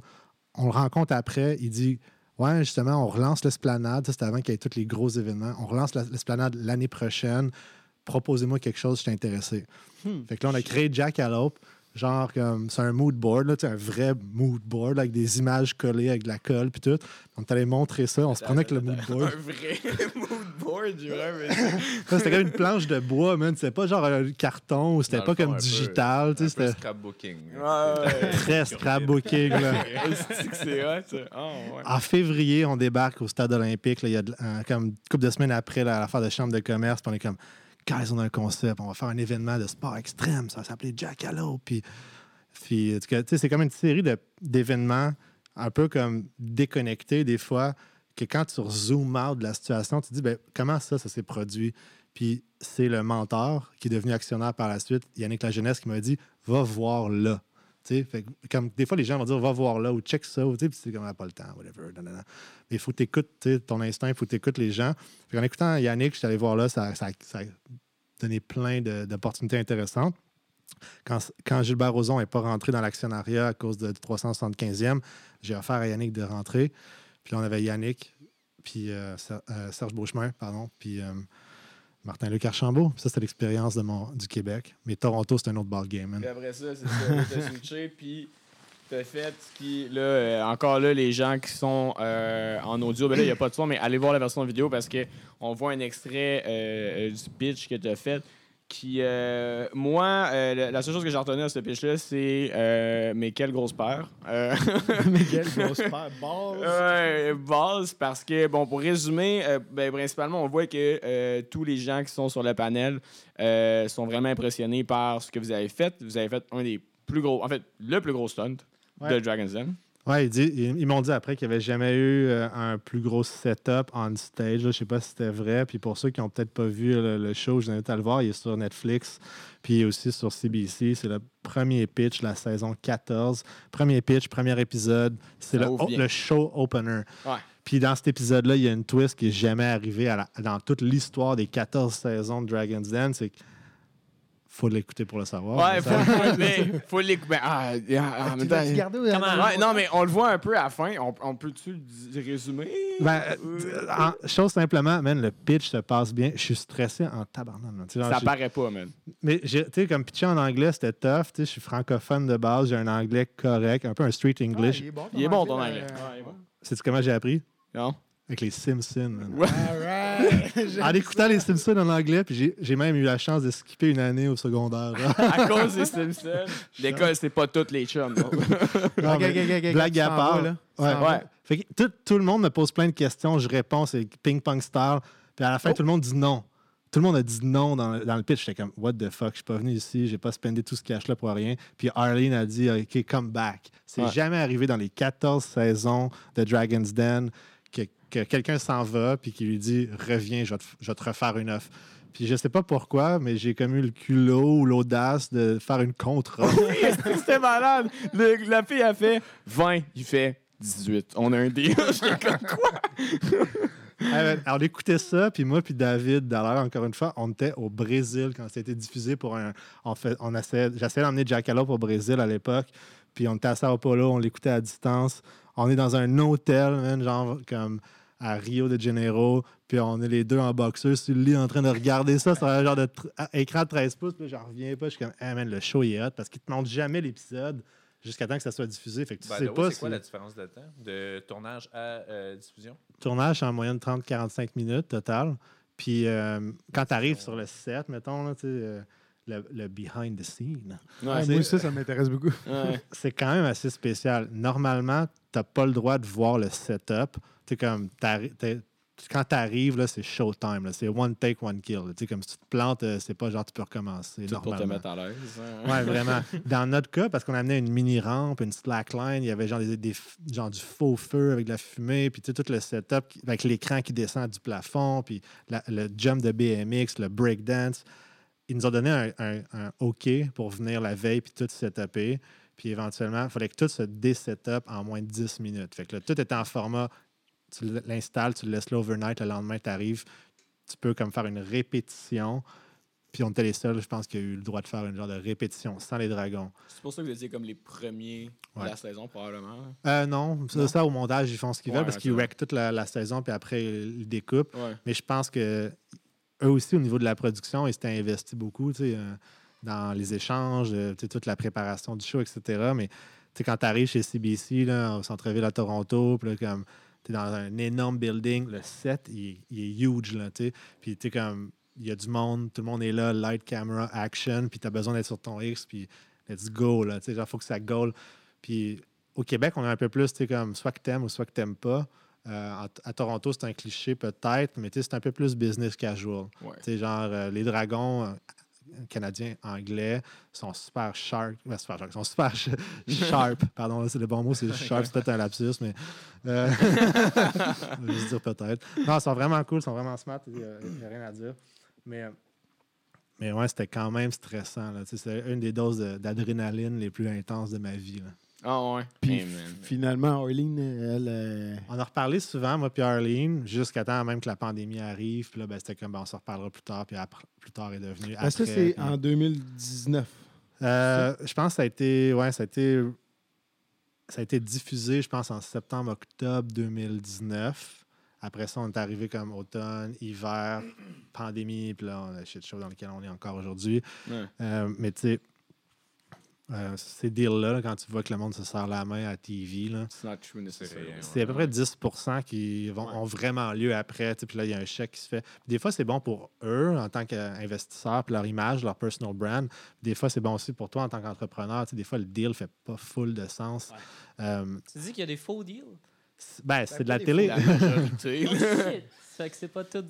On le rencontre après, il dit... Ouais, justement, on relance l'esplanade. Ça, c'était avant qu'il y ait tous les gros événements. On relance la, l'esplanade l'année prochaine. Proposez-moi quelque chose, je suis intéressé. Hmm. Fait que là, on a créé Jackalope. Genre, comme, c'est un mood board, là, un vrai mood board, là, avec des images collées, avec de la colle, puis tout. On t'allait montrer ça, on se prenait avec le mood board. Un vrai mood board, du vrai. C'était comme une planche de bois, man. C'était pas genre un carton, c'était pas comme digital. Tu sais, c'était. Scrapbooking. Très scrapbooking, là. C'est vrai, ça. En février, on débarque au Stade Olympique, il y a comme une couple de semaines après l'affaire de chambre de commerce, puis on est comme. Guys, on a un concept, on va faire un événement de sport extrême, ça va s'appeler Jackalope. Puis, puis tu sais, c'est comme une série de, d'événements un peu comme déconnectés des fois, que quand tu zoomes out de la situation, tu te dis, ben, comment ça, ça s'est produit? Puis c'est le mentor qui est devenu actionnaire par la suite, Yannick Lajeunesse, qui m'a dit, va voir là. Fait que, comme, des fois, les gens vont dire va voir là ou check ça, ou puis c'est comme ah, pas le temps, whatever. Non, non, non. Mais il faut que tu écoutes ton instinct, il faut que tu écoutes les gens. Fait qu'en écoutant Yannick, je suis allé voir là, ça, ça, ça a donné plein de, d'opportunités intéressantes. Quand, quand Gilbert Rozon n'est pas rentré dans l'actionnariat à cause de, du trois cent soixante-quinzième, j'ai offert à Yannick de rentrer. Puis là, on avait Yannick, puis euh, Serge Beauchemin, pardon, puis euh, Martin-Luc Archambault. Ça, c'était l'expérience de mon, du Québec. Mais Toronto, c'est un autre ballgame. Puis après ça, c'est ça. T'as switché, puis t'as fait ce qui... Là, euh, encore là, les gens qui sont euh, en audio, ben là, il n'y a pas de son, mais allez voir la version vidéo parce qu'on voit un extrait euh, du pitch que t'as fait. Qui, euh, moi, euh, la seule chose que j'ai retenue à ce pitch-là, c'est euh, mais quelle grosse peur. Euh... mais quelle grosse peur, balls. Ouais, balls, parce que, bon, pour résumer, euh, ben, principalement, on voit que euh, tous les gens qui sont sur le panel euh, sont vraiment impressionnés par ce que vous avez fait. Vous avez fait un des plus gros, en fait, le plus gros stunt ouais. de Dragon's Den. Ouais, ils, dit, ils m'ont dit après qu'il n'y avait jamais eu euh, un plus gros setup on stage. Je ne sais pas si c'était vrai. Puis pour ceux qui n'ont peut-être pas vu le, le show, je vous invite à le voir. Il est sur Netflix, puis aussi sur C B C. C'est le premier pitch de la saison quatorze. Premier pitch, premier épisode. C'est le, oh, le show opener. Ouais. Puis dans cet épisode-là, il y a une twist qui n'est jamais arrivée à la, dans toute l'histoire des quatorze saisons de Dragon's Den. C'est que faut l'écouter pour le savoir. Ouais, ça... faut, mais, faut l'écouter. Ah, ah, mais t'as... Ouais, non, mais on le voit un peu à la fin. On, on peut-tu résumer? Ben, euh... chose simplement, man, le pitch se passe bien. Je suis stressé en tabarnane. Ça j'suis... paraît pas, man. Mais, tu sais, comme pitcher en anglais, c'était tough. Je suis francophone de base. J'ai un anglais correct, un peu un street English. Ah, il est bon, ton il est anglais. Bon, ton anglais. Euh... Ouais, il est bon. Sais-tu comment j'ai appris? Non. Avec les Simpsons. Ouais. All right. En écoutant ça. Les Simpsons en anglais, puis j'ai, j'ai même eu la chance de skipper une année au secondaire. À cause des Simpsons. L'école, c'est pas toutes les chums. Non, okay, okay, okay, blague à part. Là. Ouais. Ouais. Fait que tout, tout le monde me pose plein de questions. Je réponds, c'est ping-pong style. Puis à la fin, oh. tout le monde dit non. Tout le monde a dit non dans le, dans le pitch. J'étais comme, what the fuck, je suis pas venu ici, j'ai pas spendé tout ce cash-là pour rien. Puis Arlene a dit, OK, come back. C'est ouais. jamais arrivé dans les quatorze saisons de Dragon's Den que, que quelqu'un s'en va puis qui lui dit, reviens, je vais te, je vais te refaire une offre. Puis je sais pas pourquoi, mais j'ai comme eu le culot ou l'audace de faire une contre-offre. Oui, c'était malade. Le, la fille a fait vingt, il fait dix-huit. On a un deal. J'étais comme, quoi? Alors, on écoutait ça, puis moi, puis David, d'ailleurs, encore une fois, on était au Brésil quand ça a été diffusé pour un. On fait, on essayait, j'essayais d'emmener Jackalope au Brésil à l'époque, puis on était à Sao Paulo, on l'écoutait à distance. On est dans un hôtel, man, genre comme à Rio de Janeiro, puis on est les deux en boxeur sur le lit en train de regarder ça sur un genre de tr- écran de treize pouces, puis j'en reviens pas, je suis comme, ah, hey, man, le show est hot, parce qu'ils te montrent jamais l'épisode. Jusqu'à temps que ça soit diffusé. Fait que tu ben sais pas c'est si... quoi la différence de temps de tournage à euh, diffusion? Tournage en moyenne trente à quarante-cinq minutes total. Puis euh, quand tu arrives ouais. sur le set, mettons, là, euh, le, le behind the scene. Ouais, ouais, moi aussi, ça m'intéresse beaucoup. Ouais. C'est quand même assez spécial. Normalement, tu n'as pas le droit de voir le setup. T'es comme, t'arri- t'es... Quand tu arrives, c'est showtime. Là. C'est one take, one kill. Tu sais, comme si tu te plantes, c'est pas genre tu peux recommencer. Tout normalement. Pour te mettre à l'aise. Hein? Ouais, vraiment. Dans notre cas, parce qu'on amenait une mini-rampe, une slackline, il y avait genre, des, des, genre du faux feu avec de la fumée, puis tu sais, tout le setup avec l'écran qui descend du plafond, puis la, le jump de B M X, le breakdance. Ils nous ont donné un, un, un OK pour venir la veille, puis tout setupé. Puis éventuellement, il fallait que tout se dé-setup en moins de dix minutes. Fait que là, tout était en format. Tu l'installes, tu le laisses là overnight, le lendemain, tu arrives, tu peux comme faire une répétition. Puis on était les seuls, je pense, qui a eu le droit de faire une genre de répétition sans les dragons. C'est pour ça que vous étiez comme les premiers ouais. de la saison, probablement? Euh, non, non. Ça, ça, au montage, ils font ce qu'ils ouais, veulent parce qu'ils wreckent toute la, la saison, puis après, ils découpent. Ouais. Mais je pense que eux aussi, au niveau de la production, ils s'étaient investis beaucoup, tu sais, euh, dans les échanges, euh, tu sais, toute la préparation du show, et cetera. Mais tu sais, quand tu arrives chez C B C, là, au centre-ville à Toronto, puis là, comme... T'es dans un énorme building, le set, il, il est huge, là, tu sais. Puis, tu sais, comme, il y a du monde, tout le monde est là, light, camera, action, puis t'as besoin d'être sur ton X, puis let's go, là, tu sais, genre, faut que ça goal. Puis, au Québec, on a un peu plus, tu sais, comme, soit que t'aimes ou soit que t'aimes pas. Euh, à, à Toronto, c'est un cliché, peut-être, mais tu sais, c'est un peu plus business casual. Ouais. Tu sais, genre, euh, les dragons... Euh, Canadiens, anglais, sont super sharp. Ben, super sharp. sont super sharp. Pardon, c'est le bon mot, c'est sharp, c'est peut-être un lapsus, mais. Euh... Je vais juste dire peut-être. Non, ils sont vraiment cool, ils sont vraiment smart, il n'y a, a rien à dire. Mais, mais ouais, c'était quand même stressant. Là. C'est une des doses de, d'adrénaline les plus intenses de ma vie. Là. Ah ouais. Puis Amen. Finalement, Arlene, elle... Euh... On a reparlé souvent, moi puis Arlene, jusqu'à temps même que la pandémie arrive. Puis là, ben, c'était comme, ben, on se reparlera plus tard, puis après, plus tard est devenu après. Est-ce que c'est puis... en deux mille dix-neuf? Euh, je pense que ça a été... Ouais, ça a été... Ça a été diffusé, je pense, en septembre, octobre deux mille dix-neuf. Après ça, on est arrivé comme automne, hiver, pandémie, puis là, on a shit show dans lequel on est encore aujourd'hui. Ouais. Euh, mais tu sais... Euh, ces deals-là, là, quand tu vois que le monde se serre la main à T V, là, It's not true, c'est, c'est, rien, c'est à peu près dix pour cent qui vont, ouais. ont vraiment lieu après. Puis là, il y a un chèque qui se fait. Pis des fois, c'est bon pour eux en tant qu'investisseurs, puis leur image, leur personal brand. Pis des fois, c'est bon aussi pour toi en tant qu'entrepreneur. Des fois, le deal fait pas full de sens. Ouais. Euh, tu dis qu'il y a des faux deals? C'est, ben, c'est, c'est de la télé. La majorité, oh, shit. Ça fait que c'est pas tout...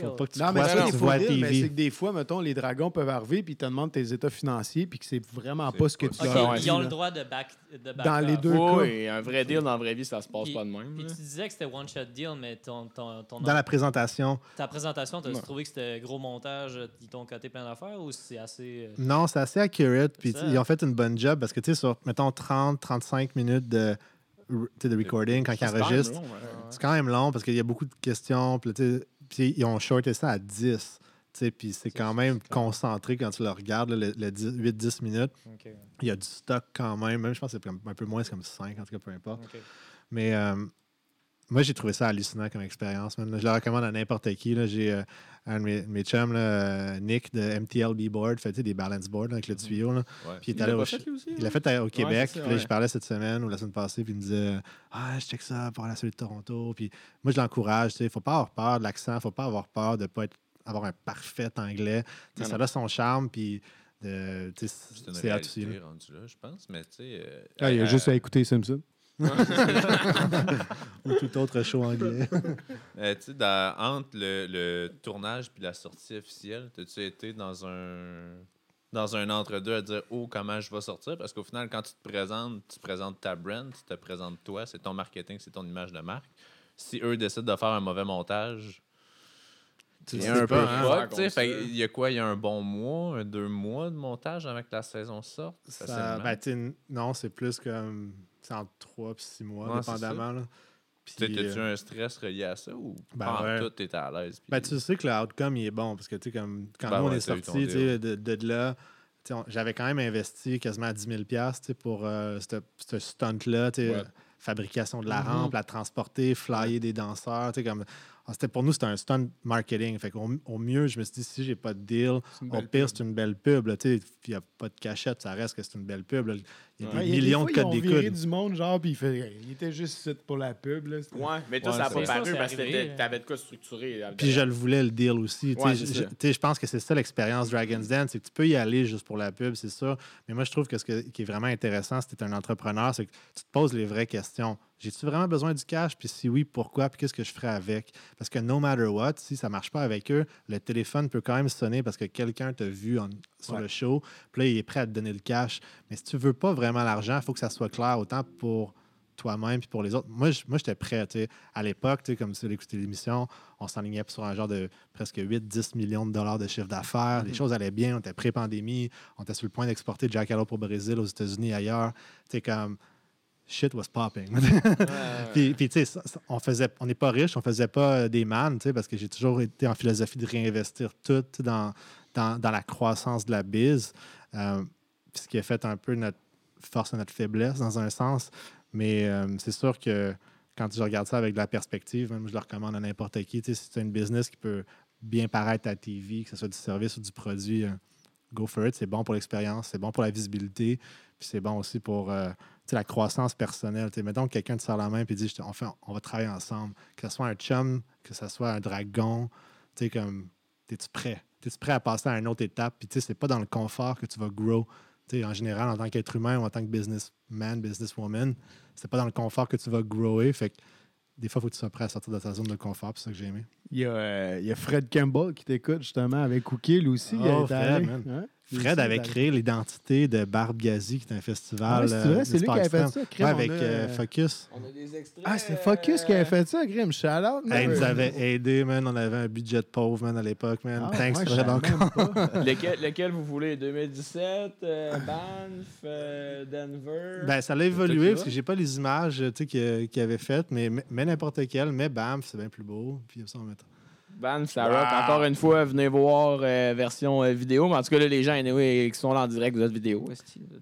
Faut pas que tu non, mais ça, tu vois dire, T V. Mais c'est que des fois, mettons, les dragons peuvent arriver puis ils te demandent tes états financiers puis que c'est vraiment c'est pas ce que tu as. Okay, ils ont là. Le droit de back. De back dans off. Les deux oh, cas. Oui, un vrai deal dans la vraie vie, ça se passe puis, pas de même. Puis là. Tu disais que c'était one shot deal, mais ton. ton, ton dans nom, la présentation. Ta présentation, t'as trouvé que c'était gros montage, ils t'ont coté plein d'affaires ou c'est assez. Non, c'est assez accurate. Puis ils ont fait une bonne job parce que tu sais, sur, mettons, trente à trente-cinq minutes de. De recording, quand ils enregistrent. Long, ouais. C'est quand même long parce qu'il y a beaucoup de questions. Puis ils ont shorté ça à dix. Puis c'est quand même concentré quand tu le regardes, le, le huit à dix minutes. Okay. Il y a du stock quand même. Même je pense que c'est un peu moins, c'est comme cinq, en tout cas, peu importe. Okay. Mais, euh, moi, j'ai trouvé ça hallucinant comme expérience. Même. Je la recommande à n'importe qui. Là. J'ai euh, un de mes, mes chums, là, Nick, de M T L B Board, fait des balance boards avec le tuyau. Là. Ouais. Puis il est allé au, fait, aussi, il l'a fait au Québec. Ouais, puis là, je parlais cette semaine ou la semaine passée, puis il me disait « Ah, je check ça pour aller à celui de Toronto. » Puis moi, je l'encourage. Il ne faut pas avoir peur de l'accent. Il ne faut pas avoir peur de ne pas être, avoir un parfait anglais. Non, ça non. a son charme, puis... De, c'est une réalité aussi, rendu là, je pense, mais tu sais... Euh, ah, il y a euh, juste à écouter Simpson. Ou tout autre show anglais. euh, tu sais, entre le, le tournage puis la sortie officielle, t'as-tu été dans un, dans un entre-deux à dire « Oh, comment je vais sortir? » Parce qu'au final, quand tu te présentes, tu présentes ta brand, tu te présentes toi, c'est ton marketing, c'est ton image de marque. Si eux décident de faire un mauvais montage... Il y a un peu de fuck. Il y a quoi? Il y a un bon mois, un deux mois de montage avant que la saison sorte? Ça, ben, non, c'est plus comme c'est entre trois et six mois, non, dépendamment. Là. Pis, T'étais-tu euh... un stress relié à ça ou ben, en ouais. tout, t'étais à l'aise? Pis... Ben, tu sais que le outcome il est bon parce que comme, quand ben, nous, on ouais, est sortis de, de, de là, on, j'avais quand même investi quasiment dix mille dollars pour euh, ce stunt-là. Ouais. Fabrication de la mm-hmm. rampe, la transporter, flyer des danseurs. Comme... Alors, c'était, pour nous, c'était un stunt marketing. Fait qu'au, au mieux, je me suis dit, si j'ai pas de deal, au pire, c'est une belle pub. Il n'y a pas de cachette, ça reste que c'est une belle pub. Il y a ouais, des y a millions des fois, de codes d'écoute. Ils ont viré du monde, genre, puis il, il était juste pour la pub. Là, ouais, mais toi, ouais, ça n'a pas paru parce que t'avais de quoi structurer. Puis je le voulais, le deal aussi. Ouais, je pense que c'est ça l'expérience Dragon's Den, c'est que tu peux y aller juste pour la pub, c'est sûr. Mais moi, je trouve que ce que, qui est vraiment intéressant, si tu es un entrepreneur, c'est que tu te poses les vraies questions. J'ai-tu vraiment besoin du cash? Puis si oui, pourquoi? Puis qu'est-ce que je ferais avec? Parce que no matter what, si ça ne marche pas avec eux, le téléphone peut quand même sonner parce que quelqu'un t'a vu en, sur ouais. le show. Puis là, il est prêt à te donner le cash. Mais si tu ne veux pas vraiment l'argent, il faut que ça soit clair autant pour toi-même puis pour les autres. Moi, je, moi j'étais prêt. T'sais. À l'époque, comme si vous écoutez l'émission, on s'enlignait sur un genre de presque huit à dix millions de dollars de chiffre d'affaires. Mm-hmm. Les choses allaient bien. On était pré-pandémie. On était sur le point d'exporter Jackalope au Brésil, aux États-Unis, ailleurs. T'sais, comme... Shit was popping. puis, puis tu sais, on faisait, on n'est pas riche, on faisait pas des mannes, tu sais, parce que j'ai toujours été en philosophie de réinvestir tout dans, dans, dans la croissance de la bise, euh, ce qui a fait un peu notre force et notre faiblesse dans un sens. Mais euh, c'est sûr que quand je regarde ça avec de la perspective, même je le recommande à n'importe qui, tu sais, si tu as une business qui peut bien paraître à T V, que ce soit du service ou du produit, euh, go for it, c'est bon pour l'expérience, c'est bon pour la visibilité, puis c'est bon aussi pour... Euh, la croissance personnelle. T'sais, mettons que quelqu'un te serre la main et dit on, fait, on va travailler ensemble. Que ce soit un chum, que ce soit un dragon, t'sais, comme, t'es-tu prêt? T'es-tu prêt à passer à une autre étape? Puis t'sais, c'est pas dans le confort que tu vas grow. T'sais, en général, en tant qu'être humain ou en tant que businessman, businesswoman, c'est pas dans le confort que tu vas grower. Fait que des fois, il faut que tu sois prêt à sortir de ta zone de confort. C'est ça que j'ai aimé. Il y a, euh, il y a Fred Campbell qui t'écoute justement avec Cookie, lui aussi. Oh, Fred, man. Hein? Fred avait créé l'identité de Barbegazi, qui est un festival. Ouais, c'est vrai, euh, c'est lui qui avait fait ça, Crème. Ouais, avec a, euh, Focus. On a des extraits. Ah, c'est Focus euh... qui avait fait ça, Crème. Shout-out, man. Hey, il nous avait aidé, man. On avait un budget de pauvre, man, à l'époque, man. Ah, thanks, Fred, encore. lequel, lequel vous voulez? deux mille dix-sept, euh, Banff, euh, Denver? Ben, ça l'a évolué, parce que j'ai pas les images, tu sais, qu'il, qu'il avait faites, mais, mais n'importe quel. Mais Banff, c'est bien plus beau. Puis ça, on mettra. Ban, ça rock. Wow. Encore une fois, venez voir euh, version euh, vidéo. Mais en tout cas, là, les gens anyway, qui sont là en direct, vous êtes vidéo,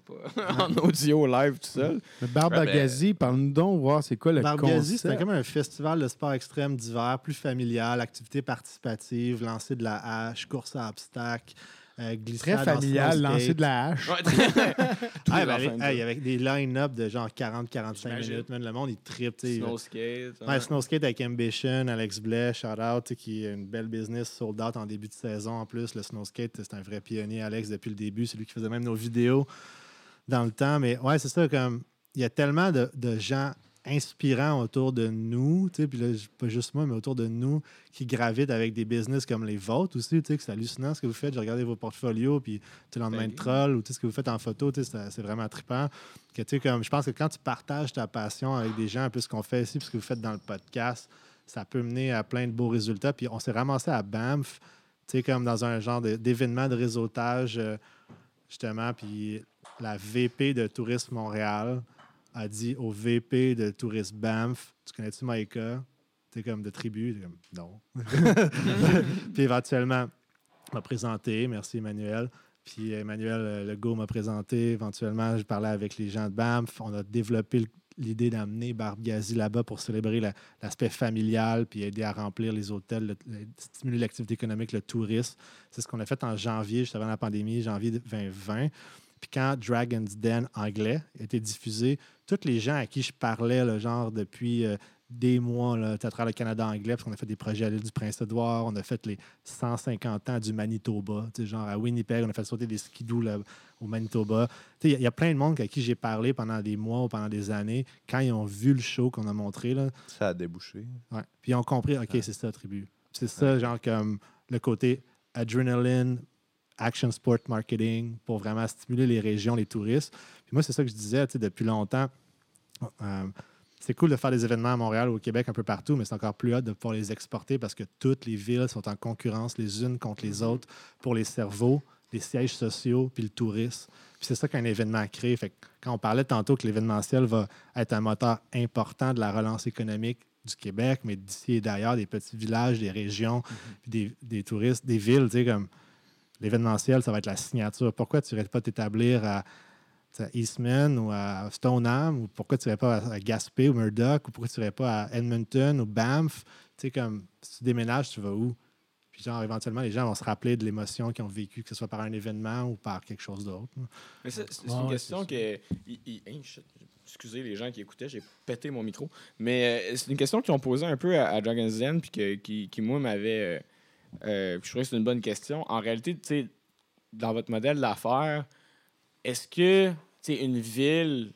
pas en audio, live, tout seul. Barbegazi, parle-nous donc, voir c'est quoi le concept. Barbegazi, c'était comme un festival de sport extrême d'hiver, plus familial, activités participatives, lancer de la hache, course à obstacles. Euh, très familial, lancer de la hache. Ouais, très... ah, ben, avec, hey, avec des line-up de genre quarante à quarante-cinq minutes, man, le monde, il tripe. Snowskate. Ouais, ouais. Snowskate avec Ambition, Alex Blais, shout-out, qui est une belle business, sold out en début de saison en plus. Le snowskate, c'est un vrai pionnier, Alex, depuis le début. C'est lui qui faisait même nos vidéos dans le temps. Mais ouais, c'est ça, comme il y a tellement de, de gens inspirants autour de nous, puis là, pas juste moi, mais autour de nous, qui gravitent avec des business comme les vôtres aussi, que c'est hallucinant ce que vous faites. J'ai regardé vos portfolios, puis le lendemain de troll, ou ce que vous faites en photo, c'est, c'est vraiment trippant. Que, comme, je pense que quand tu partages ta passion avec des gens, puis ce qu'on fait ici, puis ce que vous faites dans le podcast, ça peut mener à plein de beaux résultats. Puis on s'est ramassé à Banff, comme dans un genre de, d'événement de réseautage, euh, justement, puis la V P de Tourisme Montréal a dit au V P de Tourisme Banff, tu connais-tu Micah? T'es comme de tribu? T'es comme, non. Puis éventuellement, m'a présenté, merci Emmanuel. Puis Emmanuel Legault m'a présenté, éventuellement, je parlais avec les gens de Banff. On a développé le, l'idée d'amener Barbegazi là-bas pour célébrer la, l'aspect familial puis aider à remplir les hôtels, le, le, stimuler l'activité économique, le tourisme. C'est ce qu'on a fait en janvier, juste avant la pandémie, janvier vingt vingt. Puis quand Dragon's Den anglais était diffusé, tous les gens à qui je parlais, le genre depuis euh, des mois là, à travers le Canada anglais, parce qu'on a fait des projets à l'île du Prince-Édouard, on a fait les cent cinquante ans du Manitoba, genre à Winnipeg, on a fait sauter des skidoo là, au Manitoba. Il y, y a plein de monde à qui j'ai parlé pendant des mois ou pendant des années, quand ils ont vu le show qu'on a montré. Là, ça a débouché. Ouais. Puis ils ont compris, OK, ah. c'est ça, Tribu. C'est ça, ah. genre comme le côté adrénaline, action sport marketing pour vraiment stimuler les régions, les touristes. Puis moi, c'est ça que je disais depuis longtemps. Euh, c'est cool de faire des événements à Montréal ou au Québec un peu partout, mais c'est encore plus hâte de pouvoir les exporter parce que toutes les villes sont en concurrence les unes contre les autres pour les cerveaux, les sièges sociaux puis le tourisme. Puis c'est ça qu'un événement crée. Fait que quand on parlait tantôt que l'événementiel va être un moteur important de la relance économique du Québec, mais d'ici et d'ailleurs, des petits villages, des régions, mm-hmm. puis des, des touristes, des villes, tu sais, comme... L'événementiel, ça va être la signature. Pourquoi tu n'irais pas t'établir à, à Eastman ou à Stoneham? Ou pourquoi tu n'irais pas à Gaspé ou Murdoch? Ou pourquoi tu n'irais pas à Edmonton ou Banff? Tu sais, comme, si tu déménages, tu vas où? Puis genre, éventuellement, les gens vont se rappeler de l'émotion qu'ils ont vécue, que ce soit par un événement ou par quelque chose d'autre. Mais c'est, c'est une ouais, question c'est... que... Il, il... Hey, shit. Excusez les gens qui écoutaient, j'ai pété mon micro. Mais euh, c'est une question qu'ils ont posée un peu à, à Dragon's Den, puis que, qui, qui, moi, m'avait... Euh... Euh, je trouvais que c'est une bonne question. En réalité, tu sais, dans votre modèle d'affaires, est-ce que, tu sais, une ville...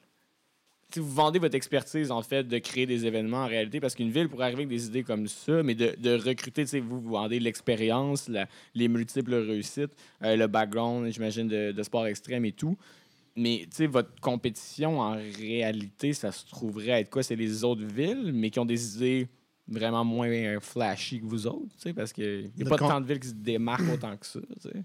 Tu sais, vous vendez votre expertise, en fait, de créer des événements en réalité, parce qu'une ville pourrait arriver avec des idées comme ça, mais de, de recruter, tu sais, vous, vous vendez l'expérience, la, les multiples réussites, euh, le background, j'imagine, de, de sport extrême et tout. Mais, tu sais, votre compétition, en réalité, ça se trouverait à être quoi? C'est les autres villes, mais qui ont des idées... vraiment moins flashy que vous autres, tu sais, parce qu'il n'y a notre pas tant de, com- de villes qui se démarquent autant que ça, tu sais.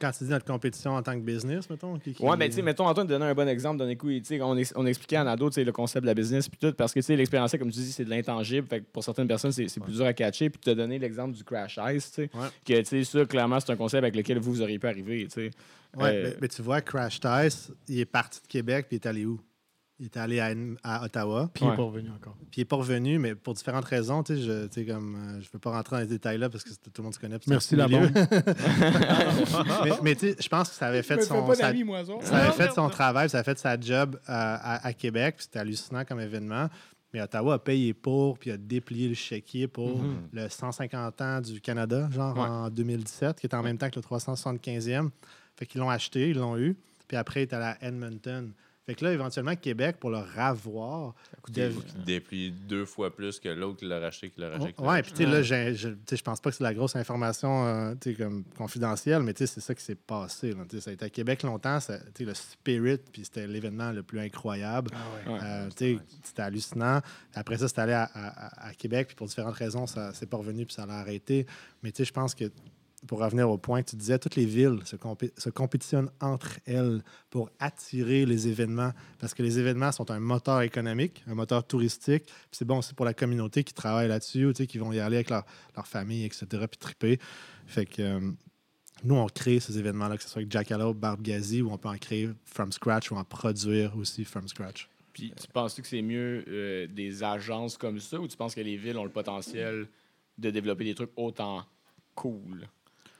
Quand tu dis notre compétition en tant que business, mettons? Qui, qui... Oui, mais tu sais, mettons, Antoine, donnait un bon exemple d'un coup, tu sais, on, ex- on expliquait à Nado, tu sais, le concept de la business, puis tout, parce que, tu sais, l'expérience, comme tu dis, c'est de l'intangible, fait que pour certaines personnes, c'est, c'est ouais. plus dur à catcher, puis tu as donné l'exemple du Crash-ice, tu sais, ouais. que, tu sais, ça, clairement, c'est un concept avec lequel vous, vous auriez pu arriver, tu sais. Oui, euh... mais, mais tu vois, Crash-ice, il est parti de Québec, puis il est allé où? Il est allé à, à Ottawa. Puis ouais. il n'est pas revenu encore. Puis il n'est pas revenu, mais pour différentes raisons. Tu sais, je ne euh, peux pas rentrer dans les détails là parce que tout le monde se connaît. Merci la bombe. mais mais tu sais, je pense que ça avait fait son, ça, moi, ça. Ça avait fait son travail, ça a fait sa job euh, à, à Québec. Puis c'était hallucinant comme événement. Mais Ottawa a payé pour, puis a déplié le chéquier pour mm-hmm. le cent cinquante ans du Canada, genre ouais. en deux mille dix-sept, qui était en même temps que le trois cent soixante-quinzième. Fait qu'ils l'ont acheté, ils l'ont eu. Puis après, il est allé à Edmonton. Fait que là, éventuellement, Québec, pour le ravoir... Dev... Déplie deux fois plus que l'autre qui l'a racheté, qui l'a racheté. Oh, oui, puis tu sais, là, j'ai, je je pense pas que c'est de la grosse information euh, comme confidentielle, mais tu sais, c'est ça qui s'est passé. Là, ça a été à Québec longtemps, ça, le Spirit, puis c'était l'événement le plus incroyable. Ah ouais. euh, ouais, c'était hallucinant. Après ça, c'est allé à, à, à Québec, puis pour différentes raisons, ça c'est pas revenu, puis ça l'a arrêté. Mais tu sais, je pense que... Pour revenir au point, tu disais, toutes les villes se, compé- se compétitionnent entre elles pour attirer les événements, parce que les événements sont un moteur économique, un moteur touristique, puis c'est bon aussi pour la communauté qui travaille là-dessus, ou, tu sais, qui vont y aller avec leur, leur famille, et cetera, puis triper. Fait que euh, nous, on crée ces événements-là, que ce soit avec Jackalope, Barbegazi, où on peut en créer from scratch ou en produire aussi from scratch. Puis tu penses-tu que c'est mieux euh, des agences comme ça, ou tu penses que les villes ont le potentiel de développer des trucs autant cool?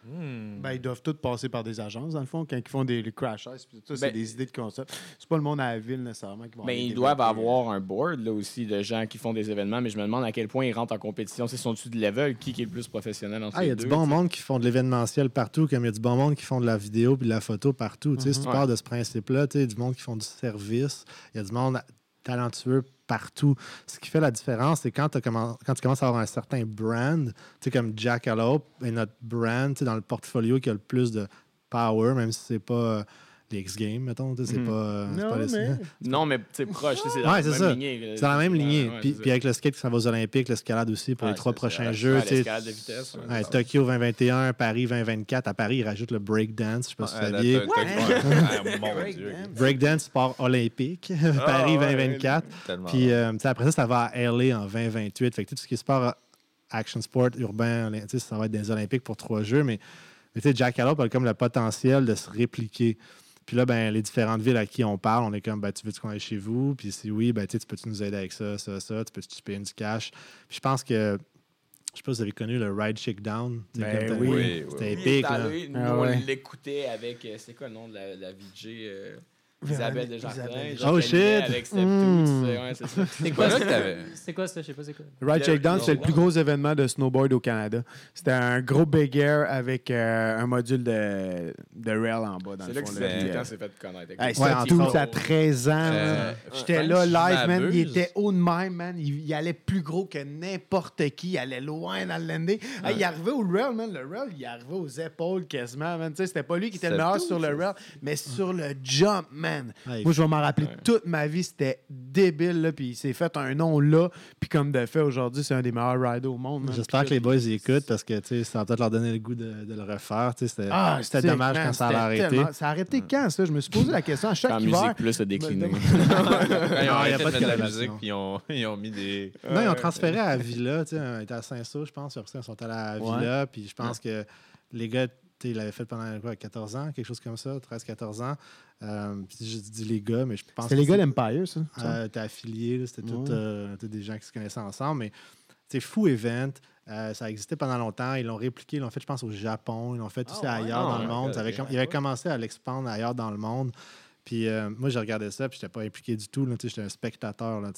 Hmm. Ben, ils doivent tous passer par des agences, dans le fond, quand ils font des crash-ice. Ben, c'est des idées de concept. C'est pas le monde à la ville, nécessairement. Qui vont mais ils doivent avoir un board, là aussi, de gens qui font des événements, mais je me demande à quel point ils rentrent en compétition. C'est sont-tu de level? Qui, qui est le plus professionnel entre ah, les deux? Il y a du bon t'sais. Monde qui font de l'événementiel partout, comme il y a du bon monde qui font de la vidéo puis de la photo partout. Mm-hmm. Si tu ouais. pars de ce principe-là, il y a du monde qui font du service, il y a du monde talentueux partout. Ce qui fait la différence, c'est quand, comm... quand tu commences à avoir un certain brand, comme Jackalope est notre brand dans le portfolio qui a le plus de power, même si c'est pas euh, les X-Games, mettons, c'est mm. pas, euh, non, c'est pas mais... les... Non, mais c'est proche, c'est dans ouais, la c'est même ça. Lignée. C'est dans la même lignée. Ouais, ouais, puis, puis avec le skate qui s'en va aux Olympiques, l'escalade aussi pour ouais, les trois prochains ça. Jeux. Ouais, l'escalade de vitesse. Ouais, ouais, Tokyo vingt vingt et un, Paris vingt vingt-quatre. À Paris, ils rajoutent le breakdance. Je sais pas si vous saviez. Breakdance, sport olympique. Paris vingt vingt-quatre. Puis après ça, ça va à L A en vingt vingt-huit. Fait que tout ce qui est sport, action sport, urbain, ça va être des Olympiques pour trois jeux. Mais Jackalope a comme le potentiel de se répliquer. Puis là, ben, les différentes villes à qui on parle, on est comme, ben, tu veux-tu qu'on aille chez vous? Puis si oui, ben, tu peux-tu nous aider avec ça, ça, ça? Tu peux-tu payer du cash? Puis je pense que, je sais pas si vous avez connu le Ride Chick Down. Ben oui, oui, c'était oui. épique. Là. Allé, nous, ah, on ouais. l'écoutait avec, c'est quoi le nom de la, la V J? Euh... Isabelle Desjardins. Oh shit! Avec Step mmh. tout, tu sais, ouais, c'est ça. C'est quoi ça que t'avais? C'est quoi ça? Je sais pas c'est quoi. Ride Shakedown, c'était le plus gros événement de snowboard au Canada. C'était un gros big air avec euh, un module de, de rail en bas. Dans c'est le fond, là que c'est, quand c'est fait connaître. Hey, c'était ouais, tout à treize ans. Euh, J'étais là live, man. Il était haut de même, man. Il, il allait plus gros que n'importe qui. Il allait loin dans le landing. Ouais. Hey, il arrivait au rail, man. Le rail, il arrivait aux épaules quasiment, man. T'sais, c'était pas lui qui était le meilleur sur le rail, mais sur le jump, man. Man. Ouais, moi, je vais m'en rappeler ouais. toute ma vie. C'était débile, là. Puis il s'est fait un nom là. Puis comme de fait, aujourd'hui, c'est un des meilleurs riders au monde. Hein. J'espère puis, que les boys y écoutent parce que, tu sais, ça va peut-être leur donner le goût de, de le refaire. Tu sais, c'était, ah, c'était dommage man, quand ça a arrêté. Tellement... Ça a arrêté ouais. quand, ça? Je me suis posé la question à chaque quand hiver. Musique Plus a décliné. Ben, ils ont arrêté de, de la musique, puis ils ont, ils ont mis des... Non, ouais. ils ont transféré à la Villa. Tu sais, ils étaient à Saint-Saul, je pense. Puis après, ils sont allés à la Villa. Ouais. Puis je pense ouais. que les gars... Il l'avait fait pendant quoi, quatorze ans, quelque chose comme ça, treize à quatorze ans. Euh, je dis les gars, mais je pense c'était que... C'était les gars d'Empire, ça? Euh, t'es affilié, là, c'était ouais. tous euh, des gens qui se connaissaient ensemble, mais c'est fou event. Euh, ça existait pendant longtemps. Ils l'ont répliqué, ils l'ont fait, je pense, au Japon, ils l'ont fait aussi ah, ouais, ailleurs non, dans le monde. Avait, ils avaient commencé à l'expandre ailleurs dans le monde. Puis euh, moi, je regardais ça, puis j'étais pas impliqué du tout. Là, j'étais un spectateur, là,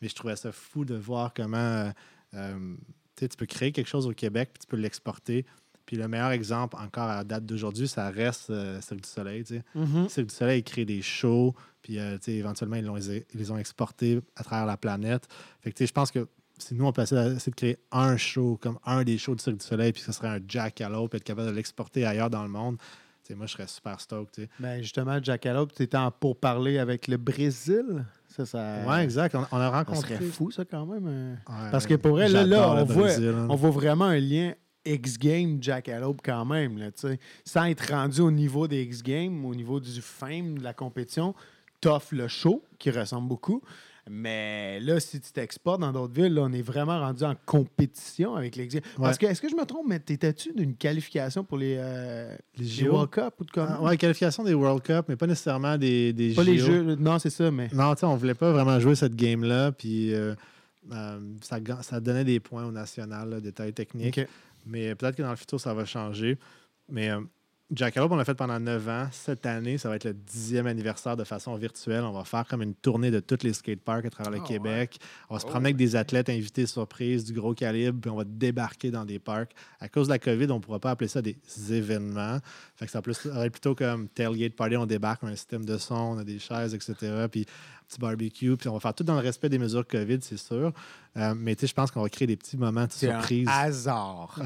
mais je trouvais ça fou de voir comment euh, euh, tu peux créer quelque chose au Québec puis tu peux l'exporter. Puis le meilleur exemple, encore à la date d'aujourd'hui, ça reste euh, Cirque du Soleil. Mm-hmm. Cirque du Soleil, ils créent des shows, puis euh, éventuellement, ils, l'ont, ils les ont exportés à travers la planète. Fait que je pense que si nous, on peut essayer de créer un show, comme un des shows du Cirque du Soleil, puis ce serait un Jackalope, être capable de l'exporter ailleurs dans le monde, t'sais, moi, je serais super stoked. Ben justement, Jackalope, tu étais en pourparlers avec le Brésil. Ça, ça... Oui, exact. On, on a rencontré. Ça serait fou, ça, quand même. Ouais, parce que pour vrai, là, là on, Brésil, voit, hein. on voit vraiment un lien X-Games Jackalope quand même, là, tu sais. Sans être rendu au niveau des X-Games, au niveau du fame, de la compétition, t'offres le show, qui ressemble beaucoup. Mais là, si tu t'exportes dans d'autres villes, là, on est vraiment rendu en compétition avec les X-Games. Ouais. Parce que, est-ce que je me trompe, mais t'étais-tu d'une qualification pour les, euh, les, les World Cup ou de quoi? Ah, oui, qualification des World Cup, mais pas nécessairement des, des pas J O. Pas les Jeux, non, c'est ça, mais... Non, tu sais, on voulait pas vraiment jouer cette game-là, puis euh, euh, ça, ça donnait des points au national, là, détail technique. Okay. Mais peut-être que dans le futur, ça va changer. Mais euh, Jackalope, on l'a fait pendant neuf ans. Cette année, ça va être le dixième anniversaire de façon virtuelle. On va faire comme une tournée de tous les skateparks à travers le oh, Québec. Ouais. On va se oh, promener avec ouais. des athlètes invités surprises du gros calibre, puis on va débarquer dans des parcs. À cause de la COVID, on ne pourra pas appeler ça des événements. Fait que ça serait plutôt comme tailgate party. On débarque, on a un système de son, on a des chaises, et cetera. Puis un petit barbecue. Puis on va faire tout dans le respect des mesures COVID, c'est sûr. Euh, mais tu sais, je pense qu'on va créer des petits moments de c'est surprise. Un hasard.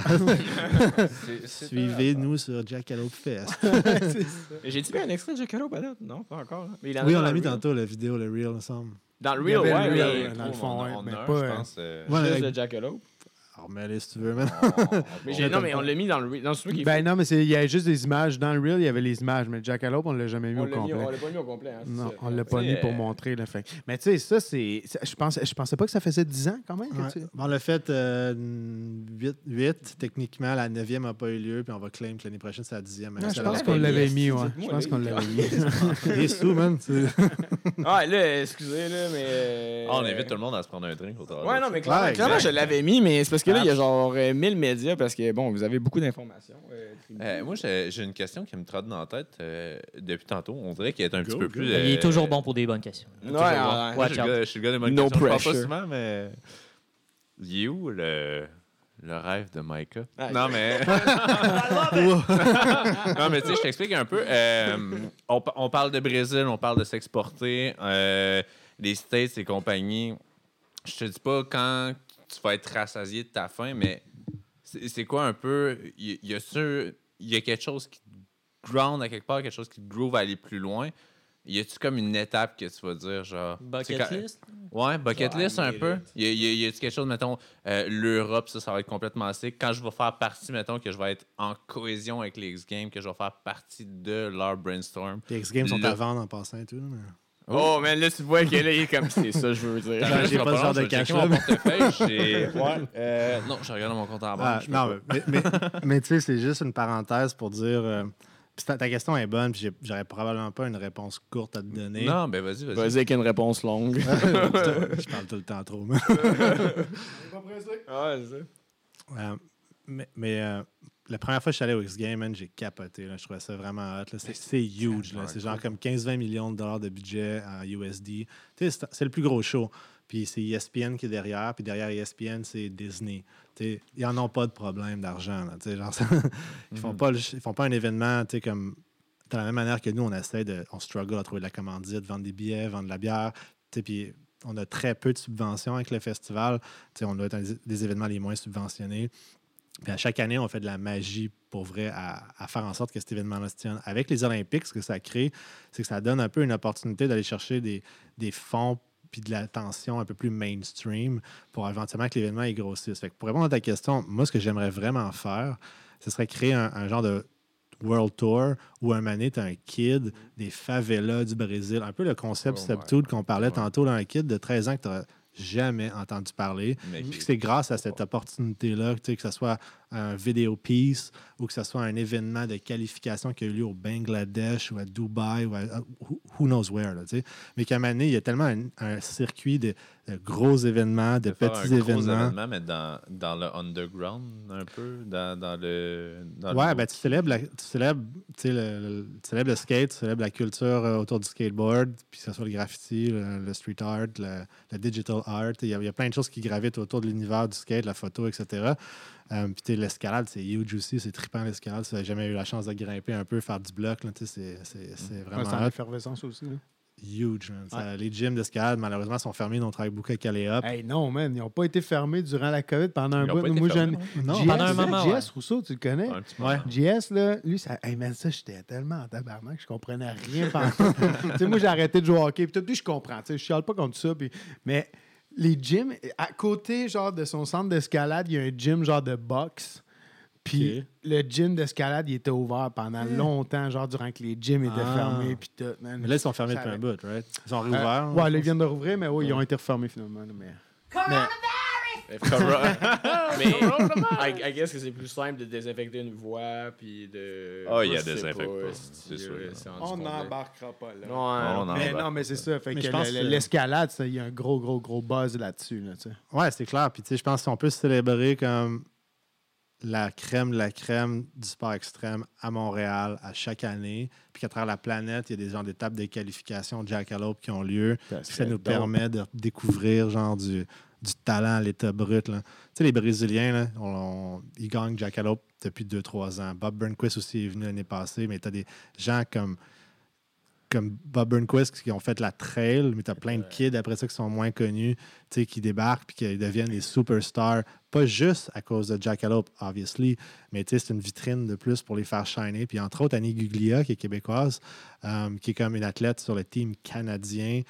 c'est, c'est Suivez-nous sur Jackalope Fest. c'est ça. J'ai dit bien un extrait de Jackalope à l'autre. Non, pas encore. Hein. Mais il en oui, on l'a mis tantôt, la vidéo, le reel, il me semble. Dans le reel, ouais, le reel, ouais, ouais, dans le fond, on, on mais heure, pas. Je pense, euh, ouais, juste avec... le Jackalope. Alors, mais allez, si tu veux, maintenant. mais non, mais on l'a mis dans le reel. Non, c'est qui ben non, mais il y avait juste des images. Dans le reel, il y avait les images, mais Jackalope, on ne l'a jamais mis on au l'a complet. Mis, on l'a pas mis au complet. Hein, non, ça. on ne l'a pas c'est mis euh... pour montrer. Là, fait. Mais tu sais, ça, c'est. Je pensais, je pensais pas que ça faisait dix ans quand même. Ouais. Que tu... bon, on l'a fait euh, huit, huit. Techniquement, la neuvième n'a pas eu lieu, puis on va claim que l'année prochaine, c'est la dixième. Non, je pense qu'on l'avait mis, ouais. Je pense qu'on l'avait mis. Des sous, man. Ah, là, excusez, là, mais. On invite tout le monde à se prendre un drink au travail. Ouais, non, mais clairement, je l'avais mis, mais c'est parce que là, il y a genre euh, mille médias parce que, bon, vous avez beaucoup d'informations. Euh, euh, moi, j'ai, j'ai une question qui me trotte dans la tête euh, depuis tantôt. On dirait qu'il est un go, petit peu go. plus... Euh... Il est toujours bon pour des bonnes questions. Ouais, ouais, bon. ouais, je, suis gars, je suis le gars des bonnes no questions. Pressure. Je ne parle pas souvent, mais... Il est où le... Le rêve de Micah. Ah, non, mais... non, mais tu sais, je t'explique un peu. Euh, on, on parle de Brésil, on parle de s'exporter. Euh, les States et compagnie. Je te dis pas quand... tu vas être rassasié de ta faim, mais c'est, c'est quoi un peu... Il y, y, y a quelque chose qui te ground à quelque part, quelque chose qui te groove à aller plus loin. Y a-tu comme une étape que tu vas dire, genre... Bucket list? Ouais, bucket list un peu. Y, y, y a-tu quelque chose, mettons, euh, l'Europe, ça, ça va être complètement sick. Quand je vais faire partie, mettons, que je vais être en cohésion avec les X-Games, que je vais faire partie de leur brainstorm. Les X-Games sont à vendre en passant et tout, mais... Oh, mais là, tu vois qu'elle est comme c'est ça, je veux dire. Là, j'ai pas, pas le genre de cash là. J'ai... Ouais. Euh, non, je regarde mon compte en banque. Ah, non, mais, mais, mais tu sais, c'est juste une parenthèse pour dire euh, Ta, ta question est bonne, puis j'aurais probablement pas une réponse courte à te donner. Non, ben vas-y, vas-y. Vas-y avec une réponse longue. Je parle tout le temps trop. On est pas pressé. Ah, c'est ça. Euh, mais mais euh, la première fois que je suis allé au X-Games, j'ai capoté. Là. Je trouvais ça vraiment hot. Là. C'est, c'est huge. Là. C'est genre comme quinze à vingt millions de dollars de budget en U S D. T'sais, c'est, c'est le plus gros show. Puis c'est E S P N qui est derrière. Puis derrière E S P N, c'est Disney. T'sais, ils n'en ont pas de problème d'argent. Là, genre ça, ils font mm-hmm. pas le, ils font pas un événement comme de la même manière que nous, on essaie de... On struggle à trouver de la commandite, vendre des billets, vendre de la bière. Puis on a très peu de subventions avec le festival. T'sais, on doit être un des événements les moins subventionnés. Puis à chaque année, on fait de la magie pour vrai à, à faire en sorte que cet événement-là se tienne. Avec les Olympiques, ce que ça crée, c'est que ça donne un peu une opportunité d'aller chercher des, des fonds puis de l'attention un peu plus mainstream pour éventuellement que l'événement y grossisse. Fait que pour répondre à ta question, moi, ce que j'aimerais vraiment faire, ce serait créer un, un genre de World Tour où un année, t'as un kid des favelas du Brésil. Un peu le concept oh Subtool qu'on parlait ouais. tantôt, là, un kid de treize ans que t'as jamais entendu parler. Puis que c'est grâce à cette opportunité-là, que ce soit un vidéo piece ou que ce soit un événement de qualification qui a eu lieu au Bangladesh ou à Dubaï ou à who knows where. Là, mais qu'à un moment donné, il y a tellement un, un circuit de, de gros événements, de, de petits un événements. Gros événement, mais dans, dans le underground un peu, dans, dans le... Dans ouais, le... ben tu célèbres, la, tu, célèbres le, le, tu célèbres le skate, tu célèbres la culture autour du skateboard, puis que ce soit le graffiti, le, le street art, le, le digital art. Il y, y a plein de choses qui gravitent autour de l'univers du skate, la photo, et cetera. Euh, Puis l'escalade, c'est huge aussi, c'est trippant l'escalade. Si tu n'as jamais eu la chance de grimper un peu, faire du bloc, là, c'est, c'est, c'est vraiment... Ouais, c'est en effervescence aussi. Là. Huge, man. Ouais. Ça, les gyms d'escalade, malheureusement, sont fermés, donc on travaille beaucoup avec Aléop. Hey, non, man, ils n'ont pas été fermés durant la COVID pendant un bout. Moi, fermés, j'en... Non, G S, pendant un moment. J S Rousseau, tu le connais? Un petit ouais. J S, là, lui, ça... Hey, man, ça, j'étais tellement en tabarnak que je comprenais rien. Tu sais, moi, j'ai arrêté de jouer au hockey, puis tout, puis je comprends, tu sais, je chiale pas contre ça, puis... Mais... Les gyms, à côté genre de son centre d'escalade, il y a un gym genre de boxe. Puis okay. le gym d'escalade, il était ouvert pendant mmh. longtemps, genre durant que les gyms étaient ah. fermés. Puis tout. Man, mais là, ils sont fermés depuis un bout, right? Ils sont réouverts. Euh, ouais, ils viennent de rouvrir, mais oui, ouais. ils ont été refermés finalement. Mais... Coronavirus! Mais, mais I, I guess que c'est plus simple de désinfecter une voie, puis de. Ah, oh, il y a des infectants. C'est sûr. On n'embarquera pas là. Non, non, mais non, mais c'est ça. Fait que le, l'escalade, il y a un gros, gros, gros buzz là-dessus. Là, ouais, c'est clair. Puis, tu sais, je pense qu'on peut célébrer comme la crème, la crème du sport extrême à Montréal à chaque année. Puis qu'à travers la planète, il y a des genre d'étapes de qualification de Jackalope qui ont lieu. Ça, ça nous dope. Permet de découvrir genre du. du talent à l'état brut. Tu sais, les Brésiliens, là, on, on, ils gagnent Jackalope depuis deux trois ans. Bob Burnquist aussi est venu l'année passée, mais tu as des gens comme, comme Bob Burnquist qui ont fait la trail, mais tu as plein de kids après ça qui sont moins connus, tu sais, qui débarquent puis qui deviennent des superstars, pas juste à cause de Jackalope, obviously, mais tu sais, c'est une vitrine de plus pour les faire shiner. Puis entre autres, Annie Guglia, qui est québécoise, euh, qui est comme une athlète sur le team canadien,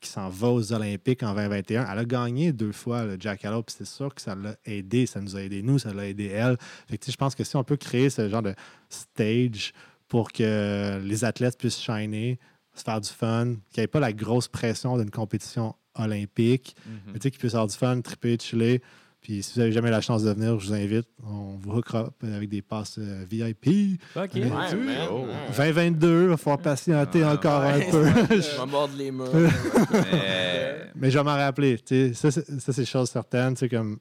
qui s'en va aux Olympiques en vingt vingt et un. Elle a gagné deux fois le Jackalope. C'est sûr que ça l'a aidé. Ça nous a aidé, nous. Ça l'a aidé, elle. Fait que, je pense que si on peut créer ce genre de stage pour que les athlètes puissent shiner, se faire du fun, qu'il n'y ait pas la grosse pression d'une compétition olympique, mm-hmm. mais qu'ils puissent avoir du fun, triper, chiller. Puis si vous n'avez jamais la chance de venir, je vous invite. On vous hook up avec des passes euh, V I P. OK. Ouais, oh. vingt vingt-deux, il va falloir patienter ah, encore ouais, un peu. Je m'aborde les murs. mais... mais je vais m'en rappeler. Ça c'est, ça, c'est chose certaine. Comme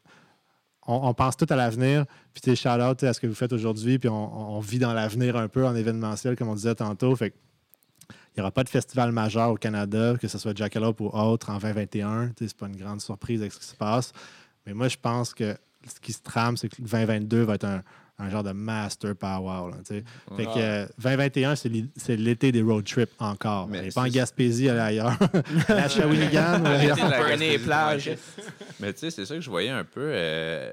on, on pense tout à l'avenir. Puis t'es shout-out à ce que vous faites aujourd'hui. Puis on, on vit dans l'avenir un peu en événementiel, comme on disait tantôt. Fait que il n'y aura pas de festival majeur au Canada, que ce soit Jackalope ou autre, en vingt vingt et un. C'est pas une grande surprise avec ce qui se passe. Mais moi, je pense que ce qui se trame, c'est que vingt vingt-deux va être un, un genre de master power. Là, t'sais. Fait que euh, vingt vingt et un, c'est, li- c'est l'été des road trips encore. Mais on n'est pas en Gaspésie, allez ailleurs. La Shawinigan. Les plages. Mais tu sais, c'est ça que je voyais un peu. Euh,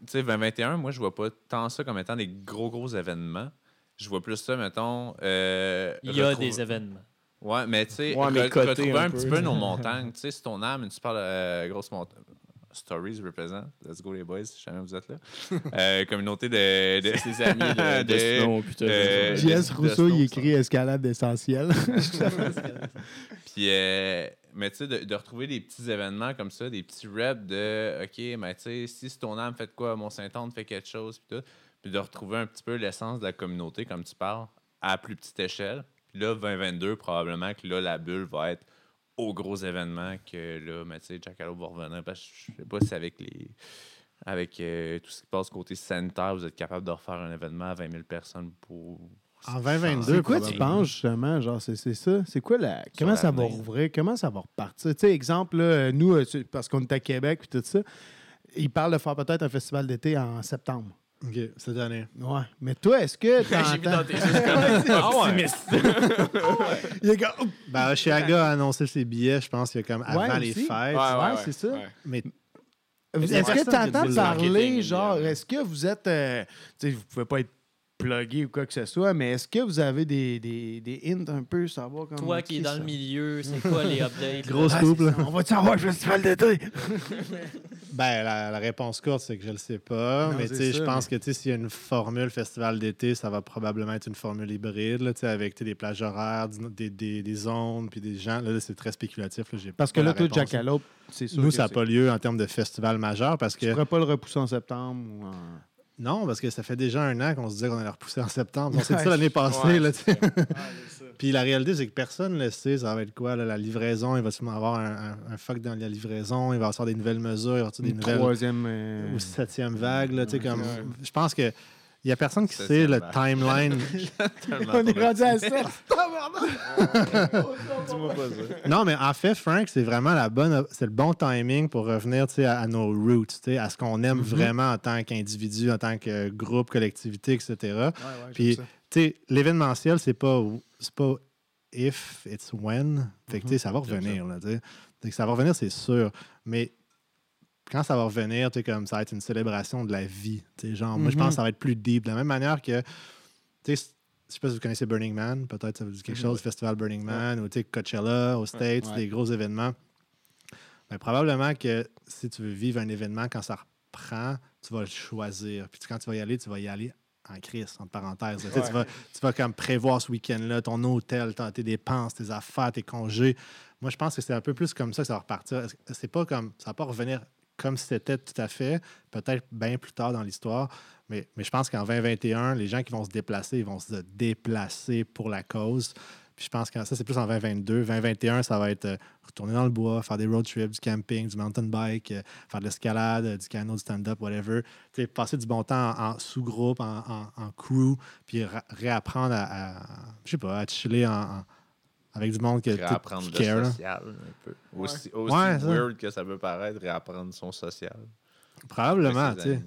tu sais, vingt vingt et un, moi, je vois pas tant ça comme étant des gros, gros événements. Je vois plus ça, mettons... Euh, Il y a retrouve... des événements. Ouais, mais tu sais, ouais, re- retrouver un, un petit peu nos montagnes. Tu sais, si ton âme, une super euh, grosse montagne... Stories represent. Let's go, les boys, si jamais vous êtes là. Euh, communauté de, de ses amis de, de, de Snow, putain. J S Rousseau, il écrit Escalade essentielle. Puis, euh, mais tu sais, de, de retrouver des petits événements comme ça, des petits reps de OK, mais tu sais, si ton âme fait de quoi, Mont-Saint-Anne fait quelque chose, puis tout. Puis de retrouver un petit peu l'essence de la communauté, comme tu parles, à plus petite échelle. Puis là, vingt vingt-deux, probablement que là, la bulle va être au gros événement que là, mais tu sais, Jackalope va revenir. Parce que je sais pas si avec les. Avec euh, tout ce qui passe côté sanitaire, vous êtes capable de refaire un événement à vingt mille personnes pour. En vingt vingt-deux, c'est quoi tu penses justement? Genre, c'est, c'est ça? C'est quoi la. Comment ça va rouvrir? Comment ça va repartir? Tu sais, exemple, là, nous, parce qu'on est à Québec et tout ça, ils parlent de faire peut-être un festival d'été en septembre. OK, cette année. Ouais. Mais toi, est-ce que. J'ai vu dans tes yeux, je suis comme. Ben, Chiaga a annoncé ses billets, je pense, il y a comme avant les fêtes. Ouais, ouais, c'est ça. Mais. Est-ce que tu entends parler, genre, est-ce que vous êtes. Tu sais, vous pouvez pas être. Plugué ou quoi que ce soit, mais est-ce que vous avez des, des, des hints un peu, savoir comment... Toi qui es dans ça? Le milieu, c'est quoi les updates? Grosse couple. On va-tu avoir un festival d'été? Ben, la, la réponse courte, c'est que je le sais pas, non, mais tu sais, je pense mais... que tu sais, s'il y a une formule festival d'été, ça va probablement être une formule hybride, là, tu sais, avec t'sais, des plages horaires, des, des, des zones, puis des gens. Là, là c'est très spéculatif. Là, j'ai parce que là, tout Jackalope, c'est sûr nous, que ça n'a pas lieu en termes de festival majeur, parce que... Tu ne pourrais pas le repousser en septembre ou en... Non, parce que ça fait déjà un an qu'on se disait qu'on allait repousser en septembre. On s'est dit ça l'année passée. Ouais, là, c'est ouais, c'est puis la réalité, c'est que personne ne le sait. Ça va être quoi? Là, la livraison, il va sûrement avoir un, un, un fuck dans la livraison. Il va y avoir des nouvelles mesures. Il va y avoir des nouvelles... Troisième... Euh... Ou septième vague. Là, ouais, comme... ouais. Je pense que... Il n'y a personne qui sait le timeline. On est rendu à ça. Dis-moi pas ça. Non, mais en fait, Frank, c'est vraiment la bonne, c'est le bon timing pour revenir à, à nos roots, à ce qu'on aime mm-hmm. vraiment en tant qu'individu, en tant que groupe, collectivité, et cetera. Ouais, ouais, puis, tu sais, l'événementiel, c'est pas, c'est pas if, it's when. Fait que, tu sais, ça va revenir. Là, fait que ça va revenir, c'est sûr. Mais. Quand ça va revenir, t'sais, comme ça va être une célébration de la vie. T'sais, genre, mm-hmm. moi, je pense que ça va être plus deep. De la même manière que, je ne sais pas si vous connaissez Burning Man, peut-être ça vous dit quelque mm-hmm. chose, le festival Burning Man, ouais. ou Coachella, aux States, ouais. des gros événements. Ben, probablement que si tu veux vivre un événement, quand ça reprend, tu vas le choisir. Puis quand tu vas y aller, tu vas y aller en crise, entre parenthèses. Ouais. Tu vas, tu vas comme prévoir ce week-end-là, ton hôtel, tes dépenses, tes affaires, tes congés. Moi, je pense que c'est un peu plus comme ça que ça va repartir. C'est pas comme, ça va pas revenir... comme si c'était tout à fait, peut-être bien plus tard dans l'histoire, mais, mais je pense qu'en vingt vingt et un, les gens qui vont se déplacer, ils vont se déplacer pour la cause. Puis je pense que ça, c'est plus en vingt vingt-deux. vingt vingt et un, ça va être retourner dans le bois, faire des road trips, du camping, du mountain bike, faire de l'escalade, du canot, du stand-up, whatever. Tu sais, passer du bon temps en, en sous-groupe, en, en, en crew, puis ra- réapprendre à, à, je sais pas, à chiller en... en avec du monde que réapprendre le care, social là. Un peu. Aussi, ouais. aussi ouais, weird que ça peut paraître, réapprendre son social. Probablement, tu sais.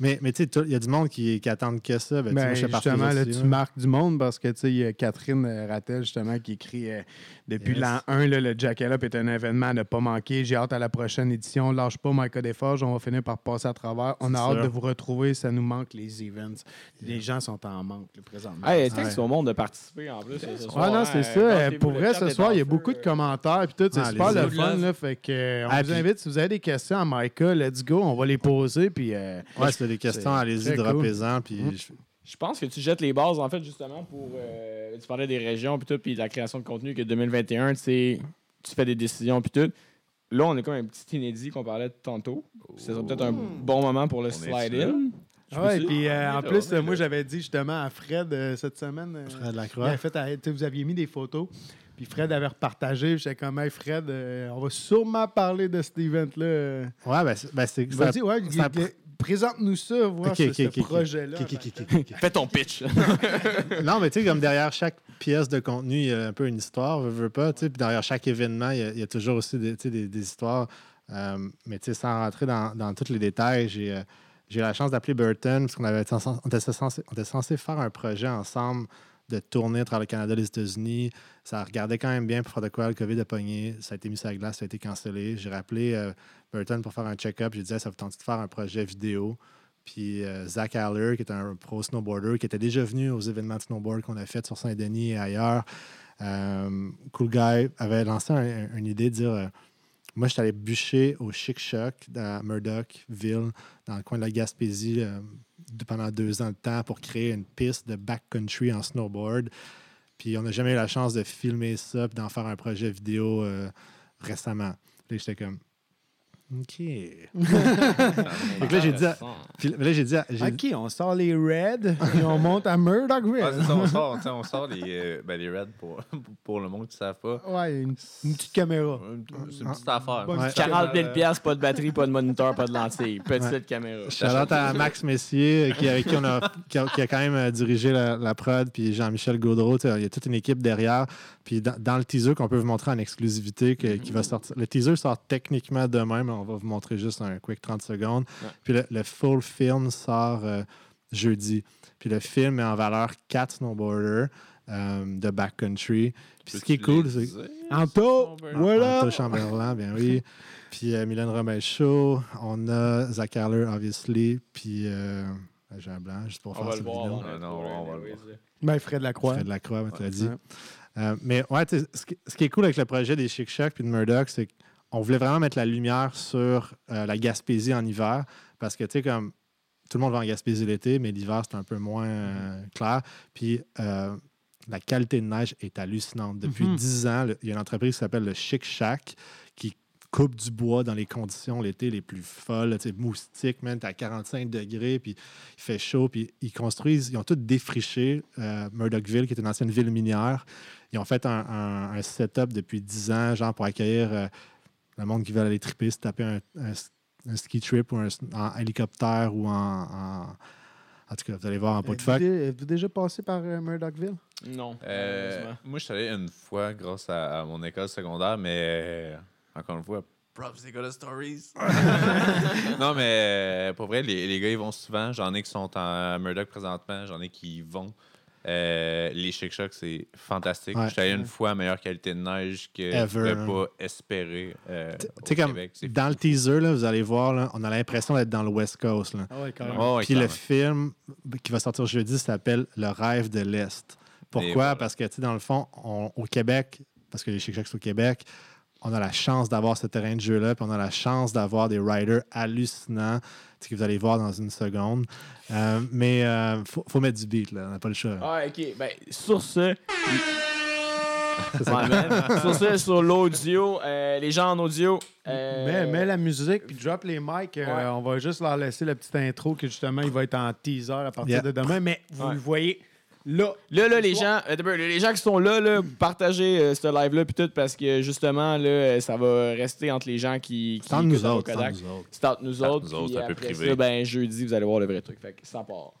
Mais, mais tu sais, il y a du monde qui, qui attend que ça. Ben, ben, moi, justement, là, aussi, tu ouais. marques du monde parce que tu sais, il y a Catherine Rattel, justement, qui écrit euh, depuis yes. l'an un, là, le Jackalope est un événement à ne pas manquer. J'ai hâte à la prochaine édition. Lâche pas Micah Desforges, on va finir par passer à travers. On a c'est hâte sûr. De vous retrouver. Ça nous manque les events. Yeah. Les gens sont en manque là, présentement. Hey, est-ce que c'est au monde de participer en plus? Ce soir, ah non, c'est hein, ça. Pour vrai, ce soir, il y a beaucoup de commentaires puis tout. C'est ah, super le fun. Là, fait que on vous invite si vous avez des questions à Micah, let's go, on va les poser puis. Des questions, c'est allez-y, dropez-en. Cool. Mmh. Je... je pense que tu jettes les bases, en fait, justement, pour... Euh, tu parlais des régions, puis tout, puis de la création de contenu, que deux mille vingt et un, tu sais, tu fais des décisions, puis tout. Là, on est comme un petit inédit qu'on parlait tantôt. Oh. C'est peut-être un bon moment pour le on slide-in. Oui, puis euh, en plus, euh, moi, j'avais dit justement à Fred euh, cette semaine... Euh, Fred Lacroix. En fait, à, vous aviez mis des photos... Puis Fred avait repartagé. J'étais comme, hey Fred, euh, on va sûrement parler de cet event-là. Ouais, ben c'est. Ben c'est ça, dit, ouais, ça, il, ça... Présente-nous ça, voir okay, okay, ce, okay, ce okay, projet-là. Okay, okay, okay, okay. Fais ton pitch. Non, mais tu sais, comme derrière chaque pièce de contenu, il y a un peu une histoire, veux, veux pas. Puis derrière chaque événement, il y a, il y a toujours aussi des, des, des histoires. Euh, mais tu sais, sans rentrer dans, dans tous les détails, j'ai, euh, j'ai eu la chance d'appeler Burton, parce qu'on avait, on était censé, on était censé faire un projet ensemble. De tourner à travers le Canada, les États-Unis. Ça regardait quand même bien pour faire de quoi le COVID a pogné. Ça a été mis sur la glace, ça a été cancellé. J'ai rappelé euh, Burton pour faire un check-up. J'ai dit hey, « ça vous tente de faire un projet vidéo ». Puis euh, Zach Haller, qui est un pro snowboarder, qui était déjà venu aux événements de snowboard qu'on a fait sur Saint-Denis et ailleurs. Euh, cool guy avait lancé un, un, une idée de dire euh, « moi, je suis allé bûcher au Chic-Choc à Murdochville, dans le coin de la Gaspésie euh, ». Pendant deux ans de temps pour créer une piste de backcountry en snowboard. Puis on n'a jamais eu la chance de filmer ça et d'en faire un projet vidéo euh, récemment. Là, j'étais comme OK. Donc là, j'ai dit, à, là, j'ai dit à, j'ai OK, on sort les Reds et on monte à Murdochville. Ah, c'est ça, on sort, on sort les, euh, ben, les Reds pour, pour le monde qui ne savent pas. Ouais, une, une petite caméra. C'est une petite ah, affaire. Bon, ouais. quarante mille dollars, pas de batterie, pas de moniteur, pas de lentille. Petite ouais. caméra. Shout-out à Max Messier, qui, avec qui, on a, qui, a, qui a quand même euh, dirigé la, la prod, puis Jean-Michel Gaudreau. Il y a toute une équipe derrière. Puis dans, dans le teaser qu'on peut vous montrer en exclusivité, que, mm-hmm. qui va sortir. Le teaser sort techniquement demain, mais on va vous montrer juste un quick trente secondes. Ouais. Puis le, le full film sort euh, jeudi. Puis le film met en valeur quatre snowboarders euh, de backcountry. Puis Peux ce qui est cool, c'est... Anto! Voilà! Anto Chamberlain, bien oui. Puis euh, Mylène Robichaud. On a Zach Arler, obviously. Puis... Euh... J'ai un blanc, juste pour on faire cette voir, vidéo. On, non, on va le voir. Ben, Fred Lacroix. Fred Lacroix, tu l'as dit. Euh, mais ouais, ce qui, ce qui est cool avec le projet des Chic Chocs puis de Murdoch, c'est qu'on voulait vraiment mettre la lumière sur euh, la Gaspésie en hiver. Parce que, tu sais, comme tout le monde va en Gaspésie l'été, mais l'hiver, c'est un peu moins euh, clair. Puis euh, la qualité de neige est hallucinante. Depuis mm-hmm. dix ans, il y a une entreprise qui s'appelle le Chic Choc qui coupe du bois dans les conditions l'été les plus folles, tu sais, moustiques, man, t'as quarante-cinq degrés, puis il fait chaud, puis ils construisent, ils ont tout défriché euh, Murdochville, qui est une ancienne ville minière. Ils ont fait un, un, un setup depuis dix ans, genre pour accueillir euh, le monde qui veut aller triper, se taper un, un, un ski trip ou un, en hélicoptère ou en, en... En tout cas, vous allez voir en pot de fac. Êtes-vous déjà passé par euh, Murdochville? Non. Euh, moi, je suis allé une fois grâce à, à mon école secondaire, mais... Encore une fois, props, les gars de Stories. Non, mais euh, pour vrai, les, les gars, ils vont souvent. J'en ai qui sont en Murdoch présentement. J'en ai qui vont. Euh, les Chic Chocs, c'est fantastique. Ouais. J'étais allé une fois à meilleure qualité de neige que je ne pouvais pas espérer euh, au Québec. Comme, dans fou. Le teaser, là, vous allez voir, là, on a l'impression d'être dans le West Coast. Là. Oh, ouais, quand même. Oh, ouais, Puis quand le même. Film qui va sortir jeudi s'appelle « Le rêve de l'Est ». Pourquoi? Voilà. Parce que, tu sais, dans le fond, on, au Québec, parce que les Chic Chocs sont au Québec, on a la chance d'avoir ce terrain de jeu-là, puis on a la chance d'avoir des riders hallucinants, ce que vous allez voir dans une seconde. Euh, mais il euh, faut, faut mettre du beat, là, on n'a pas le choix. Ah, OK. Ben, sur ce... Ouais, sur ça, sur l'audio, euh, les gens en audio. Euh... Mets, mets la musique puis drop les mics. Euh, ouais. On va juste leur laisser la petite intro que justement, il va être en teaser à partir yeah. de demain, mais vous ouais. le voyez... Là, là, là les, gens, euh, les gens qui sont là, là partagez euh, ce live-là puis tout parce que justement, là, ça va rester entre les gens qui... qui c'est entre nous autres. C'est entre nous autres. C'est nous autres, un peu privé. Ça, ben, jeudi, vous allez voir le vrai truc. Fait que ça part.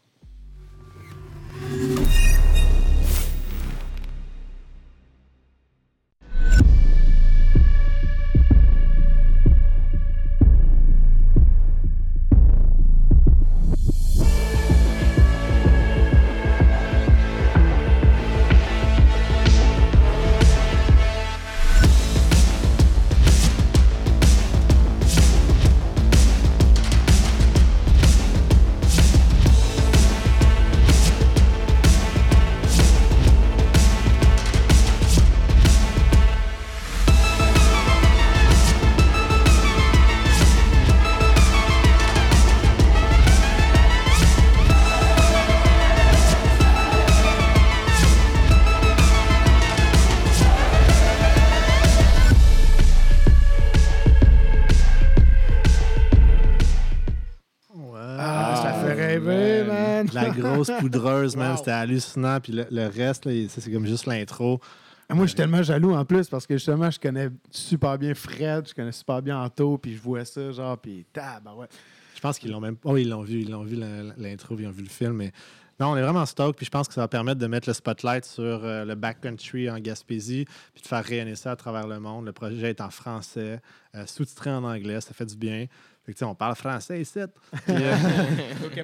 Poudreuse, wow. man, c'était hallucinant. Puis le, le reste, là, il, ça, c'est comme juste l'intro. Et moi, je suis tellement jaloux en plus parce que justement, je connais super bien Fred, je connais super bien Anto, puis je vois ça, genre, puis tab, ben ouais. Je pense qu'ils l'ont même pas. Oh, ils l'ont vu, ils l'ont vu l'intro, ils ont vu le film. Mais non, on est vraiment stoked, puis je pense que ça va permettre de mettre le spotlight sur euh, le backcountry en Gaspésie, puis de faire rayonner ça à travers le monde. Le projet est en français, euh, sous-titré en anglais, ça fait du bien. Fait que, on parle français ici. Euh...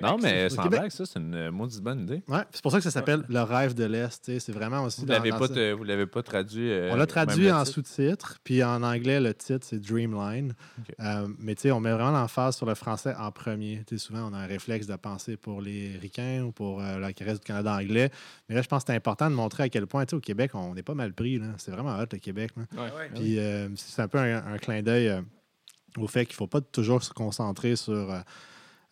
non, mais sans blague, ça, c'est une euh, maudite bonne idée. Ouais, c'est pour ça que ça s'appelle ouais. Le rêve de l'Est. T'sais. C'est vraiment aussi. Vous ne l'avez, dans... l'avez pas traduit. Euh, on l'a traduit en sous-titres, puis en anglais, le titre, c'est Dreamline. Okay. Euh, mais on met vraiment l'emphase sur le français en premier. T'sais, souvent, on a un réflexe de penser pour les Ricains ou pour euh, la reste du Canada anglais. Mais là, je pense que c'est important de montrer à quel point, au Québec, on est pas mal pris. Là. C'est vraiment hot, le Québec. Puis euh, c'est un peu un, un clin d'œil. Euh, au fait qu'il ne faut pas toujours se concentrer sur euh,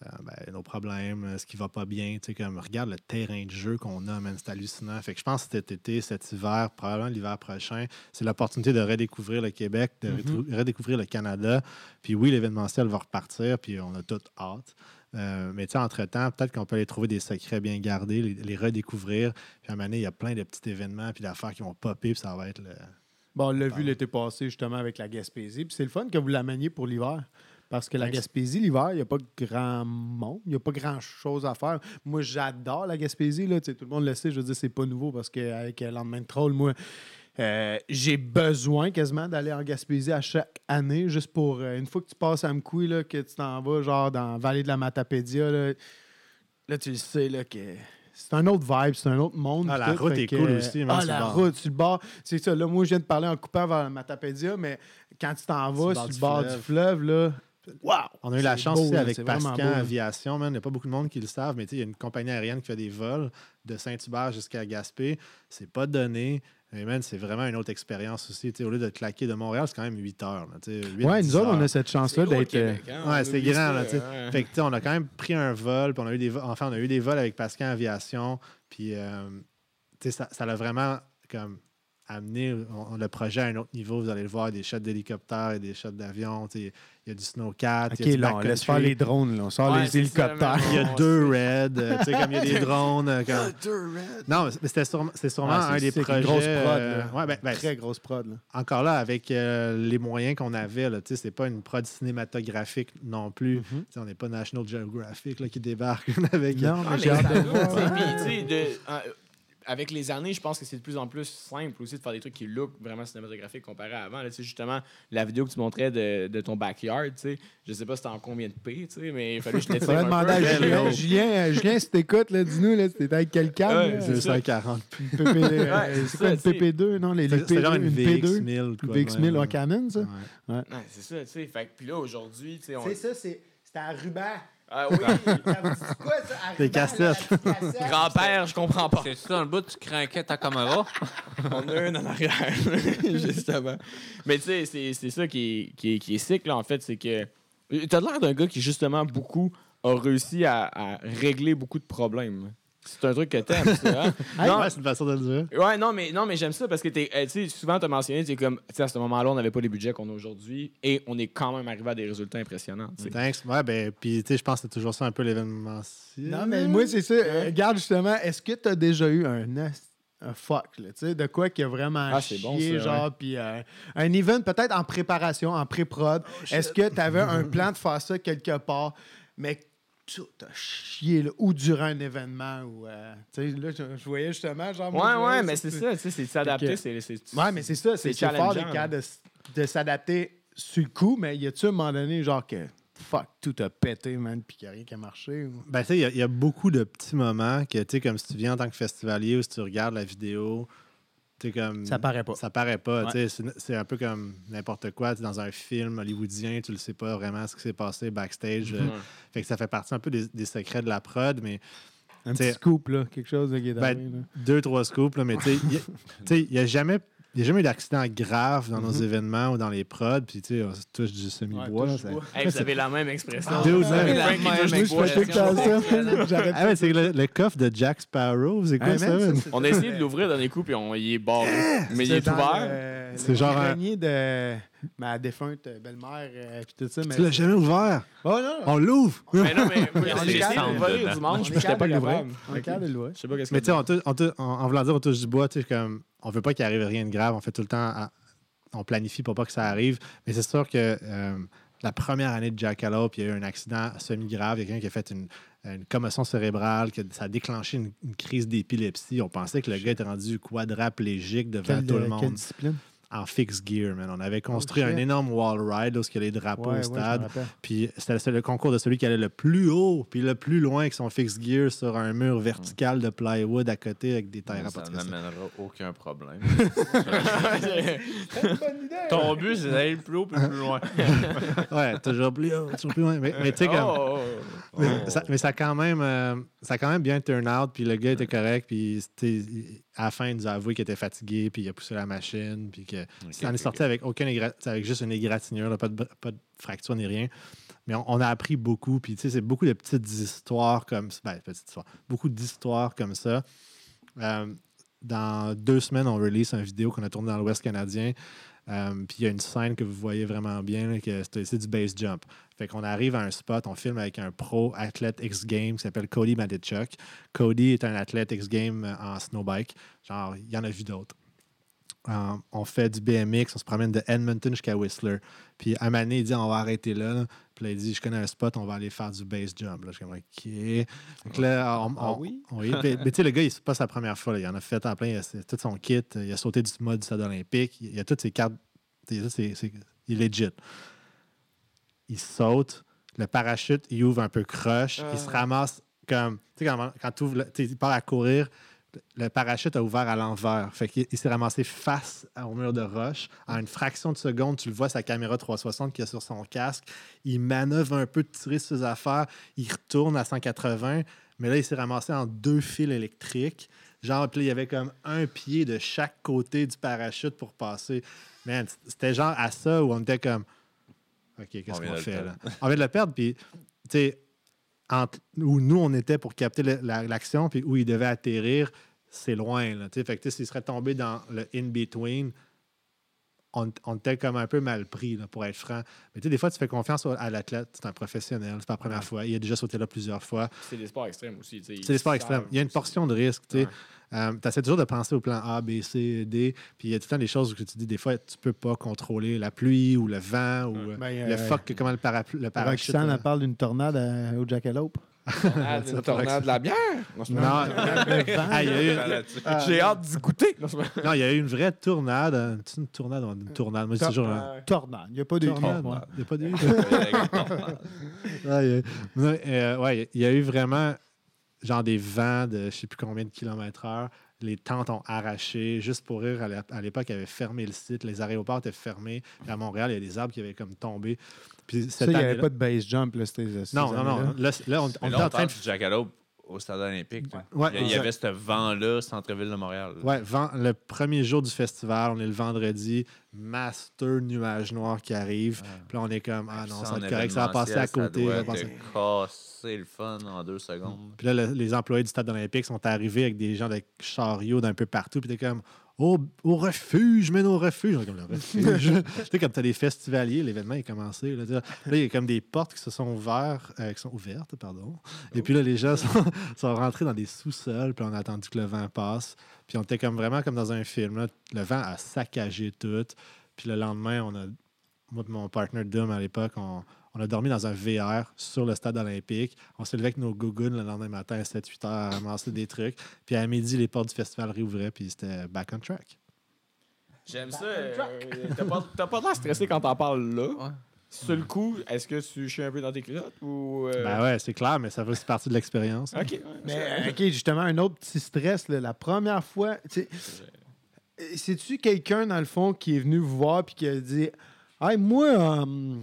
Euh, ben, nos problèmes, ce qui va pas bien. Tu sais, comme, regarde le terrain de jeu qu'on a, man, c'est hallucinant. Fait que je pense que cet été, cet hiver, probablement l'hiver prochain, c'est l'opportunité de redécouvrir le Québec, de mm-hmm. redécouvrir le Canada. Puis oui, l'événementiel va repartir, puis on a toute hâte. Euh, mais tu sais, entre-temps, peut-être qu'on peut aller trouver des secrets bien gardés, les, les redécouvrir. Puis à un moment donné, il y a plein de petits événements puis d'affaires qui vont popper, puis ça va être le... Bon, on l'a vu l'été passé, justement, avec la Gaspésie. Puis c'est le fun que vous l'ameniez pour l'hiver. Parce que la Gaspésie, l'hiver, il n'y a pas grand monde, il n'y a pas grand-chose à faire. Moi, j'adore la Gaspésie, là. Tout le monde le sait, je veux dire, c'est pas nouveau parce qu'avec le lendemain de troll, moi, euh, j'ai besoin quasiment d'aller en Gaspésie à chaque année, juste pour, euh, une fois que tu passes à Mkoui, là, que tu t'en vas, genre, dans la vallée de la Matapédia, là, là tu le sais, là, que... C'est un autre vibe, c'est un autre monde. Ah, la route est cool aussi. Ah, la route, sur le bord. C'est ça, là, moi, je viens de parler en coupant vers la Matapédia, mais quand tu t'en vas sur le bord du fleuve, là... Wow! On a eu la chance beau, aussi, avec Pascan Aviation, man. Il n'y a pas beaucoup de monde qui le savent, mais il y a une compagnie aérienne qui fait des vols de Saint-Hubert jusqu'à Gaspé. C'est pas donné. Mais man, c'est vraiment une autre expérience aussi. T'sais, au lieu de claquer de Montréal, c'est quand même huit heures. Oui, nous autres, on a cette chance-là d'être... Québec, hein? Ouais, c'est grand. Là, ouais. Fait que, on a quand même pris un vol. On a eu des vols, enfin, on a eu des vols avec Pascan Aviation. Puis euh, ça, ça l'a vraiment comme... amener on, le projet à un autre niveau. Vous allez le voir, des shots d'hélicoptères et des shots d'avion. Il y a du snowcat. OK, y a du là, on laisse faire les drones. Là. On sort ouais, les hélicoptères. Il y a deux raids. Tu sais, comme il y a des drones. Comme... deux raids. Non, mais c'était sûrement, c'est sûrement ouais, c'est, un des projets... C'est une grosse prod. Euh, ouais, ben, ben, très grosse prod. Là. Encore là, avec euh, les moyens qu'on avait, tu sais, c'est pas une prod cinématographique non plus. Mm-hmm. On n'est pas National Geographic là, qui débarque avec... Non, mais j'ai hâte de voir. Avec les années, je pense que c'est de plus en plus simple aussi de faire des trucs qui look vraiment cinématographiques comparé à avant. Là, justement, la vidéo que tu montrais de, de ton backyard, t'sais, je sais pas c'était en combien de P, mais il fallait que je t'étais un demander peu. À Julien, Julien, Julien, si t'écoutes, là, dis-nous, là, c'était avec quel câble? C'est deux cent quarante. C'est quoi, une P P deux? Non, les, les P deux, c'est genre une V X mille. Une V X mille en Canon, ça? Ouais. Ouais, c'est ça, tu sais. Fait puis là, aujourd'hui... On... C'est ça, c'est, c'est à ruban. Ah oui! Quoi, ça? Des cassettes. cassettes. Grand-père, je comprends pas. C'est ça, dans le bout, tu craquais ta caméra. On a une en arrière, justement. Mais tu sais, c'est, c'est ça qui est, qui est, qui est sick, là, en fait. C'est que t'as l'air d'un gars qui, justement, beaucoup a réussi à, à régler beaucoup de problèmes. C'est un truc que t'aimes, ça. Hein? Non, ouais, c'est une façon de le dire. Ouais, non, mais, non, mais j'aime ça parce que t'es, euh, t'sais, souvent, t'as mentionné, t'es comme, t'sais, à ce moment-là, on n'avait pas les budgets qu'on a aujourd'hui et on est quand même arrivé à des résultats impressionnants. T'sais. Thanks. Ouais, ben, puis, tu sais, je pense que c'est toujours ça un peu l'événementiel. Non, mais moi, c'est ça. Euh, regarde, justement, est-ce que t'as déjà eu un un fuck, là, tu sais, de quoi qui a vraiment ah, chié, bon, ça, genre, puis euh, un event peut-être en préparation, en pré-prod. Oh, est-ce que t'avais un plan de faire ça quelque part, mais tout a chié, là, ou durant un événement. Ou, euh, là, je, je voyais justement... Genre, ouais, moi, ouais, mais c'est, c'est ça, c'est de s'adapter. C'est, c'est, c'est, ouais, mais c'est ça, c'est, c'est fort des cas de, de s'adapter sur le coup, mais y a-tu un moment donné, genre que fuck, tout a pété, man, puis qu'il n'y a rien qui a marché? Ou... Ben, tu sais, il y, y a beaucoup de petits moments que, tu sais, comme si tu viens en tant que festivalier ou si tu regardes la vidéo... Comme, ça paraît pas. Ça paraît pas. Ouais. C'est, c'est un peu comme n'importe quoi. Dans un film hollywoodien, tu le sais pas vraiment ce qui s'est passé backstage. Mm-hmm. Euh, fait que ça fait partie un peu des, des secrets de la prod, mais... Un petit scoop, là, quelque chose de guédard. Ben, deux, trois scoops, là, mais tu sais, il n'y a jamais... Il n'y a jamais eu d'accident grave dans mm-hmm. nos événements ou dans les prods. Puis, tu sais, on se touche du semi-bois. Ouais, touche bois. Hey, vous avez la même expression. Ah, deux, vous avez la même expression. Ah, mais c'est le, le coffre de Jack Sparrow. C'est quoi ah, ça? Man, ça on a essayé de l'ouvrir dans les coups, puis on y est barré. Mais il est ouvert. Euh, c'est genre un... de ma défunte belle-mère, euh, puis tout ça. Mais tu l'as jamais ouvert? Oh non! On l'ouvre! Mais non, mais... On est capable de dimanche, je n'étais pas capable. On est capable de l'ouvrir. Je sais pas qu'est-ce que... Mais tu sais, en voulant dire on touche du bois, tu sais, comme... On veut pas qu'il arrive rien de grave. On fait tout le temps... À... On planifie pour pas que ça arrive. Mais c'est sûr que euh, la première année de Jackalope, il y a eu un accident semi-grave. Il y a quelqu'un qui a fait une, une commotion cérébrale, que ça a déclenché une, une crise d'épilepsie. On pensait que le gars était rendu quadriplégique devant quelle, tout le monde. Quelle discipline? En fixed gear, man. On avait construit okay. un énorme wall ride, là, où il y a les drapeaux ouais, au stade. Ouais, puis c'était le concours de celui qui allait le plus haut puis le plus loin avec son fixed gear sur un mur vertical de plywood à côté avec des terres à partir de ça. Ça n'amènera aucun problème. C'est une bonne idée. Ton but, c'est d'aller plus haut puis plus loin. Ouais, toujours plus haut, toujours plus loin. Mais, mais tu sais, comme... Oh, oh. Mais, ça, mais ça a quand même... Euh, ça a quand même bien turn out, puis le gars était correct, puis à la fin, il nous a avoué qu'il était fatigué, puis il a poussé la machine, puis que okay, ça en est okay. sorti avec aucun égra... avec juste une égratignure, là, pas, de... pas de fracture ni rien. mais on, on a appris beaucoup. Puis, tu sais, c'est beaucoup de petites histoires comme ça. Ben, petites histoires. Beaucoup d'histoires comme ça. Euh, dans deux semaines, on release une vidéo qu'on a tournée dans l'Ouest canadien. Euh, puis, il y a une scène que vous voyez vraiment bien, là, que c'est, c'est du base jump. Fait qu'on arrive à un spot, on filme avec un pro athlète X-Games qui s'appelle Cody Madichuk. Cody est un athlète X-Games en snowbike. Genre, il y en a vu d'autres. Euh, on fait du B M X, on se promène de Edmonton jusqu'à Whistler. Puis à un moment donné, il dit on va arrêter là, là. Puis là, il dit je connais un spot, on va aller faire du base jump. Là, je suis comme OK. Donc là, on, on, ah oui. On, oui. Mais, mais tu sais, le gars, c'est pas sa première fois. Là. Il en a fait en plein, il a tout son kit, il a sauté du mode du Stade Olympique, il a toutes ses cartes. Il, a ses, ses, il est legit. Il saute, le parachute, il ouvre un peu croche, euh... il se ramasse comme. Tu sais, quand, quand tu ouvres, il part à courir. Le parachute a ouvert à l'envers. Fait qu'il il s'est ramassé face au mur de roche. En une fraction de seconde, tu le vois, sa caméra trois cent soixante qu'il a sur son casque. Il manœuvre un peu de tirer sur ses affaires. Il retourne à cent quatre-vingts. Mais là, il s'est ramassé en deux fils électriques. Genre, puis il y avait comme un pied de chaque côté du parachute pour passer. Man, c'était genre à ça où on était comme OK, qu'est-ce qu'on fait là? On vient de le perdre. Puis, tu sais, Entre, où nous, on était pour capter le, la, l'action, puis où il devait atterrir, c'est loin. Là, fait que s'il serait tombé dans le in-between, on, on était comme un peu mal pris, là, pour être franc. Mais des fois, tu fais confiance à l'athlète. C'est un professionnel. C'est pas la première ouais. fois. Il a déjà sauté là plusieurs fois. C'est des sports extrêmes aussi. C'est des sports extrêmes. Il y a une portion de risque. Tu ouais. euh, essaies toujours de penser au plan A, B, C, D. Puis il y a tout le temps des choses que tu dis. Des fois, tu peux pas contrôler la pluie ou le vent ou ouais. euh, ben, le euh, fuck, euh, comment le, para- le parachute. Roxane, elle parle d'une tornade à, au Jackalope. Tornade, une tornade de la bière? Non, non. Ah, y a eu une... ah, j'ai hâte d'y goûter. Non, il y a eu une vraie tornade. C'est une tornade, une tornade. Moi, c'est toujours un... tornade. Il n'y a pas de tornade. Il n'y a pas de tornade. euh, ouais, il y a eu vraiment genre des vents de je ne sais plus combien de kilomètres heure. Les tentes ont arraché. Juste pour rire, à l'époque, ils avaient fermé le site. Les aéroports étaient fermés. Puis à Montréal, il y a des arbres qui avaient comme tombé. Puis cette ça, il n'y avait là... pas de base jump. Là, c'était, c'était non, non, non. Là, là on, on était en train de... du Jackalope au Stade olympique. Ouais. Ouais, il y avait exact. Ce vent-là, centre-ville de Montréal. Oui, le premier jour du festival, on est le vendredi, master nuage noir qui arrive. Ah. Puis là, on est comme, ah non, ça va être correct, ça va passer à côté. Ça doit te casser le fun en deux secondes. Puis là, le, les employés du Stade olympique sont arrivés avec des gens de chariots d'un peu partout. Puis t'es comme... Au, au refuge, mène au refuge. Comme le refuge. Tu sais, comme tu as des festivaliers, l'événement est commencé. Là, il y a comme des portes qui se sont ouvertes, euh, qui sont ouvertes, pardon. Oh. Et puis là, les gens sont, sont rentrés dans des sous-sols, puis on a attendu que le vent passe. Puis on était comme vraiment comme dans un film. Là. Le vent a saccagé tout. Puis le lendemain, on a, moi et mon partner Dum à l'époque, on, on a dormi dans un V R sur le Stade olympique. On s'est levé avec nos gougounes le lendemain matin à sept huit heures à ramasser des trucs. Puis à midi, les portes du festival réouvraient, puis c'était back on track. J'aime back ça. Euh, t'as, pas, t'as pas l'air stressé quand t'en parles là. Ouais. Sur le coup, est-ce que tu chies un peu dans tes culottes ou euh... Ben ouais, c'est clair, mais ça fait aussi partie de l'expérience. OK. Mais, OK, justement, un autre petit stress. Là, la première fois, tu sais, c'est-tu quelqu'un, dans le fond, qui est venu vous voir puis qui a dit « Hey, moi... Euh,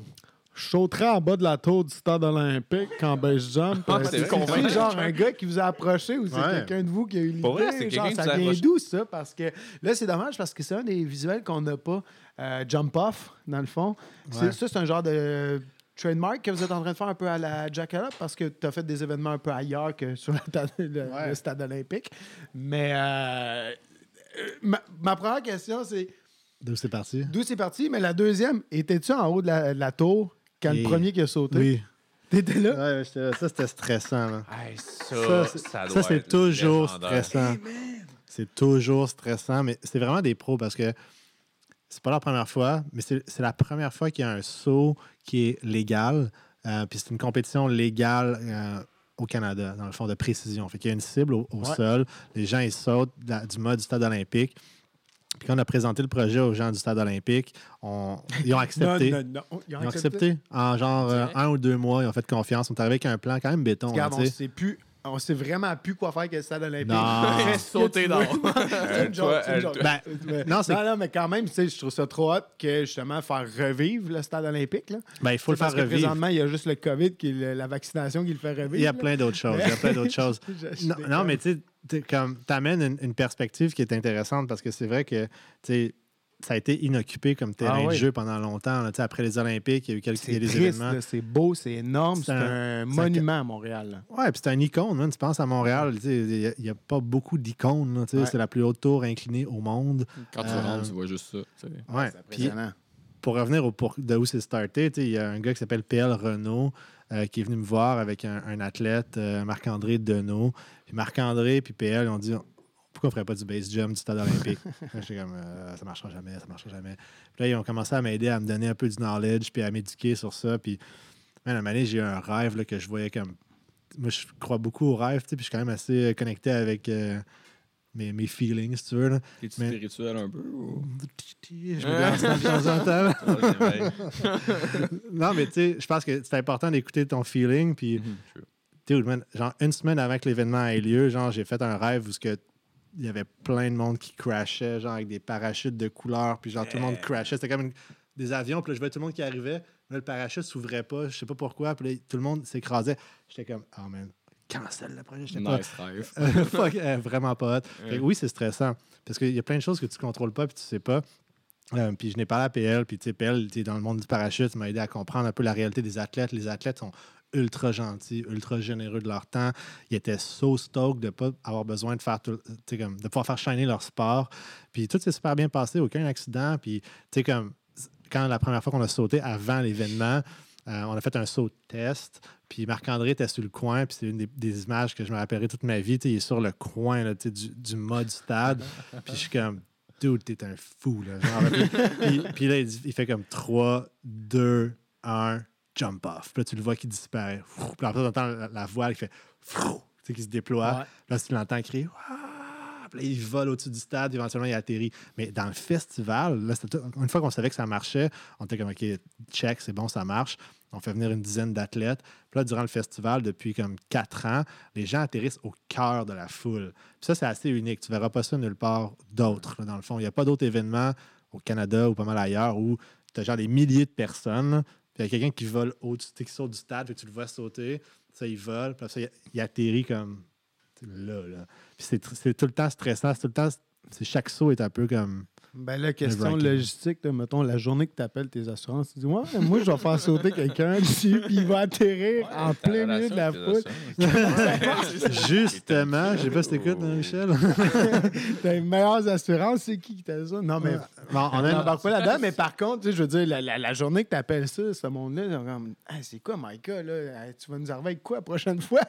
je sauterais en bas de la tour du Stade olympique quand base jump. Ah, c'est c'est genre un gars qui vous a approché ou c'est ouais. quelqu'un de vous qui a eu l'idée? Vrai, c'est genre, ça vient d'où, ça? Parce que là, c'est dommage parce que c'est un des visuels qu'on n'a pas. Euh, jump off, dans le fond. Ouais. C'est, ça, c'est un genre de euh, trademark que vous êtes en train de faire un peu à la Jackalope parce que tu as fait des événements un peu ailleurs que sur la ta- le, ouais. le Stade olympique. Mais euh, ma, ma première question, c'est... D'où c'est parti? D'où c'est parti, mais la deuxième, étais-tu en haut de la, de la tour? Quand et... le premier qui a sauté. Oui. T'étais là? Ouais, j'étais là. Ça, c'était stressant. Là. Hey, ça, ça, c'est, ça, doit ça, c'est être toujours stressant. Hey, c'est toujours stressant, mais c'est vraiment des pros parce que c'est pas leur première fois, mais c'est, c'est la première fois qu'il y a un saut qui est légal. Euh, puis c'est une compétition légale euh, au Canada, dans le fond, de précision. Fait qu'il y a une cible au, au ouais. sol. Les gens, ils sautent la, du mode du Stade olympique. Puis quand on a présenté le projet aux gens du Stade olympique, on, ils ont accepté. non, non, non. Ils ont, ils ont accepté. accepté. En genre euh, un ou deux mois, ils ont fait confiance. On est arrivé avec un plan quand même béton. Regarde, hein, on sait plus, on sait vraiment plus quoi faire avec le Stade olympique. Non, sauter dans. Non, non, mais quand même, tu sais, je trouve ça trop hot que justement faire revivre le Stade olympique. Là. Ben, il faut c'est le faire revivre. Présentement, il y a juste le COVID qui est le, la vaccination qui le fait revivre. Il y a plein d'autres choses. Il y a plein d'autres choses. non, non, mais tu sais. Comme, t'amènes une, une perspective qui est intéressante parce que c'est vrai que ça a été inoccupé comme terrain ah, oui. de jeu pendant longtemps. Là, après les Olympiques, il y a eu quelques c'est des triste, événements. Là, c'est beau, c'est énorme. C'est, c'est un, un monument un... à Montréal. Oui, puis c'est un icône. Hein, tu penses à Montréal, il n'y a, a pas beaucoup d'icônes. Là, ouais. C'est la plus haute tour inclinée au monde. Quand tu euh, rentres, tu vois juste ça. Ouais, c'est impressionnant. Pour revenir au pour, de où c'est starté, il y a un gars qui s'appelle P L Renault euh, qui est venu me voir avec un, un athlète, euh, Marc-André Deneau. Puis Marc-André puis P L ont dit... Pourquoi on ne ferait pas du base jump du Stade Olympique? J'étais comme, euh, ça ne marchera jamais, ça ne marchera jamais. Puis là, ils ont commencé à m'aider, à me donner un peu du knowledge, puis à m'éduquer sur ça. Puis, man, à un moment donné, j'ai eu un rêve là, que je voyais comme. Moi, je crois beaucoup aux rêves, puis je suis quand même assez connecté avec euh, mes, mes feelings, si tu veux. Là. T'es-tu mais... spirituel un peu? Ou... Je me lance dans le temps en temps. Non, mais tu sais, je pense que c'est important d'écouter ton feeling. Puis, mm-hmm. genre, une semaine avant que l'événement ait lieu, genre, j'ai fait un rêve où ce que. Il y avait plein de monde qui crashait, genre avec des parachutes de couleurs, puis genre tout le monde crashait. C'était comme une... des avions, puis là, je voyais tout le monde qui arrivait. Là, le parachute s'ouvrait pas, je sais pas pourquoi, puis là, tout le monde s'écrasait. J'étais comme, oh man, cancel le projet. J'étais nice pas... life. euh, fuck, euh, vraiment pas hot. Mm. Fait, oui, c'est stressant, parce qu'il y a plein de choses que tu contrôles pas, puis tu sais pas. Euh, puis je n'ai parlé à P L, puis tu sais, P L, tu es dans le monde du parachute, m'a aidé à comprendre un peu la réalité des athlètes. Les athlètes sont ultra gentils, ultra généreux de leur temps. Ils étaient so stoked de ne pas avoir besoin de faire tout, comme, de pouvoir faire shiner leur sport. Puis tout s'est super bien passé, aucun accident. Puis tu sais, comme quand la première fois qu'on a sauté avant l'événement, euh, on a fait un saut de test. Puis Marc-André était sur le coin, puis c'est une des, des images que je me rappellerai toute ma vie. Il est sur le coin là, du, du mât du stade. Puis je suis comme, dude, t'es un fou. Là. Genre, puis, puis, puis là, il, il fait comme trois, deux, un. Jump off. Puis là, tu le vois qui disparaît. Puis là, après, tu entends la, la voile qui fait frou, tu sais, qui se déploie. Ouais. Là, tu l'entends crier. Wah! Puis là, il vole au-dessus du stade. Éventuellement, il atterrit. Mais dans le festival, là, c'était tout... une fois qu'on savait que ça marchait, on était comme, OK, check, c'est bon, ça marche. On fait venir une dizaine d'athlètes. Puis là, durant le festival, depuis comme quatre ans, les gens atterrissent au cœur de la foule. Puis ça, c'est assez unique. Tu ne verras pas ça nulle part d'autre, là, dans le fond. Il n'y a pas d'autres événements au Canada ou pas mal ailleurs où tu as genre des milliers de personnes. Il y a quelqu'un qui vole au-dessus, qui saute du stade, tu le vois sauter, ça, il vole, puis ça, il atterrit comme là, là. Puis c'est, c'est tout le temps stressant, c'est tout le temps, c'est, chaque saut est un peu comme... Ben la question logistique, là, mettons, la journée que tu appelles tes assurances, tu dis « Ouais, moi, je vais faire sauter quelqu'un dessus, puis il va atterrir ouais, en plein milieu de la foule. » Justement, je sais pas si t'écoutes, oh. Michel. T'as les meilleures assurances, c'est qui qui t'a ça? Non, mais bon, on n'embarque pas là-dedans, mais par contre, tu sais, je veux dire, la, la, la journée que tu appelles ça, ce monde-là, hey, c'est quoi, Micah, là? Tu vas nous arriver avec quoi la prochaine fois? »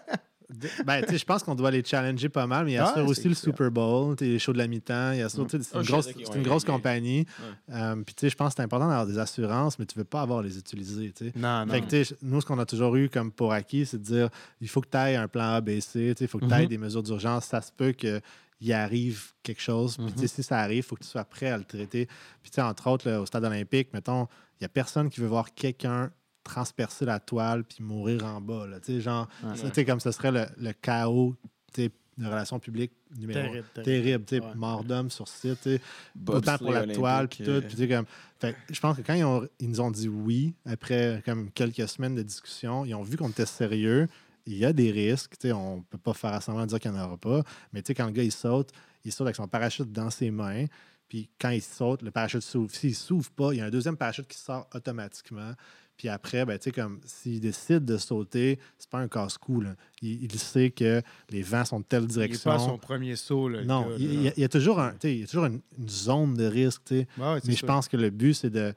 Ben, tu sais, je pense qu'on doit les challenger pas mal, mais il y a ah, ça aussi le clair. Super Bowl, les shows de la mi-temps, il y a ça, c'est, oh, une, grosse, c'est une grosse compagnie. Ouais. Euh, Puis, tu sais, je pense que c'est important d'avoir des assurances, mais tu veux pas avoir les utiliser, tu sais. Non, non. Fait que, tu sais, nous, ce qu'on a toujours eu comme pour acquis, c'est de dire, il faut que tu ailles un plan A, B, C, il faut que tu ailles mm-hmm. des mesures d'urgence, ça se peut que... il arrive quelque chose. Puis, mm-hmm. tu sais, si ça arrive, il faut que tu sois prêt à le traiter. Puis, tu sais, entre autres, là, au Stade olympique, mettons, il n'y a personne qui veut voir quelqu'un transpercer la toile puis mourir en bas. Là. Tu sais, genre, ouais, ça, tu sais, comme ce serait le, le chaos, tu sais, de relations publiques numéro terrible, terrible, terrible tu sais, ouais. Mort d'homme sur site, tu sais, autant pour la toile, puis tout. Puis, tu sais, comme, fait, je pense que quand ils, ont, ils nous ont dit oui, après comme quelques semaines de discussion, ils ont vu qu'on était sérieux. Il y a des risques, tu sais, on ne peut pas faire à semblant de dire qu'il n'y en aura pas, mais tu sais, quand le gars, il saute, il saute avec son parachute dans ses mains, puis quand il saute, le parachute s'ouvre. S'il ne s'ouvre pas, il y a un deuxième parachute qui sort automatiquement, puis après, ben, tu sais, comme s'il décide de sauter, c'est pas un casse-cou, là. Il, il sait que les vents sont de telle direction. Il n'est pas à son premier saut, là. Non, gars, il, là. Il, y a, il y a toujours, un, tu sais, il y a toujours une, une zone de risque, tu sais, ah ouais, mais je pense que le but, c'est de...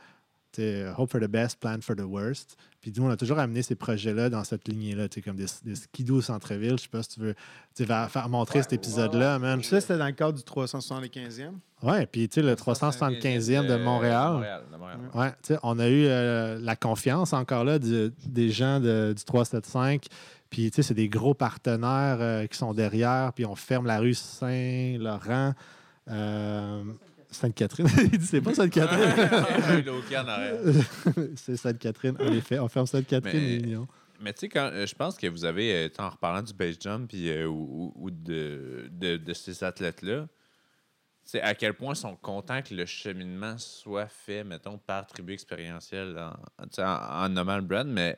« Hope for the best, plan for the worst ». Puis nous, on a toujours amené ces projets-là dans cette lignée-là, comme des, des skidoo au centre-ville, je sais pas si tu veux faire montrer ouais, cet épisode-là. Wow. Man. Ça, c'était dans le cadre du trois cent soixante-quinzième. Oui, puis le trois cent soixante-quinzième de Montréal. De Montréal, de Montréal. Ouais, on a eu euh, la confiance encore là du, des gens de, du trois cent soixante-quinze. Puis c'est des gros partenaires euh, qui sont derrière. Puis on ferme la rue Saint-Laurent. Euh, Sainte-Catherine. Il dit, c'est pas Sainte-Catherine. C'est Sainte-Catherine, en effet. On ferme Sainte-Catherine. Mais tu sais, quand euh, je pense que vous avez, euh, en reparlant du base jump pis, euh, ou, ou de, de, de ces athlètes-là, c'est à quel point ils sont contents que le cheminement soit fait, mettons, par Tribu Expérientielle en, en, en nommant le brand, mais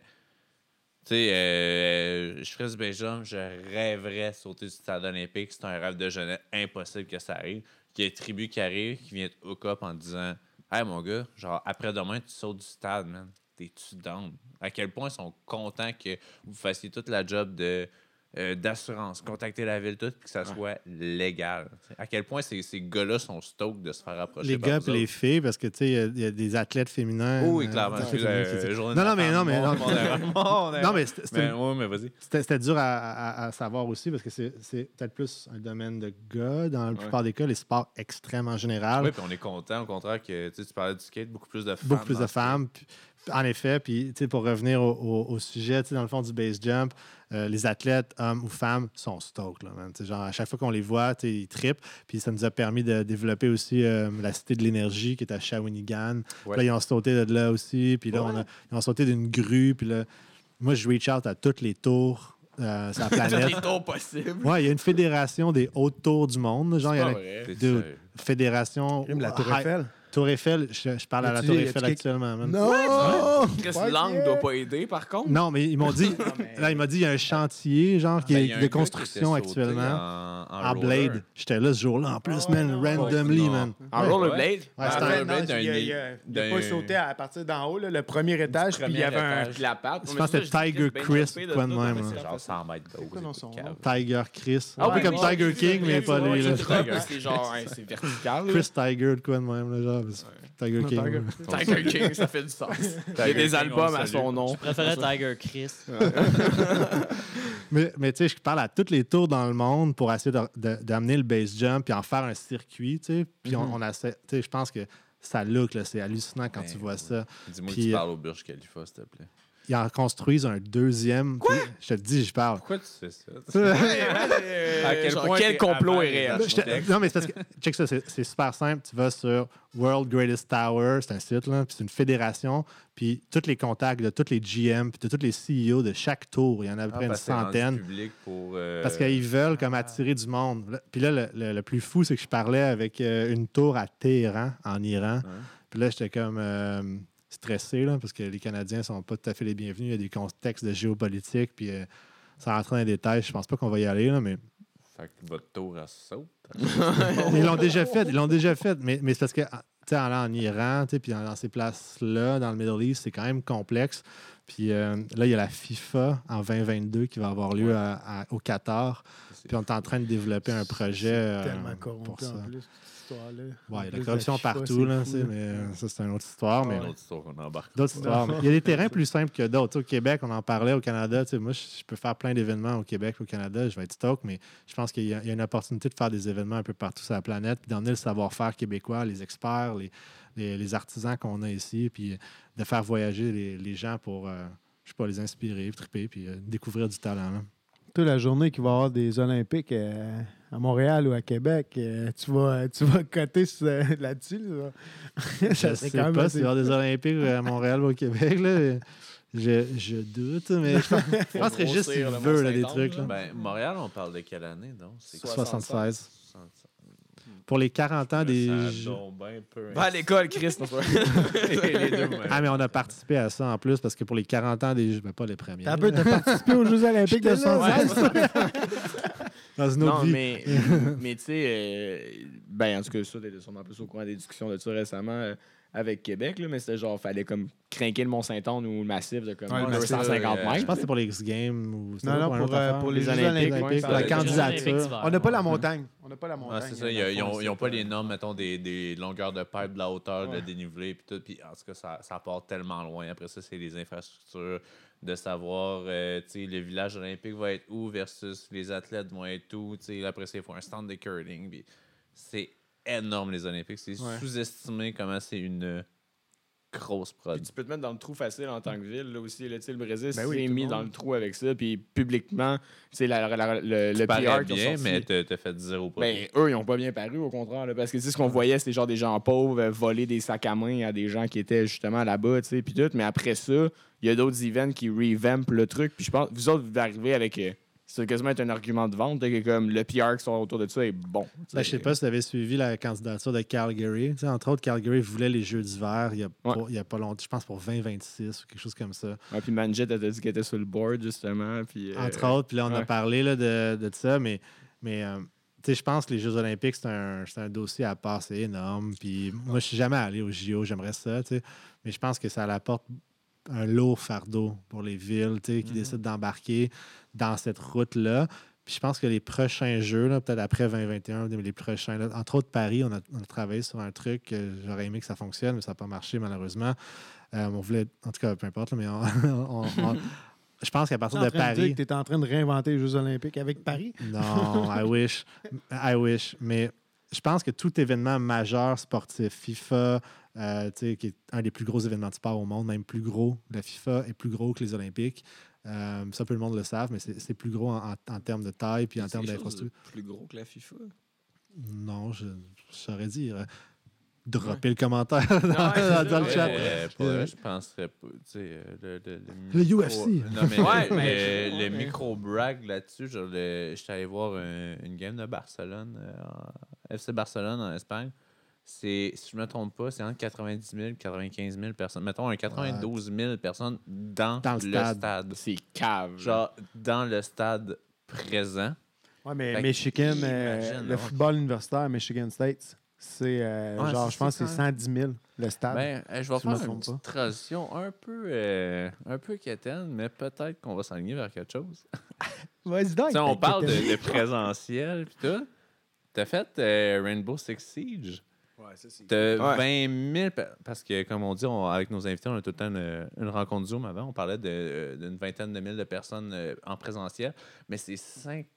tu sais, euh, je ferais du base jump, je rêverais de sauter du stade olympique, c'est un rêve de jeunesse impossible que ça arrive. qu'il y a Tribu qui arrive, qui vient te hook up en disant « Hey, mon gars, genre après-demain, tu sautes du stade, man. T'es-tu down? » À quel point ils sont contents que vous fassiez toute la job de, euh, d'assurance, contacter la ville toute, puis que ça ouais. soit légal. À quel point ces, ces gars-là sont stoked de se faire approcher les par gars et les filles, parce que, tu sais, il y, y a des athlètes féminins. Oui, clairement. Non, non, mais non, mais... Non, mais c'était... Oui, mais vas-y. C'était, c'était dur à, à, à savoir aussi, parce que c'est, c'est peut-être plus un domaine de gars, dans la ouais. plupart des cas, les sports extrêmes en général. Oui, puis on est content, au contraire, que tu parlais du skate, beaucoup plus de femmes. Beaucoup plus de femmes, en effet, puis pour revenir au, au, au sujet, dans le fond du base jump, euh, les athlètes, hommes ou femmes, sont stoked. Là, man. Genre, à chaque fois qu'on les voit, ils trippent. Puis ça nous a permis de développer aussi euh, la Cité de l'énergie qui est à Shawinigan. Ouais. Là, ils ont sauté de là aussi. Puis là, ouais. on a, ils ont sauté d'une grue. Puis là, moi, je reach out à tous les tours. Euh, sur la planète. Tous les tours possibles. Ouais, il y a une fédération des hautes tours du monde. Genre, il y a une de, fédération. J'aime la Tour Eiffel. Tour Eiffel, je, je parle à la Tour Eiffel actuellement. Même. Non! Ouais. L'angle ne doit pas aider, par contre. Non, mais ils m'ont dit, non, mais... là, il m'a dit, il y a un chantier, genre, qui ben, est de construction actuellement. En, en, en Blade. J'étais là ce jour-là, en plus, oh, man, non, randomly, non. man. En ouais. rollerblade? Ouais, c'était un rollerblade d'un... Il n'a pas sauté à partir d'en haut, là, le premier étage, puis il y avait un... Je pense que c'était Tiger Chris, quoi de même. C'est genre cent mètres d'eau. Tiger Chris. Un peu comme Tiger King, mais pas lui. C'est genre, c'est vertical. Chris Tiger, quoi de même, genre. Tiger King. Non, Tiger. Tiger King, ça fait du sens. Il y a des albums à son nom. Je préférais Tiger Chris. mais mais tu sais, je parle à tous les tours dans le monde pour essayer de, de, d'amener le base jump et en faire un circuit. Tu sais, puis mm-hmm. on, on essaie. Tu sais, je pense que ça look, là, c'est hallucinant quand ouais, tu vois ouais. ça. Dis-moi puis, que tu parles au Burj Khalifa, s'il te plaît. Ils en construisent un deuxième. Quoi? Je te dis, je parle. Pourquoi tu fais ça? À quel point quel complot est réel? Non, mais c'est parce que, check ça, c'est, c'est super simple. Tu vas sur World Greatest Tower, c'est un site, là, puis c'est une fédération, puis tous les contacts de tous les G M, puis de tous les C E O de chaque tour, il y en a à peu près ah, une centaine. Pour, euh... Parce qu'ils veulent comme attirer du monde. Puis là, le, le, le plus fou, c'est que je parlais avec euh, une tour à Téhéran, en Iran. Hein? Puis là, j'étais comme... Euh, stressé, là, parce que les Canadiens sont pas tout à fait les bienvenus. Il y a des contextes de géopolitique, puis euh, ça rentre dans les détails. Je pense pas qu'on va y aller, là, mais... Fait que votre tour, elle saute. ils l'ont déjà fait, ils l'ont déjà fait. Mais, mais c'est parce que, tu sais, en allant en Iran, puis dans, dans ces places-là, dans le Middle East, c'est quand même complexe. Puis euh, là, il y a la FIFA en vingt vingt-deux qui va avoir lieu ouais. à, à, au Qatar. C'est puis on est en train de développer un projet euh, pour ça. Histoire-là. Ouais, il y a la corruption partout, pas, là, c'est cool. mais ouais. ça, c'est une autre histoire. Mais... D'autres histoires qu'on embarque. D'autres histoires. Il y a des terrains plus simples que d'autres. T'sais, au Québec, on en parlait, au Canada. Moi, je peux faire plein d'événements au Québec, au Canada. Je vais être stock, mais je pense qu'il y a, y a une opportunité de faire des événements un peu partout sur la planète, puis d'emmener le savoir-faire québécois, les experts, les, les, les artisans qu'on a ici, puis de faire voyager les, les gens pour, euh, je sais pas, les inspirer, triper, puis euh, découvrir du talent. Là. Toute la journée qu'il va y avoir des Olympiques euh, à Montréal ou à Québec, euh, tu vas tu vas coter euh, là-dessus. Là. Ça je sais quand même pas s'il va y avoir des Olympiques à Montréal ou au Québec. Là. Je, je doute, mais je penserais juste s'il veut là, des trucs. Là. Ben, Montréal, on parle de quelle année, donc? C'est soixante-seize. soixante-seize. Pour les quarante ans je des Jeux. Ben va à l'école, Chris. les deux, ah, mais on a participé à ça en plus parce que pour les quarante ans des Jeux, ben pas les premiers. T'as, t'as participé aux Jeux Olympiques de soixante-seize? Dans une autre non, vie. mais, mais tu sais, euh, ben en tout cas, ça, t'étais sûrement plus au courant des discussions de ça récemment euh, avec Québec, là, mais c'était genre, fallait comme craquer le Mont-Saint-Anne ou le massif de comme ouais, deux cent cinquante mètres. Je pense que c'est pour les X-Games ou non, non, pour, pour, euh, pour les, les Olympiques. Olympiques ouais, la candidature. On n'a pas la montagne. On n'a pas la montagne. Ah, c'est ça, y a, y a, ils n'ont pas les normes, mettons, des, des longueurs de pipe, de la hauteur, ouais. de dénivelé, puis tout. Puis en tout cas, ça, ça part tellement loin. Après ça, c'est les infrastructures. De savoir, euh, tu sais, le village olympique va être où versus les athlètes vont être où. Tu sais, après, c'est faut un stand de curling. Puis c'est énorme, les Olympiques. C'est ouais. sous-estimé comment c'est une grosse prod. Puis tu peux te mettre dans le trou facile en tant que ville. Là aussi, là, tu sais, le Brésil ben s'est oui, mis dans le trou avec ça. Puis publiquement, c'est la, la, la, le, le P R qui bien, mais t'as, t'as fait zéro pas. Ben, eux, ils ont pas bien paru, au contraire. Là, parce que, tu sais, ce qu'on voyait, c'était genre des gens pauvres voler des sacs à main à des gens qui étaient justement là-bas, tu sais, puis tout. Mais après ça... Il y a d'autres events qui revampent le truc. Puis je pense, vous autres, vous arrivez avec. Euh, c'est quasiment un argument de vente. Que comme le P R qui sont autour de ça est bon. Ben, je sais pas si tu avais suivi la candidature de Calgary. T'sais, entre autres, Calgary voulait les Jeux d'hiver il y a, ouais. y a pas longtemps. Je pense pour vingt vingt-six ou quelque chose comme ça. Ouais, puis Manjette a dit qu'elle était sur le board, justement. Puis, euh, entre autres, puis là, on ouais. a parlé là, de, de ça. Mais, mais euh, je pense que les Jeux Olympiques, c'est un, c'est un dossier à part, c'est énorme. Puis moi, je suis jamais allé aux J O, j'aimerais ça, t'sais. Mais je pense que ça apporte un lourd fardeau pour les villes, t'sais, qui mm-hmm. décident d'embarquer dans cette route-là. Puis je pense que les prochains Jeux, là, peut-être après vingt vingt et un, les prochains, là, entre autres Paris, on a, on a travaillé sur un truc que j'aurais aimé que ça fonctionne, mais ça n'a pas marché malheureusement. Euh, on voulait, en tout cas, peu importe, là, mais on... on, on je pense qu'à partir de Paris... Tu es en train de réinventer les Jeux Olympiques avec Paris? Non, I wish. I wish. Mais je pense que tout événement majeur sportif, FIFA, euh, qui est un des plus gros événements de sport au monde, même plus gros, la FIFA est plus gros que les Olympiques. Euh, ça, peu le monde le savent, mais c'est, c'est plus gros en, en, en termes de taille puis en termes d'infrastructure. C'est plus gros que la FIFA? Non, je, je saurais dire... Dropper ouais. le commentaire dans, non, dans, dans le chat. Euh, pour euh, je penserais pas. Le, le, le, le micro... U F C. Non, mais ouais, le, mais le, le micro-brag là-dessus, genre le, j'étais allé voir un, une game de Barcelone, euh, F C Barcelone en Espagne. C'est, si je ne me trompe pas, c'est entre quatre-vingt-dix mille et quatre-vingt-quinze mille personnes. Mettons un quatre-vingt-douze mille personnes dans, dans le, le stade. stade. C'est cave. Genre dans le stade présent. Oui, mais Michigan, euh, le football universitaire, Michigan State. C'est, euh, ah, genre, c'est, je pense que c'est cent dix mille, le stade. Ben, euh, je vais si faire une petite transition un peu, euh, un peu quétaine, mais peut-être qu'on va s'aligner vers quelque chose. Vas-y donc. On parle de, de présentiel pis tout. T'as fait euh, Rainbow Six Siege. Ouais, ça, c'est T'as ouais. vingt mille... Parce que, comme on dit, on, avec nos invités, on a tout le temps une, une rencontre Zoom avant. On parlait de, d'une vingtaine de mille de personnes euh, en présentiel. Mais c'est cinq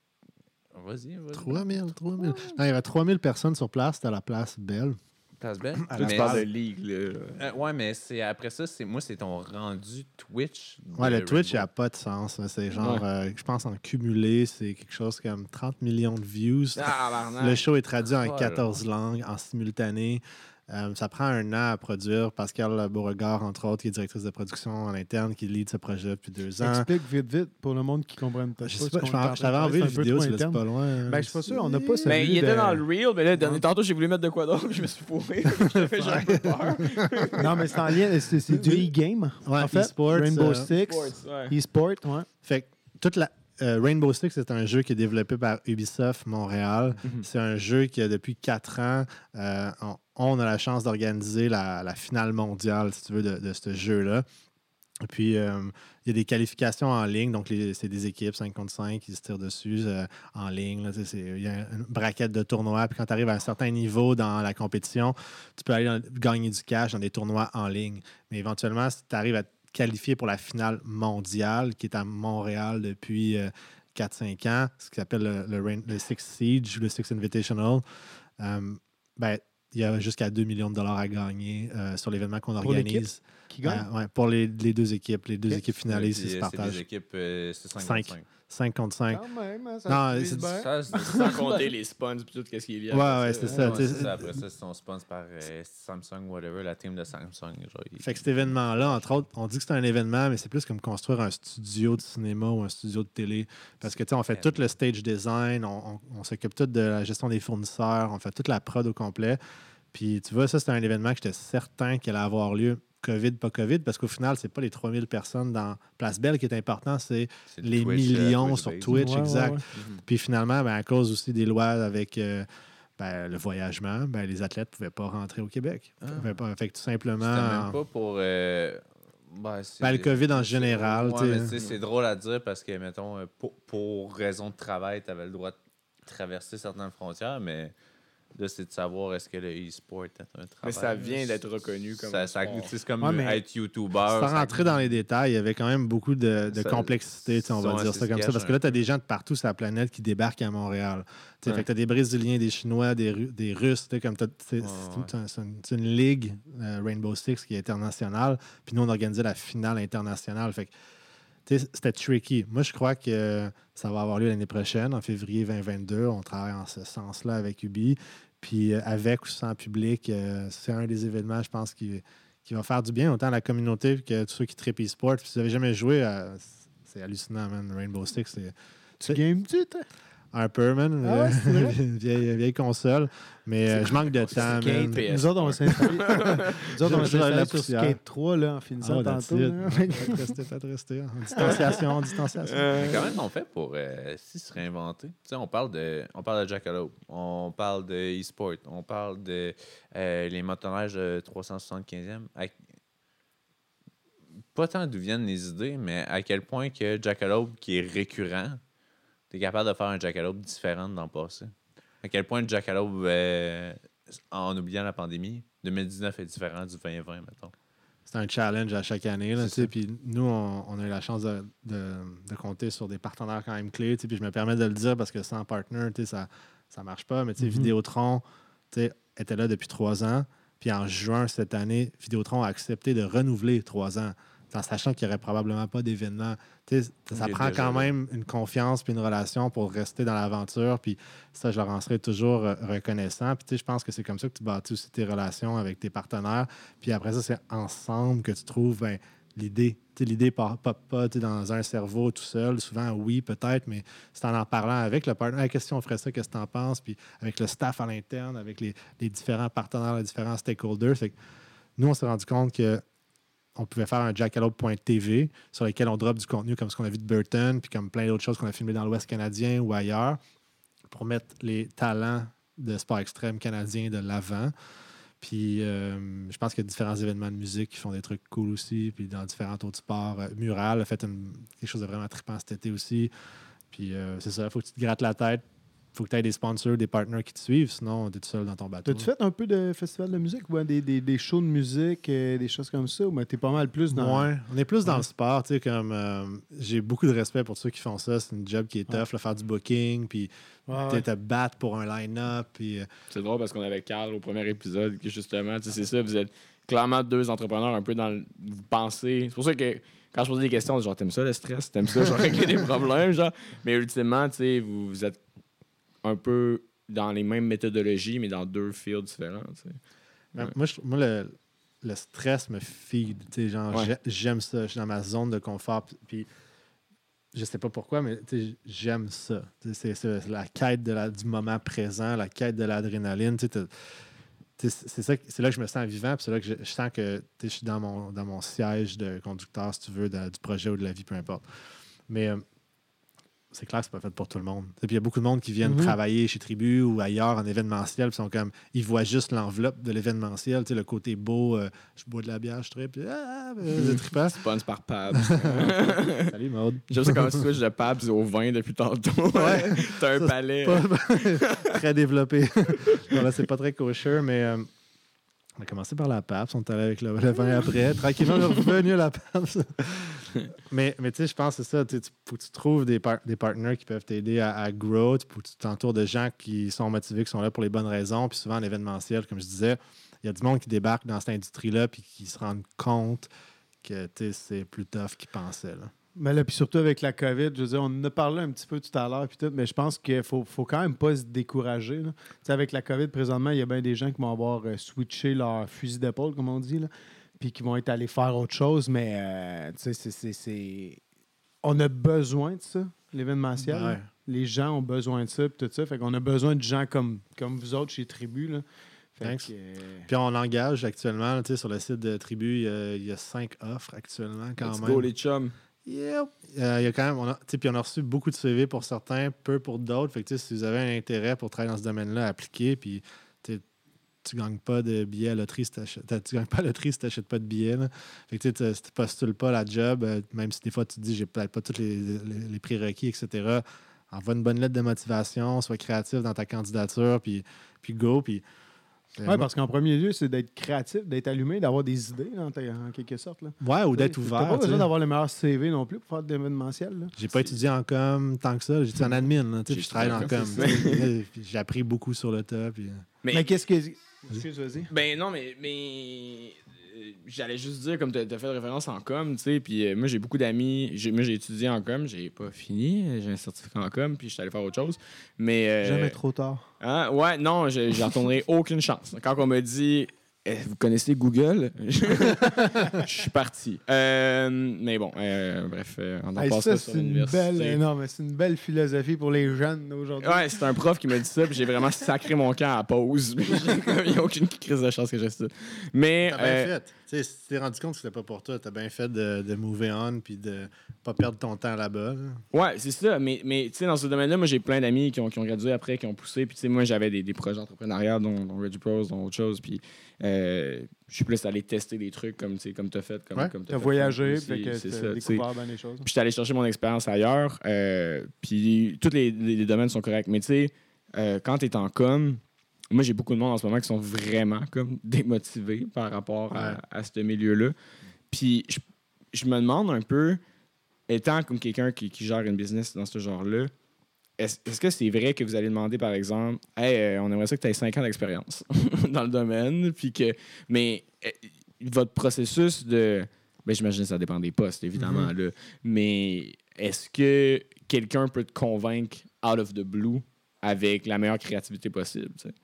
Vas-y, vas-y. trois mille, trois mille. Non, il y avait trois mille personnes sur place, c'était à la place Belle. Place Belle? À la mais place de Ligue, là. Euh, ouais, mais c'est, après ça, c'est, moi, c'est ton rendu Twitch. Ouais, le Twitch, il n'a pas de sens. C'est genre, ouais. euh, je pense, en cumulé, c'est quelque chose comme trente millions de views. Ah, le show est traduit en quatorze voilà. langues, en simultané. Euh, ça prend un an à produire. Pascal Beauregard, entre autres, qui est directrice de production à l'interne, qui lead ce projet depuis deux ans. Explique vite, vite, pour le monde qui ne comprenne pas. Je sais pas, je t'avais enlevé une vidéo, c'est pas loin. Ben, je suis pas sûr, on n'a pas celui ben, il de... était dans le reel, mais là, ouais. tantôt, j'ai voulu mettre de quoi d'autre, je me suis fourré. Je fait genre peur. Non, mais c'est en lien, c'est, c'est du e-game, ouais, en fait. E-sports, Rainbow euh, Six, ouais. e-sport, ouais. Fait que toute la... Euh, Rainbow Six, c'est un jeu qui est développé par Ubisoft Montréal. Mm-hmm. C'est un jeu qui, depuis quatre ans, euh, on, on a la chance d'organiser la, la finale mondiale, si tu veux, de, de ce jeu-là. Et puis, euh, il y a des qualifications en ligne. Donc, les, c'est des équipes cinq contre cinq qui se tirent dessus euh, en ligne. Là, c'est, il y a une braquette de tournois. Puis, quand tu arrives à un certain niveau dans la compétition, tu peux aller dans, gagner du cash dans des tournois en ligne. Mais éventuellement, si tu arrives à qualifié pour la finale mondiale qui est à Montréal depuis euh, quatre à cinq ans, ce qui s'appelle le, le, Rain, le Six Siege ou le Six Invitational, euh, ben, il y a jusqu'à deux millions de dollars à gagner euh, sur l'événement qu'on pour organise. Qui gagne? Euh, ouais, pour les, les deux équipes. Les deux okay. équipes finalistes, ils se partagent. C'est des équipes, euh, c'est cinq contre cinq. cinq contre cinq. Quand même, ça non, c'est ça, c'est... Sans compter les spons et tout ce qui est lié. Ouais, à ouais, c'est ça. Ouais, c'est ça. Après ça, c'est son sponsor par euh, Samsung, whatever, la team de Samsung. Genre, il... Fait que cet événement-là, entre autres, on dit que c'est un événement, mais c'est plus comme construire un studio de cinéma ou un studio de télé. Parce que, tu sais, on fait tout le stage design, on, on, on s'occupe tout de la gestion des fournisseurs, on fait toute la prod au complet. Puis, tu vois, ça, c'était un événement que j'étais certain qu'il allait avoir lieu. COVID, pas COVID, parce qu'au final, c'est pas les trois mille personnes dans Place Belle qui est important, c'est, c'est les Twitch, millions uh, Twitch sur Twitch, Twitch ouais, exact. Ouais, ouais. Mm-hmm. Puis finalement, ben, à cause aussi des lois avec euh, ben, le voyagement, ben, les athlètes ne pouvaient pas rentrer au Québec. Ah. Pas, fait que tout simplement... C'était même pas pour... Euh... Ben, c'est... ben, le COVID en général. C'est... Ouais, mais, c'est drôle à dire parce que, mettons, pour, pour raison de travail, tu avais le droit de traverser certaines frontières, mais... Là, c'est de savoir est-ce que le e-sport est un travail. Mais ça vient d'être reconnu comme ça. ça c'est comme ouais, le, être youtubeur. Sans rentrer dans les détails, il y avait quand même beaucoup de, de ça, complexité, on va dire ça comme ça. Parce que là, tu as des gens de partout sur la planète qui débarquent à Montréal. Ouais. Fait que tu as des Brésiliens, des Chinois, des, des Russes. Comme ouais, c'est, ouais. C'est, une, c'est une ligue, euh, Rainbow Six, qui est internationale. Puis nous, on organisait la finale internationale. Fait que c'était tricky. Moi, je crois que ça va avoir lieu l'année prochaine, en février vingt vingt-deux. On travaille en ce sens-là avec Ubi. Puis avec ou sans public, c'est un des événements, je pense, qui, qui va faire du bien autant à la communauté que tous ceux qui trippent e-sport. Puis si vous n'avez jamais joué, c'est hallucinant, man. Rainbow Six, c'est... Tu games-tu, toi? Un peu, man. Ah ouais, c'est vrai? Une vieille, vieille console. Mais euh, je manque de temps, man. Nous autres, on va s'installer. Nous autres, on va s'installer sur Skate trois, là, en finissant oh, tantôt. Pas rester, pas rester. En distanciation, en distanciation. Euh... Mais comment on fait pour euh, s'y se réinventer? Tu sais, on parle de on parle de Jackalope, on parle de e-sport, on parle de euh, les motoneiges de trois cent soixante-quinzième. À... Pas tant d'où viennent les idées, mais à quel point que Jackalope, qui est récurrent, t'es capable de faire un Jackalope différent dans le passé. À quel point le Jackalope, euh, en oubliant la pandémie, deux mille dix-neuf est différent du vingt vingt, mettons. C'est un challenge à chaque année. Là, puis nous, on, on a eu la chance de, de, de compter sur des partenaires quand même clés. Puis je me permets de le dire parce que sans partner, ça ne marche pas. Mais mm-hmm. Vidéotron était là depuis trois ans. Puis en juin cette année, Vidéotron a accepté de renouveler trois ans. En sachant qu'il n'y aurait probablement pas d'événement. T'sais, ça okay, prend déjà, quand même une confiance puis une relation pour rester dans l'aventure. Puis ça, je leur en serai toujours euh, reconnaissant. Puis je pense que c'est comme ça que tu bâtis aussi tes relations avec tes partenaires. Puis après ça, c'est ensemble que tu trouves ben, l'idée. T'sais, l'idée pop pas dans un cerveau tout seul. Souvent, oui, peut-être, mais c'est en en parlant avec le partenaire. Hey, qu'est-ce qu'on ferait ça? Qu'est-ce que tu en penses? Puis avec le staff à l'interne, avec les, les différents partenaires, les différents stakeholders. Fait que nous, on s'est rendu compte que on pouvait faire un jackalope point t v sur lequel on drop du contenu comme ce qu'on a vu de Burton, puis comme plein d'autres choses qu'on a filmées dans l'Ouest canadien ou ailleurs, pour mettre les talents de sport extrême canadien de l'avant. Puis euh, je pense qu'il y a différents événements de musique qui font des trucs cool aussi, puis dans différents autres sports. Euh, Mural a fait une, quelque chose de vraiment trippant cet été aussi. Puis euh, c'est ça, il faut que tu te grattes la tête. Faut que tu aies des sponsors, des partners qui te suivent, sinon t'es tout seul dans ton bateau. T'as-tu fait un peu de festival de musique ou des, des, des shows de musique, euh, des choses comme ça, ou ben, t'es pas mal plus dans... Ouais, on est plus ouais. dans le sport, tu sais, comme... Euh, j'ai beaucoup de respect pour ceux qui font ça, c'est une job qui est tough, ouais. là, faire du booking, puis ouais, ouais. te battre pour un line-up, puis... Euh... C'est drôle parce qu'on avait Carl au premier épisode, que justement, tu sais, c'est ça, vous êtes clairement deux entrepreneurs un peu dans le... Vous pensez... C'est pour ça que... Quand je posais des questions, genre, t'aimes ça le stress? T'aimes ça? Genre, régler des problèmes, genre? Mais ultimement, tu sais, vous, vous êtes... un peu dans les mêmes méthodologies, mais dans deux fields différents. Tu sais. Ben, ouais. Moi, je, moi le, le stress me feed. Tu sais, genre, ouais. J'aime ça. Je suis dans ma zone de confort. Puis, je sais pas pourquoi, mais tu sais, j'aime ça. Tu sais, c'est, c'est la quête de la, du moment présent, la quête de l'adrénaline. Tu sais, t'as, t'sais, c'est, ça, c'est là que je me sens vivant. Puis c'est là que je, je sens que je suis dans mon, dans mon siège de conducteur, si tu veux, de, du projet ou de la vie, peu importe. Mais... Euh, c'est clair que c'est pas fait pour tout le monde. Et puis il y a beaucoup de monde qui viennent mm-hmm. travailler chez Tribu ou ailleurs en événementiel, puis sont comme ils voient juste l'enveloppe de l'événementiel, tu sais, le côté beau, euh, je bois de la bière, je tripe, ah, je tripe. Sponsor par Pabs. Salut Maude. J'aime ça comment tu switches de Pabs au vin depuis tantôt. Ouais. T'as un ça, palais. C'est pas... très développé. Non, là, c'est pas très kosher, mais euh, on a commencé par la Pabs, on est allé avec le, le vin après. Tranquillement, on est revenu à la Pabs. mais mais tu sais, je pense que c'est ça. Il faut que tu trouves des, par- des partenaires qui peuvent t'aider à, à grow. Il faut que tu t'entoures de gens qui sont motivés, qui sont là pour les bonnes raisons. Puis souvent, en événementiel, comme je disais, il y a du monde qui débarque dans cette industrie-là puis qui se rendent compte que c'est plus tough qu'ils pensaient. Là. Mais là, puis surtout avec la COVID, je veux dire, on en a parlé un petit peu tout à l'heure, puis tout, mais je pense qu'il faut, faut quand même pas se décourager. Tu sais, avec la COVID, présentement, il y a bien des gens qui vont avoir euh, switché leur fusil d'épaule, comme on dit, là. Puis qui vont être allés faire autre chose, mais euh, tu sais, c'est, c'est, c'est... on a besoin de ça, l'événementiel. Ouais. Hein? Les gens ont besoin de ça, puis tout ça. Fait qu'on a besoin de gens comme, comme vous autres chez Tribu, là. Fait que, euh... Puis on engage actuellement, tu sais, sur le site de Tribu, il y, y a cinq offres actuellement quand Let's même. Go, les chums! Yep. Euh, y a quand même, on a, puis on a reçu beaucoup de C V pour certains, peu pour d'autres. Fait que si vous avez un intérêt pour travailler dans ce domaine-là, appliquez, puis... tu ne gagnes pas de billets à loterie si tu gagnes pas à loterie si tu n'achètes pas de billets. Là. Fait que tu ne postules pas la job, euh, même si des fois tu te dis j'ai peut-être pas tous les, les, les prérequis, et cetera. Envoie une bonne lettre de motivation, sois créatif dans ta candidature, puis, puis go. Puis, euh, oui, parce qu'en premier lieu, c'est d'être créatif, d'être allumé, d'avoir des idées, là, en, en quelque sorte. Oui, ou d'être ouvert. Tu n'as pas besoin d'avoir le meilleur C V non plus pour faire de l'événementiel. J'ai pas c'est... étudié en com tant que ça. J'étudié en admin, puis je travaille en com. J'ai appris beaucoup sur le tas. Puis... Mais... Mais qu'est-ce que... Excuse, vas-y. Ben non, mais, mais euh, j'allais juste dire, comme tu as fait référence en com, tu sais, puis euh, moi, j'ai beaucoup d'amis, j'ai, moi, j'ai étudié en com, j'ai pas fini, j'ai un certificat en com, puis je suis allé faire autre chose, mais... Euh, Jamais trop tard. Hein? Ouais, non, je, j'en retournerai aucune chance. Quand on m'a dit vous connaissez Google? Je suis parti. Euh, mais bon, euh, bref, on en hey, passe ça, sur l'université. Une belle, non, mais c'est une belle philosophie pour les jeunes aujourd'hui. Ouais, c'est un prof qui m'a dit ça, puis j'ai vraiment sacré mon camp à la pause. Il n'y a aucune crise de chance que j'ai ça. Mais, t'as euh, bien fait. T'sais, si tu t'es rendu compte que c'était pas pour toi, t'as bien fait de, de move on puis de pas perdre ton temps là-bas. Là. Ouais, c'est ça. Mais, mais tu sais, dans ce domaine-là, moi, j'ai plein d'amis qui ont, qui ont gradué après, qui ont poussé. Puis tu sais, moi, j'avais des, des projets entrepreneuriales, dont, dont Reggie Pros, dont autre chose. Puis euh, je suis plus allé tester des trucs comme, comme t'as fait. Comme, ouais, comme t'as, t'as fait, voyagé, puis t'as ça, découvert bien des choses. Puis j'étais allé chercher mon expérience ailleurs. Euh, puis tous les, les, les domaines sont corrects. Mais tu sais, euh, quand t'es en com', moi, j'ai beaucoup de monde en ce moment qui sont vraiment comme démotivés par rapport à, ouais. à ce milieu-là. Puis, je, je me demande un peu, étant comme quelqu'un qui, qui gère une business dans ce genre-là, est-ce, est-ce que c'est vrai que vous allez demander, par exemple, « Hey, on aimerait ça que tu aies cinq ans d'expérience dans le domaine. » Puis que, mais votre processus de... Ben, j'imagine que ça dépend des postes, évidemment. Mm-hmm. Là. Mais est-ce que quelqu'un peut te convaincre out of the blue avec la meilleure créativité possible, tu sais?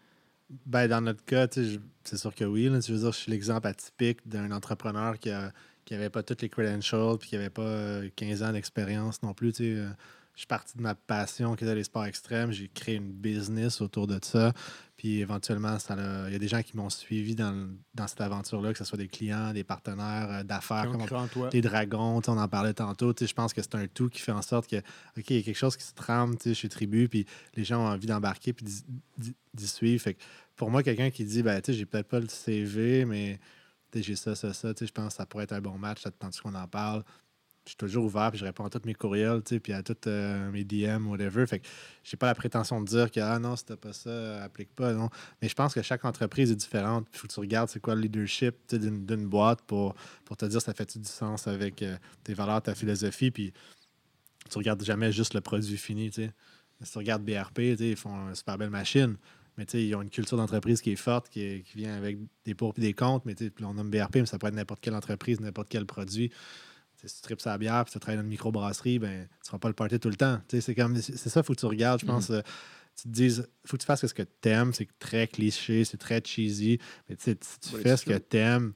Ben, dans notre cas, je, c'est sûr que oui. Là, tu veux dire, je suis l'exemple atypique d'un entrepreneur qui n'avait qui pas toutes les credentials puis qui n'avait pas quinze ans d'expérience non plus. Je suis parti de ma passion qui était les sports extrêmes. J'ai créé une business autour de ça. Puis éventuellement, il y a des gens qui m'ont suivi dans, dans cette aventure-là, que ce soit des clients, des partenaires d'affaires, comme on, des dragons, on en parlait tantôt. Je pense que c'est un tout qui fait en sorte que, OK, il y a quelque chose qui se trame chez Tribu, puis les gens ont envie d'embarquer puis d'y, d'y, d'y suivre. Fait que pour moi, quelqu'un qui dit, ben, tu sais, j'ai peut-être pas le C V, mais j'ai ça, ça, ça, je pense que ça pourrait être un bon match, ça te tente qu'on en parle. Je suis toujours ouvert, puis je réponds à tous mes courriels, puis à tous euh, mes D M, whatever. Fait que j'ai pas la prétention de dire que ah non, si t'as pas ça, applique pas, non. Mais je pense que chaque entreprise est différente. Il faut que tu regardes c'est quoi le leadership d'une, d'une boîte pour, pour te dire ça fait-tu du sens avec euh, tes valeurs, ta philosophie, puis tu regardes jamais juste le produit fini, tu sais. Si tu regardes B R P, ils font une super belle machine, mais ils ont une culture d'entreprise qui est forte, qui, est, qui vient avec des pour et des contre, mais on nomme B R P, mais ça peut être n'importe quelle entreprise, n'importe quel produit. Si tu tripes sa bière et tu travailles dans une microbrasserie, ben, tu ne seras pas le party tout le temps. C'est, comme, c'est ça, il faut que tu regardes. Je pense, mm-hmm. euh, tu te dises, il faut que tu fasses ce que tu aimes. C'est très cliché, c'est très cheesy. Mais si tu ouais, fais ce que tu aimes,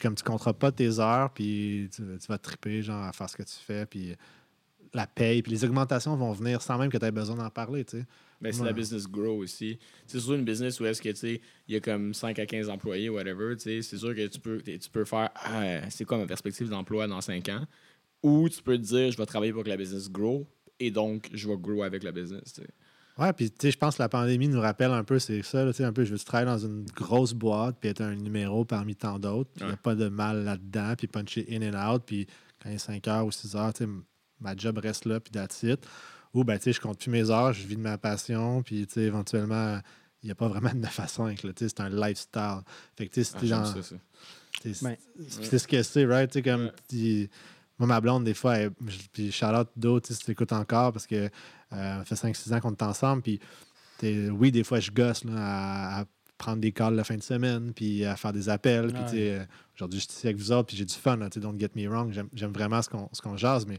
comme tu ne compteras pas tes heures, puis tu, tu vas te triper genre, à faire ce que tu fais. Puis la paye, puis les augmentations vont venir sans même que tu aies besoin d'en parler. T'sais. Ben, c'est ouais. la business grow aussi. C'est sûr une business où est-ce que tu il y a comme cinq à quinze employés, whatever. C'est sûr que tu peux, tu peux faire ah, c'est quoi ma perspective d'emploi dans cinq ans? Ou tu peux te dire je vais travailler pour que la business grow et donc je vais grow avec la business. T'sais. Ouais, puis je pense que la pandémie nous rappelle un peu, c'est ça, là, un peu, je veux travailler dans une grosse boîte puis être un numéro parmi tant d'autres. Il n'y a ouais. pas de mal là-dedans, puis puncher in and out, puis quand il est cinq heures ou six heures, tu sais, ma job reste là, puis that's it. Ou, ben, tu sais, je compte plus mes heures, je vis de ma passion, puis, tu sais, éventuellement, il n'y a pas vraiment de façon avec le, tu sais, c'est un lifestyle. Fait que, tu sais, c'est genre. C'est ce que c'est, right? Tu sais, comme, ouais. moi, ma blonde, des fois, elle, puis Charlotte Do, tu sais, si tu écoutes encore, parce que euh, on fait cinq six ans qu'on est ensemble, puis, oui, des fois, je gosse, là, à, à prendre des calls la fin de semaine, puis à faire des appels, ouais. puis, tu sais, aujourd'hui, je suis ici avec vous autres, puis j'ai du fun, tu sais, don't get me wrong, j'aime, j'aime vraiment ce qu'on, ce qu'on jase, mais.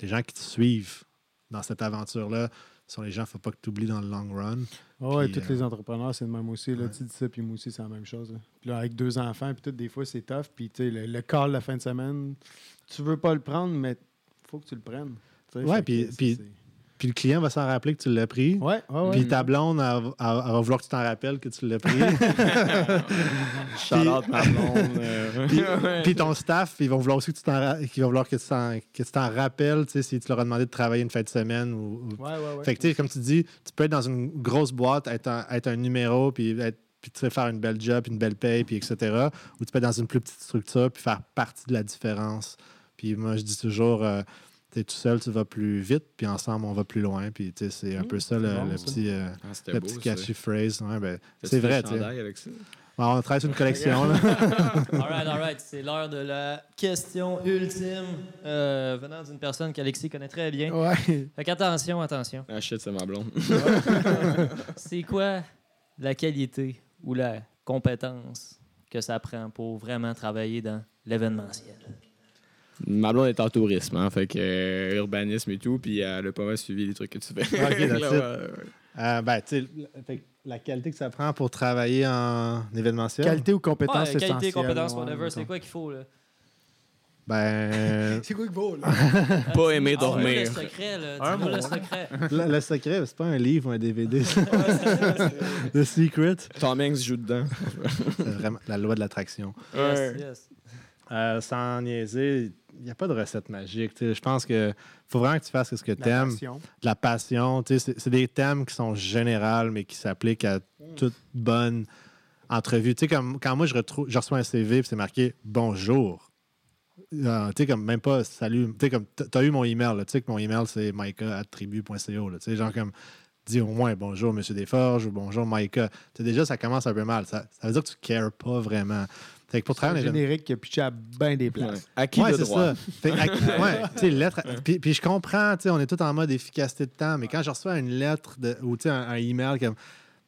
Les gens qui te suivent dans cette aventure-là sont les gens, il ne faut pas que tu oublies dans le long run. Oui, et tous euh... les entrepreneurs, c'est le même aussi. Là, ouais. Tu dis ça, puis moi aussi, c'est la même chose. Là. Puis là, avec deux enfants, puis tout, des fois, c'est tough. Puis le, le call la fin de semaine, tu veux pas le prendre, mais il faut que tu le prennes. Oui, puis, puis, puis le client va s'en rappeler que tu l'as pris. Oui, oui, oui. Puis ta blonde, elle, elle, elle va vouloir que tu t'en rappelles que tu l'as pris. Charlotte, ma blonde. Euh... puis, puis ton staff, ils vont vouloir aussi que tu t'en, qu'ils vont vouloir que tu t'en, que tu t'en rappelles si tu leur as demandé de travailler une fin de semaine. Ou, ou... Ouais, ouais, ouais. Fait que, ouais. comme tu dis, tu peux être dans une grosse boîte, être un, être un numéro, puis, être, puis faire une belle job, une belle paye, puis et cetera. Ou tu peux être dans une plus petite structure, puis faire partie de la différence. Puis moi, je dis toujours... Euh, t'es tout seul, tu vas plus vite, puis ensemble, on va plus loin. Puis, tu sais, c'est un mmh, peu ça, le, bon, le ça. petit, euh, ah, le beau, petit catchy ça. Phrase. Ouais, ben, c'est vrai, tu sais. Bon, on travaille sur une collection, là. all right, all right. C'est l'heure de la question ultime euh, venant d'une personne qu'Alexis connaît très bien. Ouais. Fait qu'attention, attention. Ah, shit, c'est ma blonde. C'est quoi la qualité ou la compétence que ça prend pour vraiment travailler dans l'événementiel? Ma blonde est en tourisme, hein, fait que euh, urbanisme et tout, puis elle a pas mal suivi les trucs que tu fais. Okay, là, ouais, ouais. Euh, ben, tu sais, la qualité que ça prend pour travailler en événementiel. Qualité ou compétence, ouais, qualité, essentielle. Qualité, compétence, ouais, whatever, c'est quoi qu'il faut, là? Ben... c'est quoi qu'il faut, là? Pas aimer dormir. Ah, le secret, là. Un mot, le secret. Le, le secret, c'est pas un livre ou un D V D. The Secret. Tom Hanks joue dedans. C'est vraiment la loi de l'attraction. Yes, yes. Euh, sans niaiser, il n'y a pas de recette magique. Je pense que faut vraiment que tu fasses ce que tu aimes. De la passion. C'est, c'est des thèmes qui sont généraux, mais qui s'appliquent à toute bonne entrevue. Comme, quand moi, je, retrouve, je reçois un C V et c'est marqué « Bonjour ». Euh, tu sais, comme même pas « Salut ». Tu sais, comme t'as eu mon email. Tu sais que mon email, c'est micah arobase tribu point co. Tu sais, genre comme « Dis au moins bonjour, M. Desforges » ou « Bonjour, Micah ». Déjà, ça commence un peu mal. Ça, ça veut dire que tu ne cares pas vraiment. Fait que pour c'est un générique qui a pitché à bien des places. À qui ouais, de c'est droit? Ça. À qui, ouais, tu sais, lettre... Puis, puis je comprends, tu sais, on est tous en mode efficacité de temps, mais quand je reçois une lettre de, ou tu sais, un, un email, comme,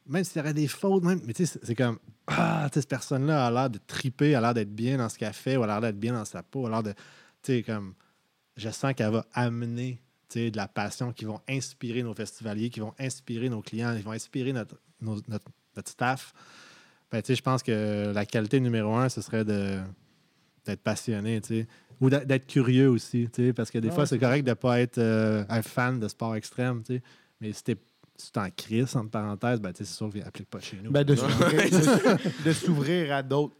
même s'il y aurait des fautes, même, mais tu sais, c'est, c'est comme, ah, tu sais, cette personne-là a l'air de triper, a l'air d'être bien dans ce qu'elle fait, ou a l'air d'être bien dans sa peau, a l'air de, tu sais, comme, je sens qu'elle va amener, tu sais, de la passion qui vont inspirer nos festivaliers, qui vont inspirer nos clients, qui vont inspirer notre, nos, notre, notre staff. Ben, je pense que la qualité numéro un, ce serait de, d'être passionné, t'sais. Ou d'a- d'être curieux aussi, t'sais, parce que des ouais, fois, c'est correct de ne pas être euh, un fan de sport extrême, t'sais. Mais si t'es si t'en crises, entre parenthèses, ben, c'est sûr qu'il n'applique pas chez nous. Ben, de, s'ouvrir, de, de s'ouvrir à d'autres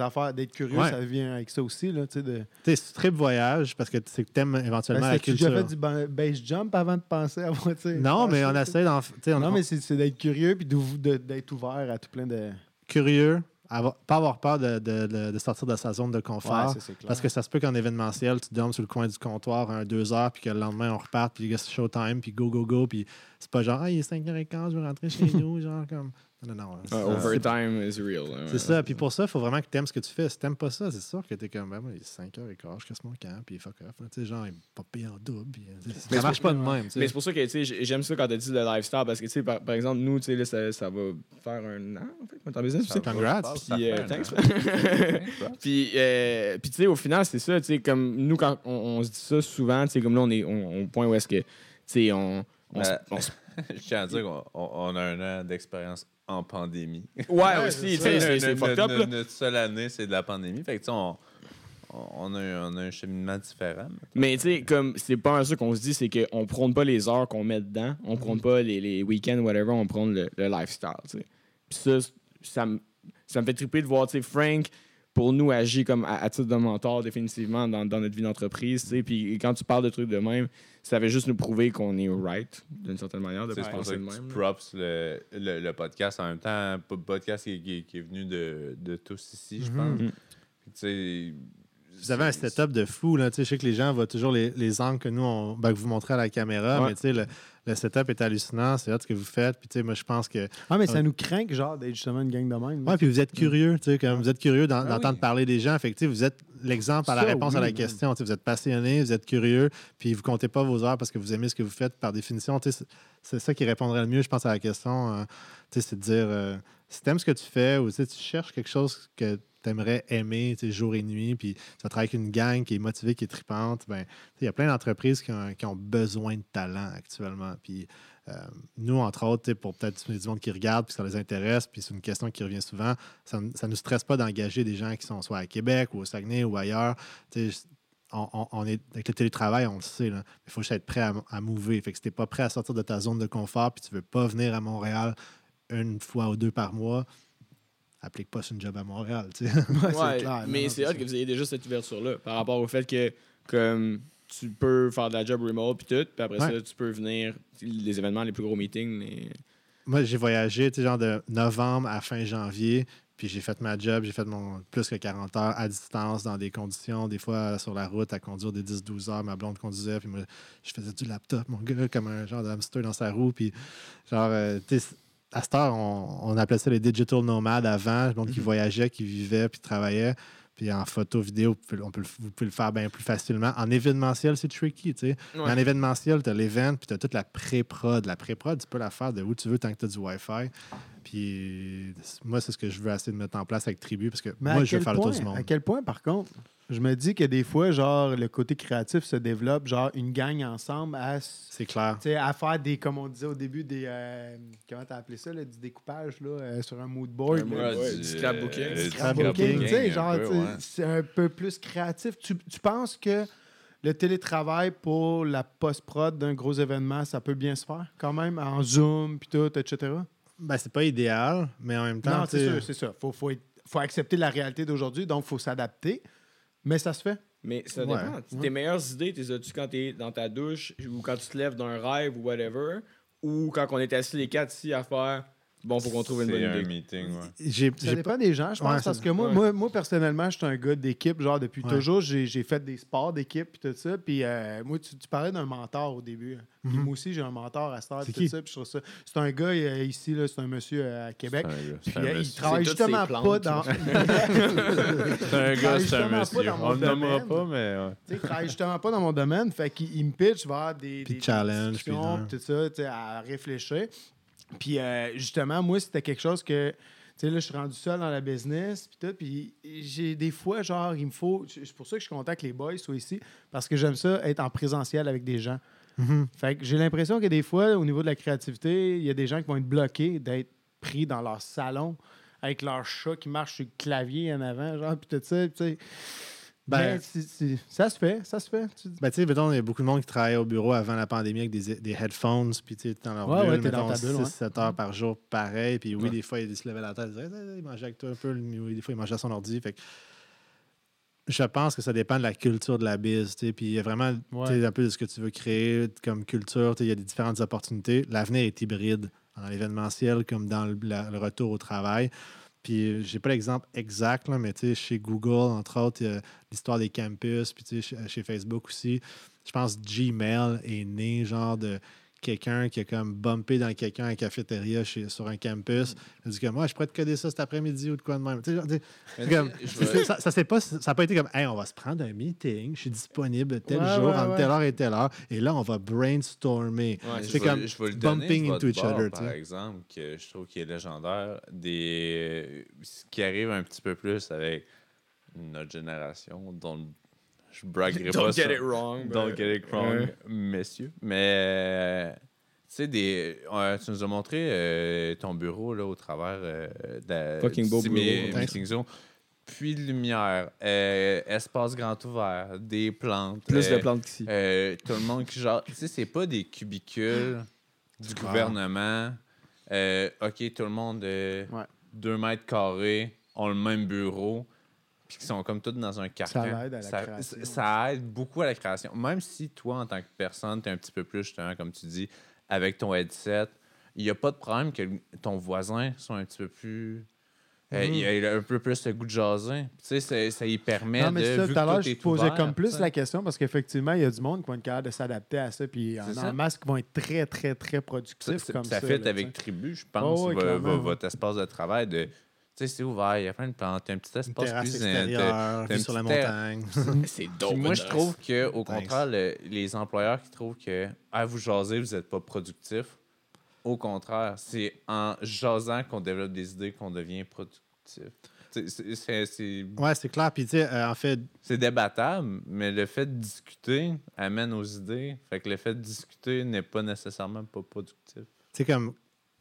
affaires, d'être curieux, ouais. Ça vient avec ça aussi. Là, t'sais, de... t'sais, si tu tripes voyage, parce que c'est que t'aimes éventuellement ben, c'est la culture. Tu as déjà fait du base jump avant de penser à avoir... Non, mais on essaie d'en... On... Non, mais c'est, c'est d'être curieux et d'être ouvert à tout plein de... Curieux, avoir, pas avoir peur de, de, de, de sortir de sa zone de confort. Ouais, c'est, c'est parce que ça se peut qu'en événementiel, tu dormes sur le coin du comptoir un, deux heures, puis que le lendemain, on reparte, puis c'est showtime, puis go, go, go, puis c'est pas genre, ah, il est cinq heures quinze, je vais rentrer chez nous, genre comme. Non, non, non. Uh, overtime is real. C'est ouais, ça, puis pour ça, il faut vraiment que tu aimes ce que tu fais. Si tu n'aimes pas ça, c'est sûr que tu es comme, ben, moi, il est cinq heures quinze, je casse mon camp, puis fuck off. Tu sais, genre, il pas payé en double. Pis, ça marche pas de même. T'sais. Mais c'est pour ça que j'aime ça quand tu as dit le lifestyle, parce que, tu sais, par, par exemple, nous, tu sais, ça, ça va faire un an, en fait, qu'on est en business. Congrats. Puis, euh, thanks. Puis, euh, tu sais, au final, c'est ça, tu sais, comme nous, quand on, on se dit ça souvent, tu sais, comme là, on est on, on point où est-ce que, tu sais, on. on, ben, on je tiens à dire qu'on on a un an d'expérience en pandémie. Ouais, ouais aussi. C'est, c'est, c'est fucked up. Notre, notre seule année, c'est de la pandémie. Fait que, tu sais, on, on, a, on a un cheminement différent. Maintenant. Mais, tu sais, comme c'est pas un truc qu'on se dit, c'est qu'on ne prône pas les heures qu'on met dedans, on ne prône pas les, les week-ends, whatever, on prône le, le lifestyle. T'sais. Puis ça, ça me ça me fait triper de voir, tu sais, Frank, pour nous, agit comme à, à titre de mentor, définitivement, dans, dans notre vie d'entreprise. Tu sais, puis quand tu parles de trucs de même, ça veut juste nous prouver qu'on est right, d'une certaine manière, de c'est penser de même. Props le, le, le podcast. En même temps, le podcast qui, qui, qui est venu de, de tous ici, je pense. Mm-hmm. Puis, tu sais, vous avez un setup de fou. Là. Je sais que les gens voient toujours les, les angles que nous, on, ben, que vous montrez à la caméra, ouais. Mais tu sais, le, le setup est hallucinant. C'est là ce que vous faites. Puis, tu sais, moi, je pense que. Ah, mais ça euh, nous craint, genre, d'être justement une gang de même. Oui, puis vous êtes curieux. Tu sais, comme vous êtes curieux d'en, ah, d'entendre oui. parler des gens. Fait que, tu sais, vous êtes l'exemple à la ça, réponse oui, à la question. Oui. Vous êtes passionné, vous êtes curieux, puis vous comptez pas vos heures parce que vous aimez ce que vous faites par définition. Tu sais, c'est, c'est ça qui répondrait le mieux, je pense, à la question. Euh, tu sais, c'est de dire euh, si tu aimes ce que tu fais ou tu cherches quelque chose que. T'aimerais aimer jour et nuit, puis tu vas travailler avec une gang qui est motivée, qui est tripante. Ben, il y a plein d'entreprises qui ont, qui ont besoin de talent actuellement. Puis euh, nous, entre autres, pour peut-être du monde qui regarde, puis ça les intéresse, puis c'est une question qui revient souvent, ça ne nous stresse pas d'engager des gens qui sont soit à Québec ou au Saguenay ou ailleurs. On, on, on est, avec le télétravail, on le sait. Il faut juste être prêt à, à mouver. Fait que si tu n'es pas prêt à sortir de ta zone de confort, puis tu ne veux pas venir à Montréal une fois ou deux par mois, applique pas sur une job à Montréal, tu sais. Ouais, c'est clair, mais non, c'est, c'est hot que vous ayez déjà cette ouverture-là par rapport au fait que comme tu peux faire de la job remote puis tout, puis après ouais. ça, tu peux venir les événements, les plus gros meetings. Les... Moi, j'ai voyagé, tu sais, genre de novembre à fin janvier, puis j'ai fait ma job, j'ai fait mon plus que quarante heures à distance, dans des conditions, des fois sur la route, à conduire des dix douze heures, ma blonde conduisait, puis moi, je faisais du laptop, mon gars, comme un genre de hamster dans sa roue, puis genre, euh, tu sais, à cette heure, on, on appelait ça les digital nomades avant, donc qui voyageaient, qui vivaient, puis travaillaient. Puis en photo, vidéo, on peut, vous pouvez le faire bien plus facilement. En événementiel, c'est tricky, tu sais. Ouais. Mais en événementiel, tu as l'event, puis tu as toute la pré-prod. La pré-prod, tu peux la faire de où tu veux tant que tu as du Wi-Fi. Puis moi, c'est ce que je veux essayer de mettre en place avec Tribu, parce que mais moi, je veux faire le tour du monde. À quel point, par contre, Je me dis que des fois, genre, le côté créatif se développe, genre, une gang ensemble à... C'est clair. Tu sais, à faire des, comme on disait au début, des... Euh, comment t'as appelé ça, là, du découpage, là, euh, sur un mood board. Un là, ouais, du, du scrapbooking. Euh, du scrapbooking, tu sais, genre, peu, ouais. C'est un peu plus créatif. Tu, tu penses que le télétravail pour la post-prod d'un gros événement, ça peut bien se faire, quand même, en Zoom, puis tout, et cetera? Ben, c'est pas idéal, mais en même temps... Non, c'est sûr, c'est sûr. Faut, faut, faut accepter la réalité d'aujourd'hui, donc il faut s'adapter. Mais ça se fait. Mais ça dépend. Ouais, ouais. Tes meilleures idées, t'es as-tu quand t'es dans ta douche ou quand tu te lèves d'un rêve ou whatever, ou quand on est assis les quatre ici à faire bon, faut qu'on trouve une bonne idée. C'est un meeting, ouais. J'ai, ça j'ai dépend pas... des gens, je pense. Ouais, parce que moi, ouais. moi, moi, personnellement, je suis un gars d'équipe. Genre, depuis ouais. toujours, j'ai, j'ai fait des sports d'équipe et tout ça. Puis, euh, moi, tu, tu parlais d'un mentor au début. Mm-hmm. Puis moi aussi, j'ai un mentor à Star et tout ça. Puis, je trouve ça. C'est un gars euh, ici, là, c'est un monsieur euh, à Québec. Puis, euh, il travaille justement pas dans. C'est un gars, c'est un monsieur. On le nommera pas, mais. Ouais. Tu sais, il travaille justement pas dans mon domaine. Fait qu'il me pitch vers des. Puis, challenge. Puis, tout ça, tu sais, à réfléchir. Puis, euh, justement, moi, c'était quelque chose que... Tu sais, là, je suis rendu seul dans la business, puis tout, puis j'ai des fois, genre, il me faut... C'est pour ça que je contacte les boys, soit ici, parce que j'aime ça, être en présentiel avec des gens. Mm-hmm. Fait que j'ai l'impression que des fois, au niveau de la créativité, il y a des gens qui vont être bloqués d'être pris dans leur salon avec leur chat qui marche sur le clavier en avant, genre, puis tout ça, tu sais... Ben, ben c'est, c'est, ça se fait, ça se fait. Ben, tu sais, mettons, il y a beaucoup de monde qui travaillait au bureau avant la pandémie avec des, des headphones, puis tu sais, dans leur ouais, bulle, ouais, mettons, six sept heures par jour, pareil. Puis oui, ouais. Des fois, ils se levaient la tête, ils disaient, il mangeait avec toi un peu, oui, des fois, il mangeait à son ordi. Fait que je pense que ça dépend de la culture de la bise, tu sais. Puis il y a vraiment, ouais. Tu sais, un peu de ce que tu veux créer comme culture, tu sais, il y a des différentes opportunités. L'avenir est hybride, dans l'événementiel comme dans le, la, le retour au travail. Puis, j'ai pas l'exemple exact, là, mais tu sais, chez Google, entre autres, il y a l'histoire des campus, puis tu sais, chez Facebook aussi. Je pense que Gmail est né, genre, de quelqu'un qui a comme bumpé dans quelqu'un à la cafétéria chez, sur un campus. Il a dit que moi, je pourrais te coder ça cet après-midi ou de quoi de même. T'sais, t'sais, t'sais, comme, veux... Ça n'a pas, pas été comme, hey, on va se prendre un meeting, je suis disponible tel ouais, jour, ouais, entre ouais. telle heure et telle heure, et là, on va brainstormer. Ouais, c'est je comme veux, je veux bumping into each other. Par exemple, que je trouve qu'il est légendaire, des... ce qui arrive un petit peu plus avec notre génération, dont je braguerai pas sur... Don't get it wrong. Don't get it wrong, messieurs. Mais, tu sais, des... Euh, tu nous as montré euh, ton bureau, là, au travers euh, de la... Fucking beau bureau. Puis de lumière, euh, espace grand ouvert, des plantes. Plus euh, de plantes qu'ici. Euh, tout le monde qui genre... Tu sais, c'est pas des cubicules du wow. gouvernement. Euh, OK, tout le monde de ouais. deux mètres carrés, ont le même bureau. Puis qui sont comme tous dans un carcan. Ça aide à la ça, création. Ça, ça aide beaucoup à la création. Même si toi, en tant que personne, t'es un petit peu plus, justement, comme tu dis, avec ton headset, il n'y a pas de problème que ton voisin soit un petit peu plus... Mm. Euh, il a un peu plus le goût de jaser. Tu sais, ça, ça y permet non, mais de... Non, mais tout à l'heure, je posais comme plus ça. La question parce qu'effectivement, il y a du monde qui vont être capable de s'adapter à ça puis en, en masse qui vont être très, très, très productifs ça, comme ça. Ça fait là, avec t'sais. Tribu, je pense, oh, oui, va, va, votre espace de travail de... Tu sais, c'est ouvert, il y a plein de plantes, t'as un petit espace cuisine, t'as, t'as un sur la montagne. C'est dope. Puis moi, je trouve qu'au contraire, le, les employeurs qui trouvent que ah, vous jasez, vous n'êtes pas productif, au contraire, c'est en jasant qu'on développe des idées qu'on devient productif. C'est, c'est, c'est, c'est, ouais, c'est clair. Puis, tu sais, euh, en fait. C'est débattable, mais le fait de discuter amène aux idées. Fait que le fait de discuter n'est pas nécessairement pas productif. C'est comme.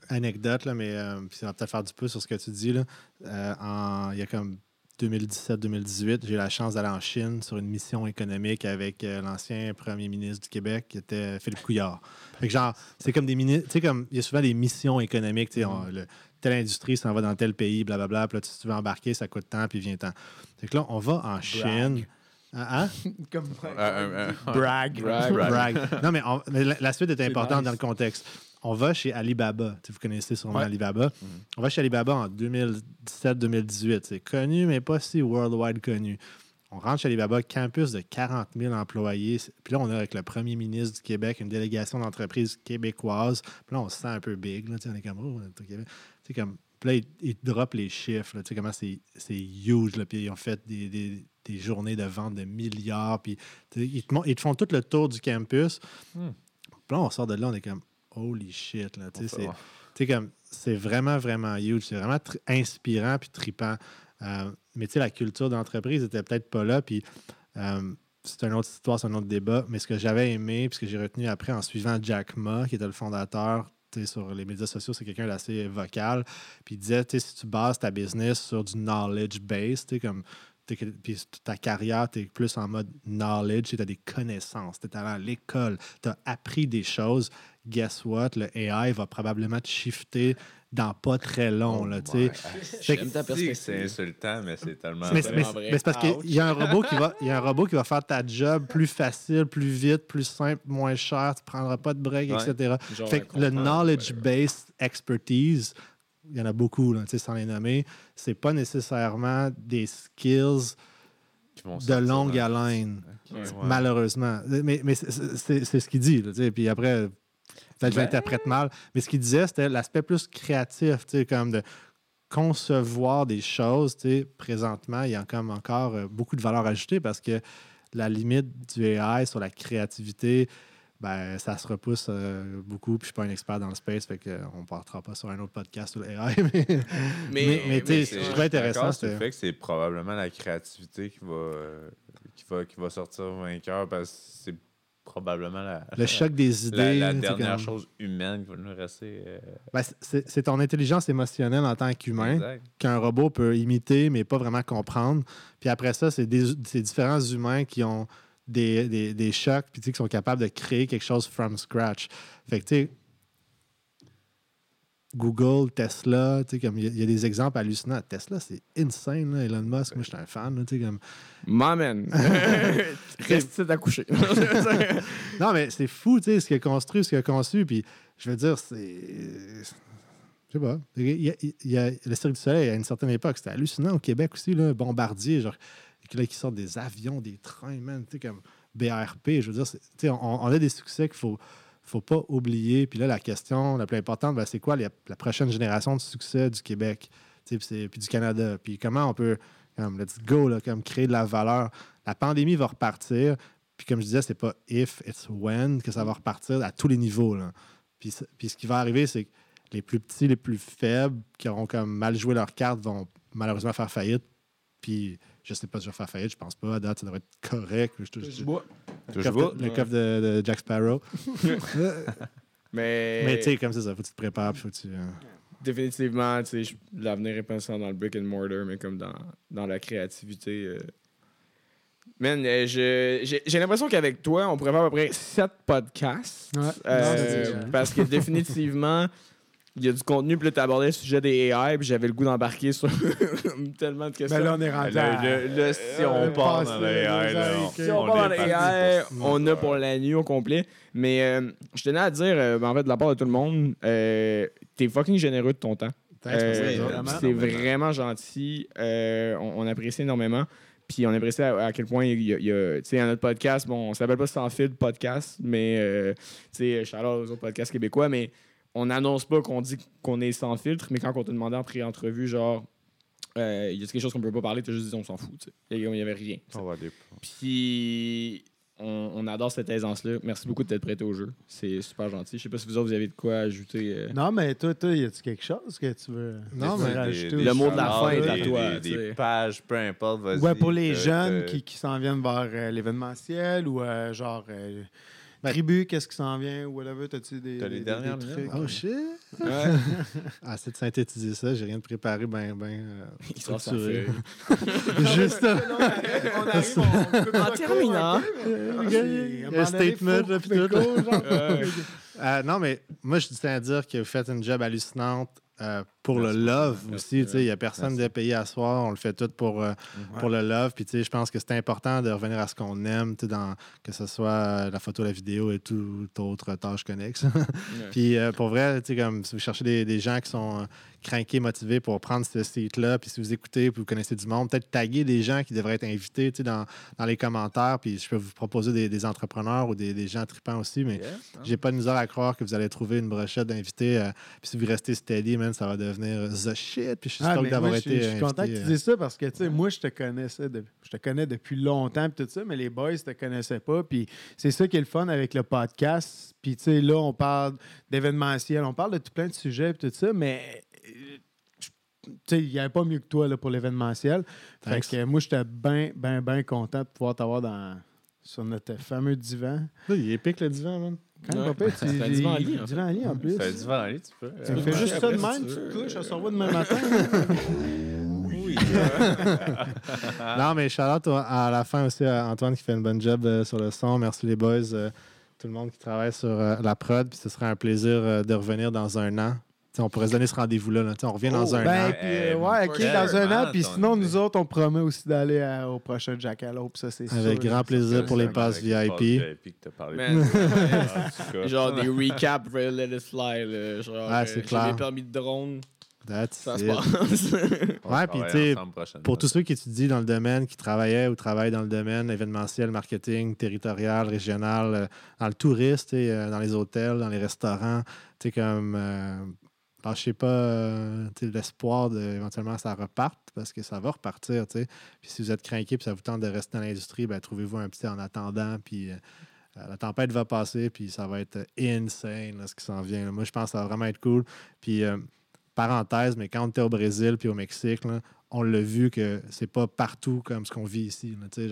Anecdote, là, mais euh, ça va peut-être faire du peu sur ce que tu dis. Là. Euh, en, il y a comme deux mille dix-sept deux mille dix-huit, j'ai eu la chance d'aller en Chine sur une mission économique avec euh, l'ancien premier ministre du Québec, qui était Philippe Couillard. Fait que genre, c'est comme des ministres, tu sais, comme il y a souvent des missions économiques. Tu sais, on, le, telle industrie s'en va dans tel pays, blablabla. Puis là, si tu veux embarquer, ça coûte tant, puis vient tant. Fait que là, on va en Chine. Hein? Comme euh, euh, brag. Brag. brag. Non, mais, on, mais la, la suite est importante nice. Dans le contexte. On va chez Alibaba. Vous connaissez sûrement ouais. Alibaba. Mm-hmm. On va chez Alibaba en deux mille dix-sept deux mille dix-huit. C'est connu, mais pas si worldwide connu. On rentre chez Alibaba, campus de quarante mille employés. Puis là, on a avec le premier ministre du Québec une délégation d'entreprises québécoises. Puis là, on se sent un peu big. Là. On est comme, oh, on est au Québec. T'sais, comme, puis là, ils, ils droppent les chiffres. Là. Tu sais comment c'est, c'est huge. Là. Puis ils ont fait des... des des journées de vente de milliards, puis ils te, ils te font tout le tour du campus. Mm. Puis là, on sort de là, on est comme « Holy shit! » là, c'est, c'est comme, c'est vraiment, vraiment huge. C'est vraiment tr- inspirant puis trippant. Euh, mais tu sais, la culture d'entreprise n'était peut-être pas là. Puis euh, c'est une autre histoire, c'est un autre débat. Mais ce que j'avais aimé, puis ce que j'ai retenu après en suivant Jack Ma, qui était le fondateur, sur les médias sociaux, c'est quelqu'un d'assez vocal. Puis il disait, si tu bases ta business sur du knowledge base, comme t'es, puis ta carrière, tu es plus en mode knowledge, tu as des connaissances, tu es allé à l'école, tu as appris des choses. Guess what? Le A I va probablement te shifter dans pas très long. Là, oh j'aime ta perspective. C'est insultant, mais c'est tellement mais, mais, vrai. Mais c'est parce qu'il y a un robot qui va, il y a un robot qui va faire ta job plus facile, plus vite, plus simple, moins cher, tu ne prendras pas de break, ouais, et cetera. Fait que le knowledge-based expertise, il y en a beaucoup, là, sans les nommer, c'est pas nécessairement des skills de longue haleine, okay, ouais. malheureusement. Mais, mais c'est, c'est, c'est ce qu'il dit. Là, puis après... Peut-être que ben... j'interprète mal, mais ce qu'il disait, c'était l'aspect plus créatif, tu sais, comme de concevoir des choses. Tu sais, présentement, il y a comme encore beaucoup de valeur ajoutée parce que la limite du A I sur la créativité, ben, ça se repousse euh, beaucoup. Puis je suis pas un expert dans le space, fait qu'on ne partira pas sur un autre podcast sur l'A I. Mais, mais, mais, mais, mais c'est très intéressant. C'est le fait que c'est probablement la créativité qui va, euh, qui va, qui va sortir vainqueur parce que c'est probablement la, le choc des idées. La, la dernière comme... chose humaine qui va nous rester. Euh... Ben, c'est, c'est ton intelligence émotionnelle en tant qu'humain, exact, qu'un robot peut imiter, mais pas vraiment comprendre. Puis après ça, c'est des c'est différents humains qui ont des, des, des chocs, puis tu sais, qui sont capables de créer quelque chose from scratch. Fait que tu sais, Google, Tesla, tu sais, comme il y, y a des exemples hallucinants. Tesla, c'est insane, là. Elon Musk, moi, je suis un fan, là, tu sais, comme... M'amène! Reste-tu d'accoucher. Non, mais c'est fou, tu sais, ce qu'il a construit, ce qu'il a conçu, puis je veux dire, c'est... Je sais pas. Il y a, il y a, le Cirque du Soleil, à une certaine époque, c'était hallucinant. Au Québec aussi, là, Bombardier, genre, là, qui sortent des avions, des trains, man, tu sais, comme B R P, je veux dire, tu sais, on, on a des succès qu'il faut... faut pas oublier. Puis là, la question la plus importante, ben, c'est quoi les, la prochaine génération de succès du Québec, puis du Canada? Puis comment on peut, comme, let's go, là, comme créer de la valeur? La pandémie va repartir. Puis comme je disais, c'est pas if, it's when que ça va repartir à tous les niveaux. Puis ce qui va arriver, c'est que les plus petits, les plus faibles, qui auront comme mal joué leur carte, vont malheureusement faire faillite. Puis je sais pas si je vais faire faillite, je pense pas. À date, ça devrait être correct. Je touche bois. Le coffre de, de, de Jack Sparrow. Mais, mais tu sais, comme c'est ça, faut que tu te prépares. Puis faut que tu... Définitivement, tu sais, l'avenir est pensant dans le brick and mortar, mais comme dans, dans la créativité. Euh... Man, je, j'ai, j'ai l'impression qu'avec toi, on pourrait faire à peu près sept podcasts. Ouais. Euh, non, parce que définitivement... Il y a du contenu, puis là, t'as abordé le sujet des A I, puis j'avais le goût d'embarquer sur tellement de questions. Mais là, on est rendu. Là, le, le, si on, on part dans les A I, là, on, si on, on part dans les A I, on a pour la nuit au complet. Mais euh, je tenais à dire, euh, en fait, de la part de tout le monde, euh, t'es fucking généreux de ton temps. Euh, c'est vraiment gentil. Euh, on, on apprécie énormément. Puis on apprécie à, à quel point il y a, il y a tu sais, à notre podcast, bon, on s'appelle pas Sans Fil podcast, mais euh, tu sais, shout out aux autres podcasts québécois, mais on n'annonce pas qu'on dit qu'on est sans filtre, mais quand on t'a demandé en pré-entrevue, genre, euh, y a quelque chose qu'on peut pas parler, t'as juste dit on s'en fout. Il y avait rien. On va aller. Puis, on, on adore cette aisance-là. Merci beaucoup de t'être prêté au jeu. C'est super gentil. Je sais pas si vous autres, vous avez de quoi ajouter. Euh... Non, mais toi, toi, y a-tu quelque chose que tu veux, non, mais rajouter? Des, des, le mot de la fin est à toi. Des, des pages, peu importe, vas-y. Ouais, pour les euh, jeunes euh... qui, qui s'en viennent vers euh, l'événementiel ou euh, genre. Euh, Tribu, qu'est-ce qui s'en vient? Whatever, t'as-tu des, t'as les des, dernières des trucs? Oh shit! Ouais. Ah, c'est de synthétiser ça, j'ai rien de préparé, ben, ben... Euh, il sera saturé. Juste... Non, non, on arrive, on peut pas en terminant. Un statement, là, puis tout. Non, mais moi, je tiens à dire que vous faites une job hallucinante euh, pour merci le love bien, aussi. Il n'y a personne de payé à soir. On le fait tout pour, euh, ouais. pour le love. Puis je pense que c'est important de revenir à ce qu'on aime, dans, que ce soit la photo, la vidéo et toute autre tâche connexe. Puis euh, pour vrai, comme, si vous cherchez des, des gens qui sont euh, crainqués, motivés pour prendre ce site-là, puis si vous écoutez, puis vous connaissez du monde, peut-être taguer des gens qui devraient être invités dans, dans les commentaires. Puis je peux vous proposer des, des entrepreneurs ou des, des gens tripants aussi. Mais yeah. j'ai pas de misère à croire que vous allez trouver une brochette d'invités. Euh, puis si vous restez steady, man, ça va devenir the shit. Puis je suis ah, content d'avoir oui, été. Je suis content que tu dises ça parce que, tu sais, ouais. moi, je te connaissais, de, je te connais depuis longtemps, puis tout ça, mais les boys te connaissaient pas. Puis c'est ça qui est le fun avec le podcast. Puis, tu sais, là, on parle d'événementiel, on parle de tout plein de sujets, puis tout ça, mais. il n'y avait pas mieux que toi là, pour l'événementiel. Fait que, euh, moi, j'étais bien, bien, bien content de pouvoir t'avoir dans, sur notre fameux divan. Là, il est épique, le divan, man. Quand ouais. Papa, tu, c'est un divan en lit, en fait. En lit, en plus. C'est un divan en lit, tu peux. Tu, tu fais juste ça de même, tu te couches, on s'en va demain matin. Oui. Non, mais shout-out à la fin aussi à Antoine qui fait une bonne job euh, sur le son. Merci les boys, euh, tout le monde qui travaille sur euh, la prod. Puis ce serait un plaisir euh, de revenir dans un an. T'sais, on pourrait se donner ce rendez-vous-là. Là. On revient dans oh, un ben, an. Pis, euh, ouais, OK, dans un an. Puis sinon, nous autres, on promet aussi d'aller à, au prochain Jackalope. Ça, c'est avec sûr, grand plaisir c'est pour les passes V I P. V I P que t'as parlé man, de... genre des recaps, let it fly. Là. Genre, ah, c'est euh, clair. J'ai des permis de drone. That's ça se passe. Ouais, puis tu sais, pour tous ceux qui étudient dans le domaine, qui travaillaient ou travaillent dans le domaine événementiel, marketing, territorial, régional, dans le tourisme, dans les hôtels, dans les restaurants, tu sais, comme. Euh, Je ne sais pas, euh, l'espoir d'éventuellement ça reparte, parce que ça va repartir. T'sais. Puis si vous êtes crainqué et ça vous tente de rester dans l'industrie, ben, trouvez-vous un petit en attendant. Puis euh, la tempête va passer, puis ça va être insane là, ce qui s'en vient. Là. Moi, je pense que ça va vraiment être cool. Puis, euh, parenthèse, mais quand on était au Brésil puis au Mexique, là, on l'a vu que c'est pas partout comme ce qu'on vit ici. Il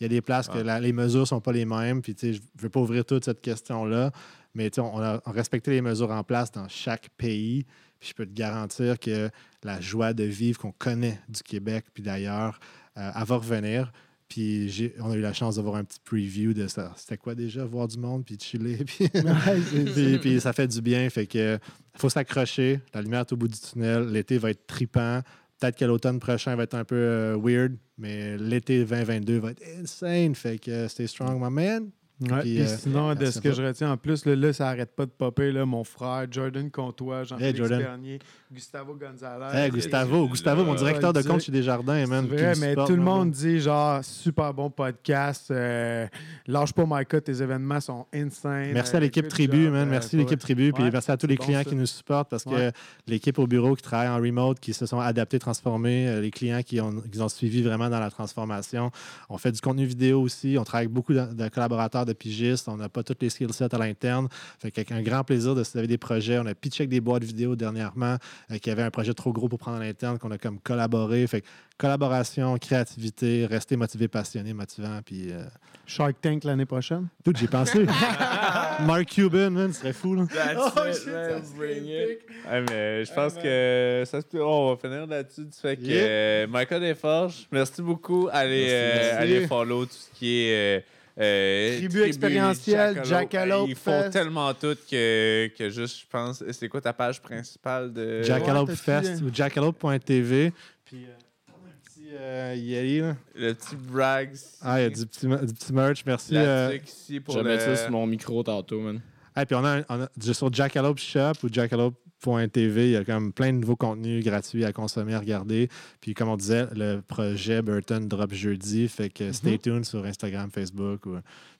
y a des places ouais. que la, les mesures sont pas les mêmes. Puis, je ne veux pas ouvrir toute cette question-là. Mais on a, on respectait les mesures en place dans chaque pays. Puis je peux te garantir que la joie de vivre qu'on connaît du Québec puis d'ailleurs, euh, elle va revenir. Puis j'ai, on a eu la chance d'avoir un petit preview de ça. C'était quoi déjà, voir du monde puis chiller. Puis, puis, puis ça fait du bien. Fait que faut s'accrocher. La lumière est au bout du tunnel. L'été va être tripant. Peut-être que l'automne prochain va être un peu euh, weird. Mais l'été vingt vingt-deux va être insane. Fait que euh, stay strong, my man. Ouais, puis, euh, sinon, de ce que je retiens en plus, là, là ça n'arrête pas de popper. Là, mon frère, Jordan Comtois, Jean-Félix hey, Bernier, Gustavo Gonzalez. Hey, Gustavo, et, Gustavo, là, mon directeur de compte chez Desjardins. Man, c'est vrai, mais sport, tout le monde là. Dit genre, super bon podcast. Euh, lâche pas Micah, tes événements sont insane. Merci à l'équipe euh, Tribu, man. Merci à euh, l'équipe Tribu. Ouais, puis merci à tous les bon clients ça. Qui nous supportent parce ouais. que l'équipe au bureau qui travaille en remote, qui se sont adaptés, transformés, les clients qui ont, qui ont suivi vraiment dans la transformation. On fait du contenu vidéo aussi. On travaille avec beaucoup de, de collaborateurs de pigistes, on n'a pas tous les skill sets à l'interne. Fait qu'un grand plaisir de se lever des projets. On a pitché avec des boîtes vidéo dernièrement euh, qui avaient un projet trop gros pour prendre à l'interne, qu'on a comme collaboré. Fait que collaboration, créativité, rester motivé, passionné, motivant. Puis, euh... Shark Tank l'année prochaine? Tout, j'y pensé. Mark Cuban, man, ce serait fou. Là. Oh, it, it. Ouais, mais je pense oh, que ça se peut... oh, on va finir là-dessus. Du fait que yeah. euh, Micah Desforges, merci beaucoup. Allez, merci, euh, merci. Allez follow tout ce qui est... Euh, Euh, tribu, tribu expérientielle, Jackalope Fest. Ils font tellement tout que, que juste, je pense, c'est quoi ta page principale de Jackalope ouais, Fest ou jackalope point t v. Puis euh, petit, euh, Yali, là. Le petit brag. Ah, il y a du petit, du petit merch, merci. Euh, ici pour je vais le... mettre ça sur mon micro tantôt, man. Ah, puis on a, on a sur Jackalope Shop ou jackalope point t v, il y a comme plein de nouveaux contenus gratuits à consommer, à regarder. Puis comme on disait, le projet Burton drop jeudi, fait que stay mm-hmm. tuned sur Instagram, Facebook ou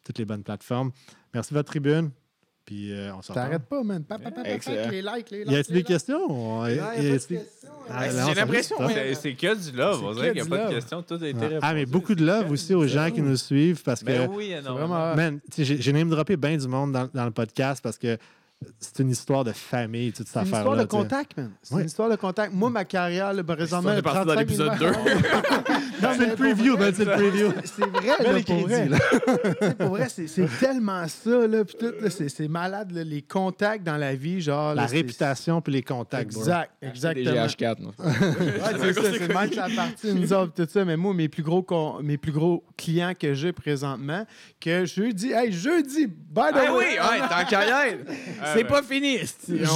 toutes les bonnes plateformes. Merci de votre tribune. Puis euh, on s'en t'arrête pas, man. Pa, pa, pa, pa, pa, les likes, les likes. Y a-t-il des questions? J'ai l'impression. C'est, c'est que du love. On dirait qu'il n'y a pas love. De questions. Tout a été ah. répondu. Ah, mais beaucoup de love aussi aux gens qui nous suivent parce ben que. Oui, non, vraiment. Man, j'ai, j'ai même droppé bien du monde dans, dans le podcast parce que. C'est une histoire de famille, toute cette affaire-là. C'est une histoire de contact, man. C'est oui. une histoire de contact. Moi, ma carrière, le présentement... C'est parti dans l'épisode deux. Non, c'est le preview, man, c'est le preview. C'est vrai, là, pour vrai. Pour vrai, c'est tellement ça, là, puis tout, là, c'est, c'est malade, là, les contacts dans la vie, genre... La là, réputation puis les contacts, exact, bro. Exactement. Des G H quatre, non? Ouais, c'est ça, c'est mal que ça appartient, nous autres, tout ça, mais moi, mes plus gros, con... mes plus gros clients que j'ai présentement, que jeudi... Hey, jeudi, by the way! Ah oui, ouais, t'es en carrière! C'est pas fini.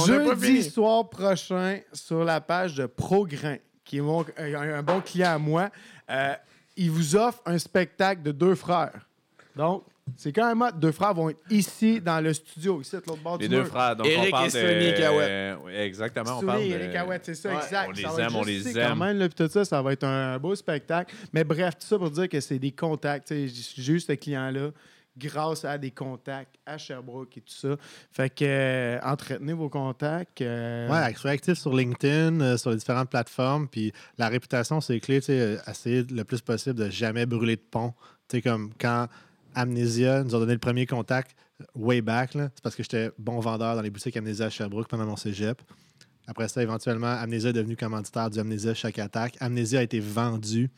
Jeudi soir prochain, sur la page de Prograin, qui est mon, un, un bon client à moi, euh, il vous offre un spectacle de deux frères. Donc, c'est quand même... Deux frères vont être ici, dans le studio, ici, à l'autre bord les du mur. Les deux frères. Donc, Eric on parle et Sonny Cahouette. Euh, oui, exactement. Sonny et Eric Cahouette, c'est ça, ouais, exact. On les ça aime, on les aime. Quand même, là, tout ça, ça va être un beau spectacle. Mais bref, tout ça pour dire que c'est des contacts. T'sais, j'ai eu ce client-là grâce à des contacts à Sherbrooke et tout ça. Fait que euh, entretenez vos contacts. Euh... Ouais, soyez actifs sur LinkedIn, euh, sur les différentes plateformes. Puis la réputation, c'est clé. Euh, essayez le plus possible de jamais brûler de pont. Tu sais, comme quand Amnesia nous a donné le premier contact way back, là, c'est parce que j'étais bon vendeur dans les boutiques Amnesia à Sherbrooke pendant mon cégep. Après ça, éventuellement, Amnesia est devenu commanditaire du Amnesia chaque attaque. Amnesia a été vendu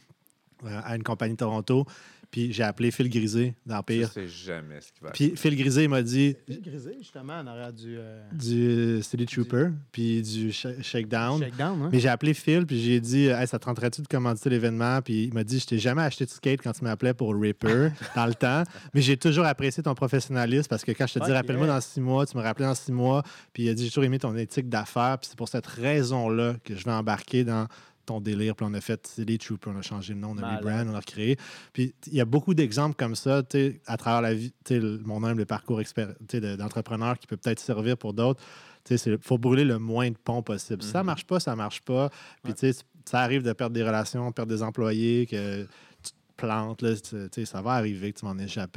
euh, à une compagnie de Toronto. Puis j'ai appelé Phil Grisé d'Empire. Je ne sais jamais ce qui va arriver. Puis Phil Grisé m'a dit... Phil Grisé, justement, en arrière du... Euh... Du Steady Trooper, du... puis du sh- Shakedown. Shakedown, hein? Mais j'ai appelé Phil, puis j'ai dit, hey, ça te tenterait-tu de commanditer l'événement? Puis il m'a dit, je t'ai jamais acheté de skate quand tu m'appelais pour Ripper dans le temps. Mais j'ai toujours apprécié ton professionnalisme, parce que quand je te dis, rappelle-moi dans six mois, tu me rappelais dans six mois. Puis il a dit, j'ai toujours aimé ton éthique d'affaires. Puis c'est pour cette raison-là que je vais embarquer dans... ton délire, puis on a fait les Troopers, on a changé le nom, on a rebrand, on a recréé. Puis il y a beaucoup d'exemples comme ça, tu sais, à travers la vie, tu sais, mon humble parcours expéri- de, d'entrepreneur qui peut peut-être servir pour d'autres. Tu sais, il faut brûler le moins de ponts possible. Mm-hmm. Ça marche pas, ça marche pas. Puis ouais. tu sais, ça arrive de perdre des relations, perdre des employés, que tu te plantes, là, tu sais, ça va arriver que tu m'en échappes.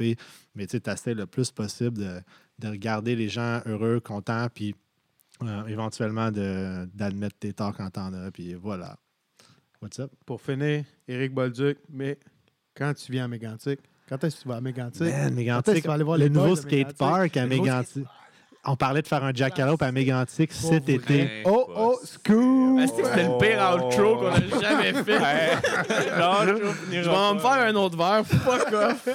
Mais tu sais, t'essaies le plus possible de, de regarder les gens heureux, contents, puis euh, éventuellement de, d'admettre tes torts quand t'en as, puis voilà. What's up? Pour finir, Éric Bolduc, mais quand tu viens à Mégantic, quand est-ce que tu vas à Mégantic? Man, Mégantic, quand est-ce que tu vas aller voir le nouveau skatepark à Mégantic? On parlait de faire un Jackalope à Mégantic cet été. Oh, oh, school! Est-ce que c'était le pire outro qu'on a jamais fait? Non, je vais en me faire un autre verre. Fuck off!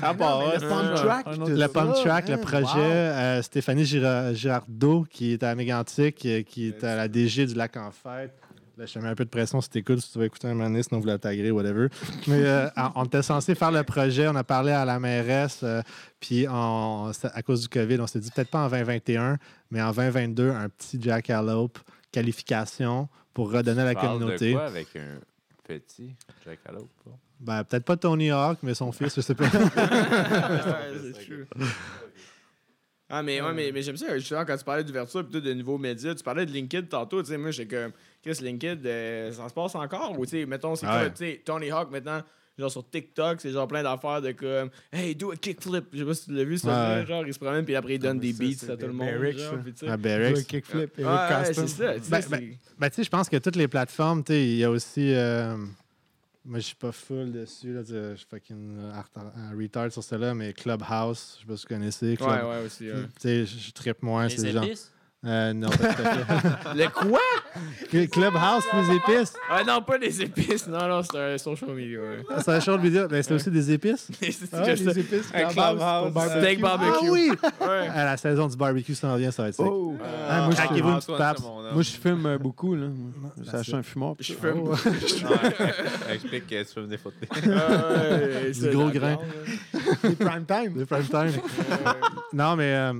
Ça part. Le pump track. Le pump track, le projet. Stéphanie Girardeau, qui est à Mégantic, qui est à la D G du Lac en fête. Là, je te mets un peu de pression si t'écoutes, si tu veux écouter un manis, sinon vous la taguerez, whatever. Mais euh, on était censé faire le projet, on a parlé à la mairesse, euh, puis on, à cause du COVID, on s'est dit peut-être pas en vingt vingt et un, mais en vingt vingt-deux, un petit Jackalope qualification pour redonner tu à la communauté. De quoi avec un petit Jackalope? Ben, peut-être pas Tony Hawk, mais son fils, je sais pas. Ouais, c'est true. Ah, mais, ouais, mais, mais j'aime ça, justement, quand tu parlais d'ouverture et de nouveaux médias, tu parlais de LinkedIn tantôt, tu sais, moi, j'ai comme, Chris, LinkedIn, euh, ça se passe encore, ou, tu sais, mettons, c'est quoi, ouais. Tu sais, Tony Hawk, maintenant, genre, sur TikTok, c'est genre plein d'affaires de comme, hey, do a kickflip, je sais pas si tu l'as vu, ça, ouais. Genre, il se promène, puis après, il donne ouais, des ça, beats c'est à des tout le monde, Barracks, genre, puis, tu sais. À Barracks. Do a kickflip, ouais, ouais, c'est ça, tu sais. Ben, ben, ben tu sais, je pense que toutes les plateformes, tu sais, il y a aussi... Euh... Moi, je suis pas full dessus. Là, je suis fucking uh, retard sur celle-là, mais Clubhouse, je sais pas si vous connaissez. Club... Ouais, ouais, aussi. Ouais. Tu sais, je trippe moins. Les c'est épices? Genre... Euh, non, pas tout à fait. Le quoi? Clubhouse, les épices? Ah non, pas les épices. Non, non, c'est un social media. Ouais. Ah, c'est un social media, mais c'est aussi des épices? C'est ah, juste des épices. Un Clubhouse, barbecue. Steak barbecue. Ah oui! Ouais. À la saison du barbecue s'en vient, ça va être sec. Oh. Euh, ah, moi, je fume, ah, toi, moi, je fume beaucoup. Là. Ça achète un fumeur. Je fume. Oh. Explique que tu fumes des fautes. Euh, du gros grain. Des prime time. Des prime time. Non, mais... Euh,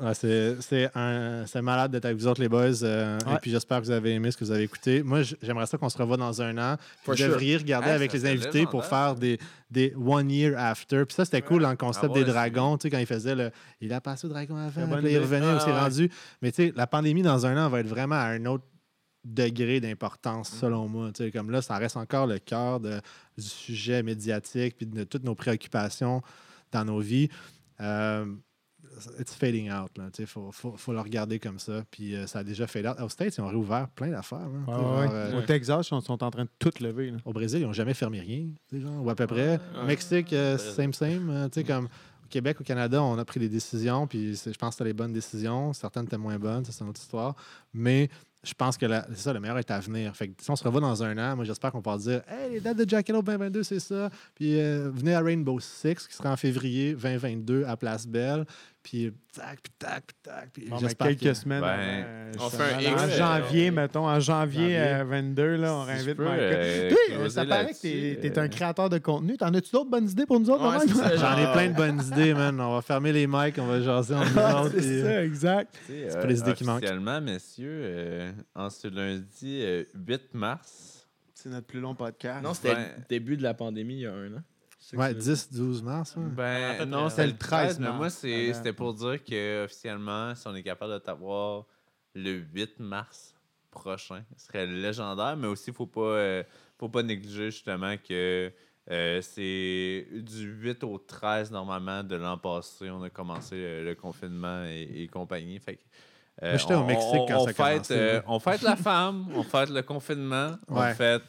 Ah, c'est, c'est, un, c'est malade d'être avec vous autres, les boys. Euh, ouais. Et puis j'espère que vous avez aimé ce que vous avez écouté. Moi, j'aimerais ça qu'on se revoie dans un an. Vous devriez sure. regarder hey, avec les invités pour là. faire des, des One Year After. Puis ça, c'était ouais. cool dans le concept ah, ouais, des dragons. Tu sais, quand il faisait le. Il a passé au dragon avant, puis là, il revenait ah, où c'est ouais. rendu. Mais tu sais, la pandémie dans un an va être vraiment à un autre degré d'importance, mm. selon moi. Tu sais, comme là, ça reste encore le cœur de, du sujet médiatique, puis de toutes nos préoccupations dans nos vies. Euh, It's fading out. Il faut, faut, faut le regarder comme ça. Puis euh, ça a déjà fade out. Aux States, ils ont réouvert plein d'affaires. Hein, ah, genre, ouais. euh, Au Texas, ils sont, sont en train de tout lever. Là. Au Brésil, ils n'ont jamais fermé rien. Genre, ou à peu près. Ouais, ouais. Mexique, euh, same, same. Euh, t'sais, comme au Québec, au Canada, on a pris des décisions. Puis je pense que c'était les bonnes décisions. Certaines étaient moins bonnes. Ça, c'est une autre histoire. Mais je pense que la, c'est ça, le meilleur est à venir. Fait que, si on se revoit dans un an, moi, j'espère qu'on pourra dire « Hey, les dates de Jackalope vingt vingt-deux, c'est ça. » Puis euh, venez à Rainbow Six, qui sera en février vingt vingt-deux à Place Belle. Puis tac, puis tac, puis tac. Puis bon, j'espère ben, quelques que... semaines. Ben, euh, on fait un X. En janvier, euh, mettons. En janvier, janvier. Euh, vingt-deux, là, on si réinvite Micah. Euh, oui, ça paraît que t'es, t'es un créateur de contenu. T'en as-tu d'autres bonnes idées pour nous autres? Ouais, ça, j'en ai plein de bonnes idées, man. On va fermer les mics, on va jaser en disant. C'est puis, ça, exact. C'est euh, pas les idées qui manquent. Officiellement, messieurs, euh, en ce lundi euh, huit mars. C'est notre plus long podcast. Non, c'était ouais. le début de la pandémie, il y a un an. Ouais, dix douze mars. Hein? Ben, en fait, non, euh, c'est le treize mars. Moi, c'est, ah, c'était pour dire qu'officiellement, si on est capable de t'avoir le huit mars prochain, ce serait légendaire, mais aussi, il faut pas euh, faut pas négliger justement que euh, c'est du huit au treize, normalement, de l'an passé. On a commencé le, le confinement et, et compagnie. Fait que, euh, moi, j'étais on, au Mexique on, quand on ça fête, commencé. Euh, on fête la femme, on fête le confinement, ouais. on fête...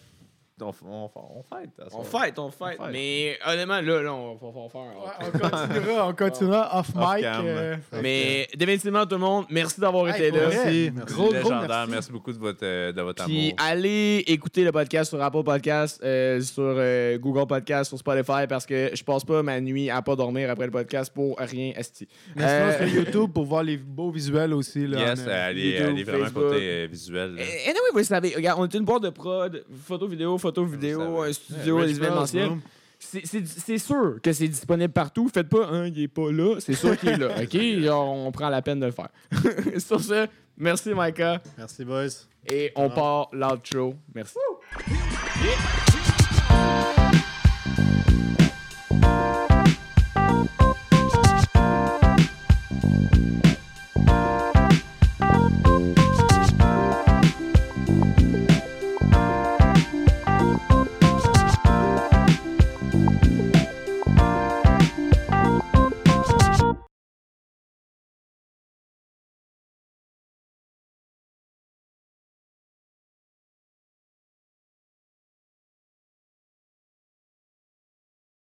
On, on, on fête. On fête, on fête. Mais honnêtement, là, là on va faire. On continuera, on continuera off mic. Euh... Mais définitivement, tout le monde, merci d'avoir hey, été là. Merci. Merci. Gros, gros, merci. Merci beaucoup de votre, de votre Puis, amour. Puis allez écouter le podcast sur Apple Podcast, euh, sur euh, Google Podcast, sur Spotify, parce que je passe pas ma nuit à pas dormir après le podcast pour rien esti. Mais euh, sur YouTube pour voir les beaux visuels aussi. Là, yes, en, euh, allez, YouTube, allez vraiment Facebook. Côté euh, visuel. Et oui, anyway, vous savez, regarde, on est une boîte de prod, photo, vidéo, photo. Vidéo, un studio, des événementiels. C'est, c'est, c'est sûr que c'est disponible partout. Faites pas, hein, il est pas là. C'est sûr qu'il est là, OK? Genre, on prend la peine de le faire. Sur ce, merci, Micah. Merci, boys. Et on ah. part l'outro. Merci. Yeah.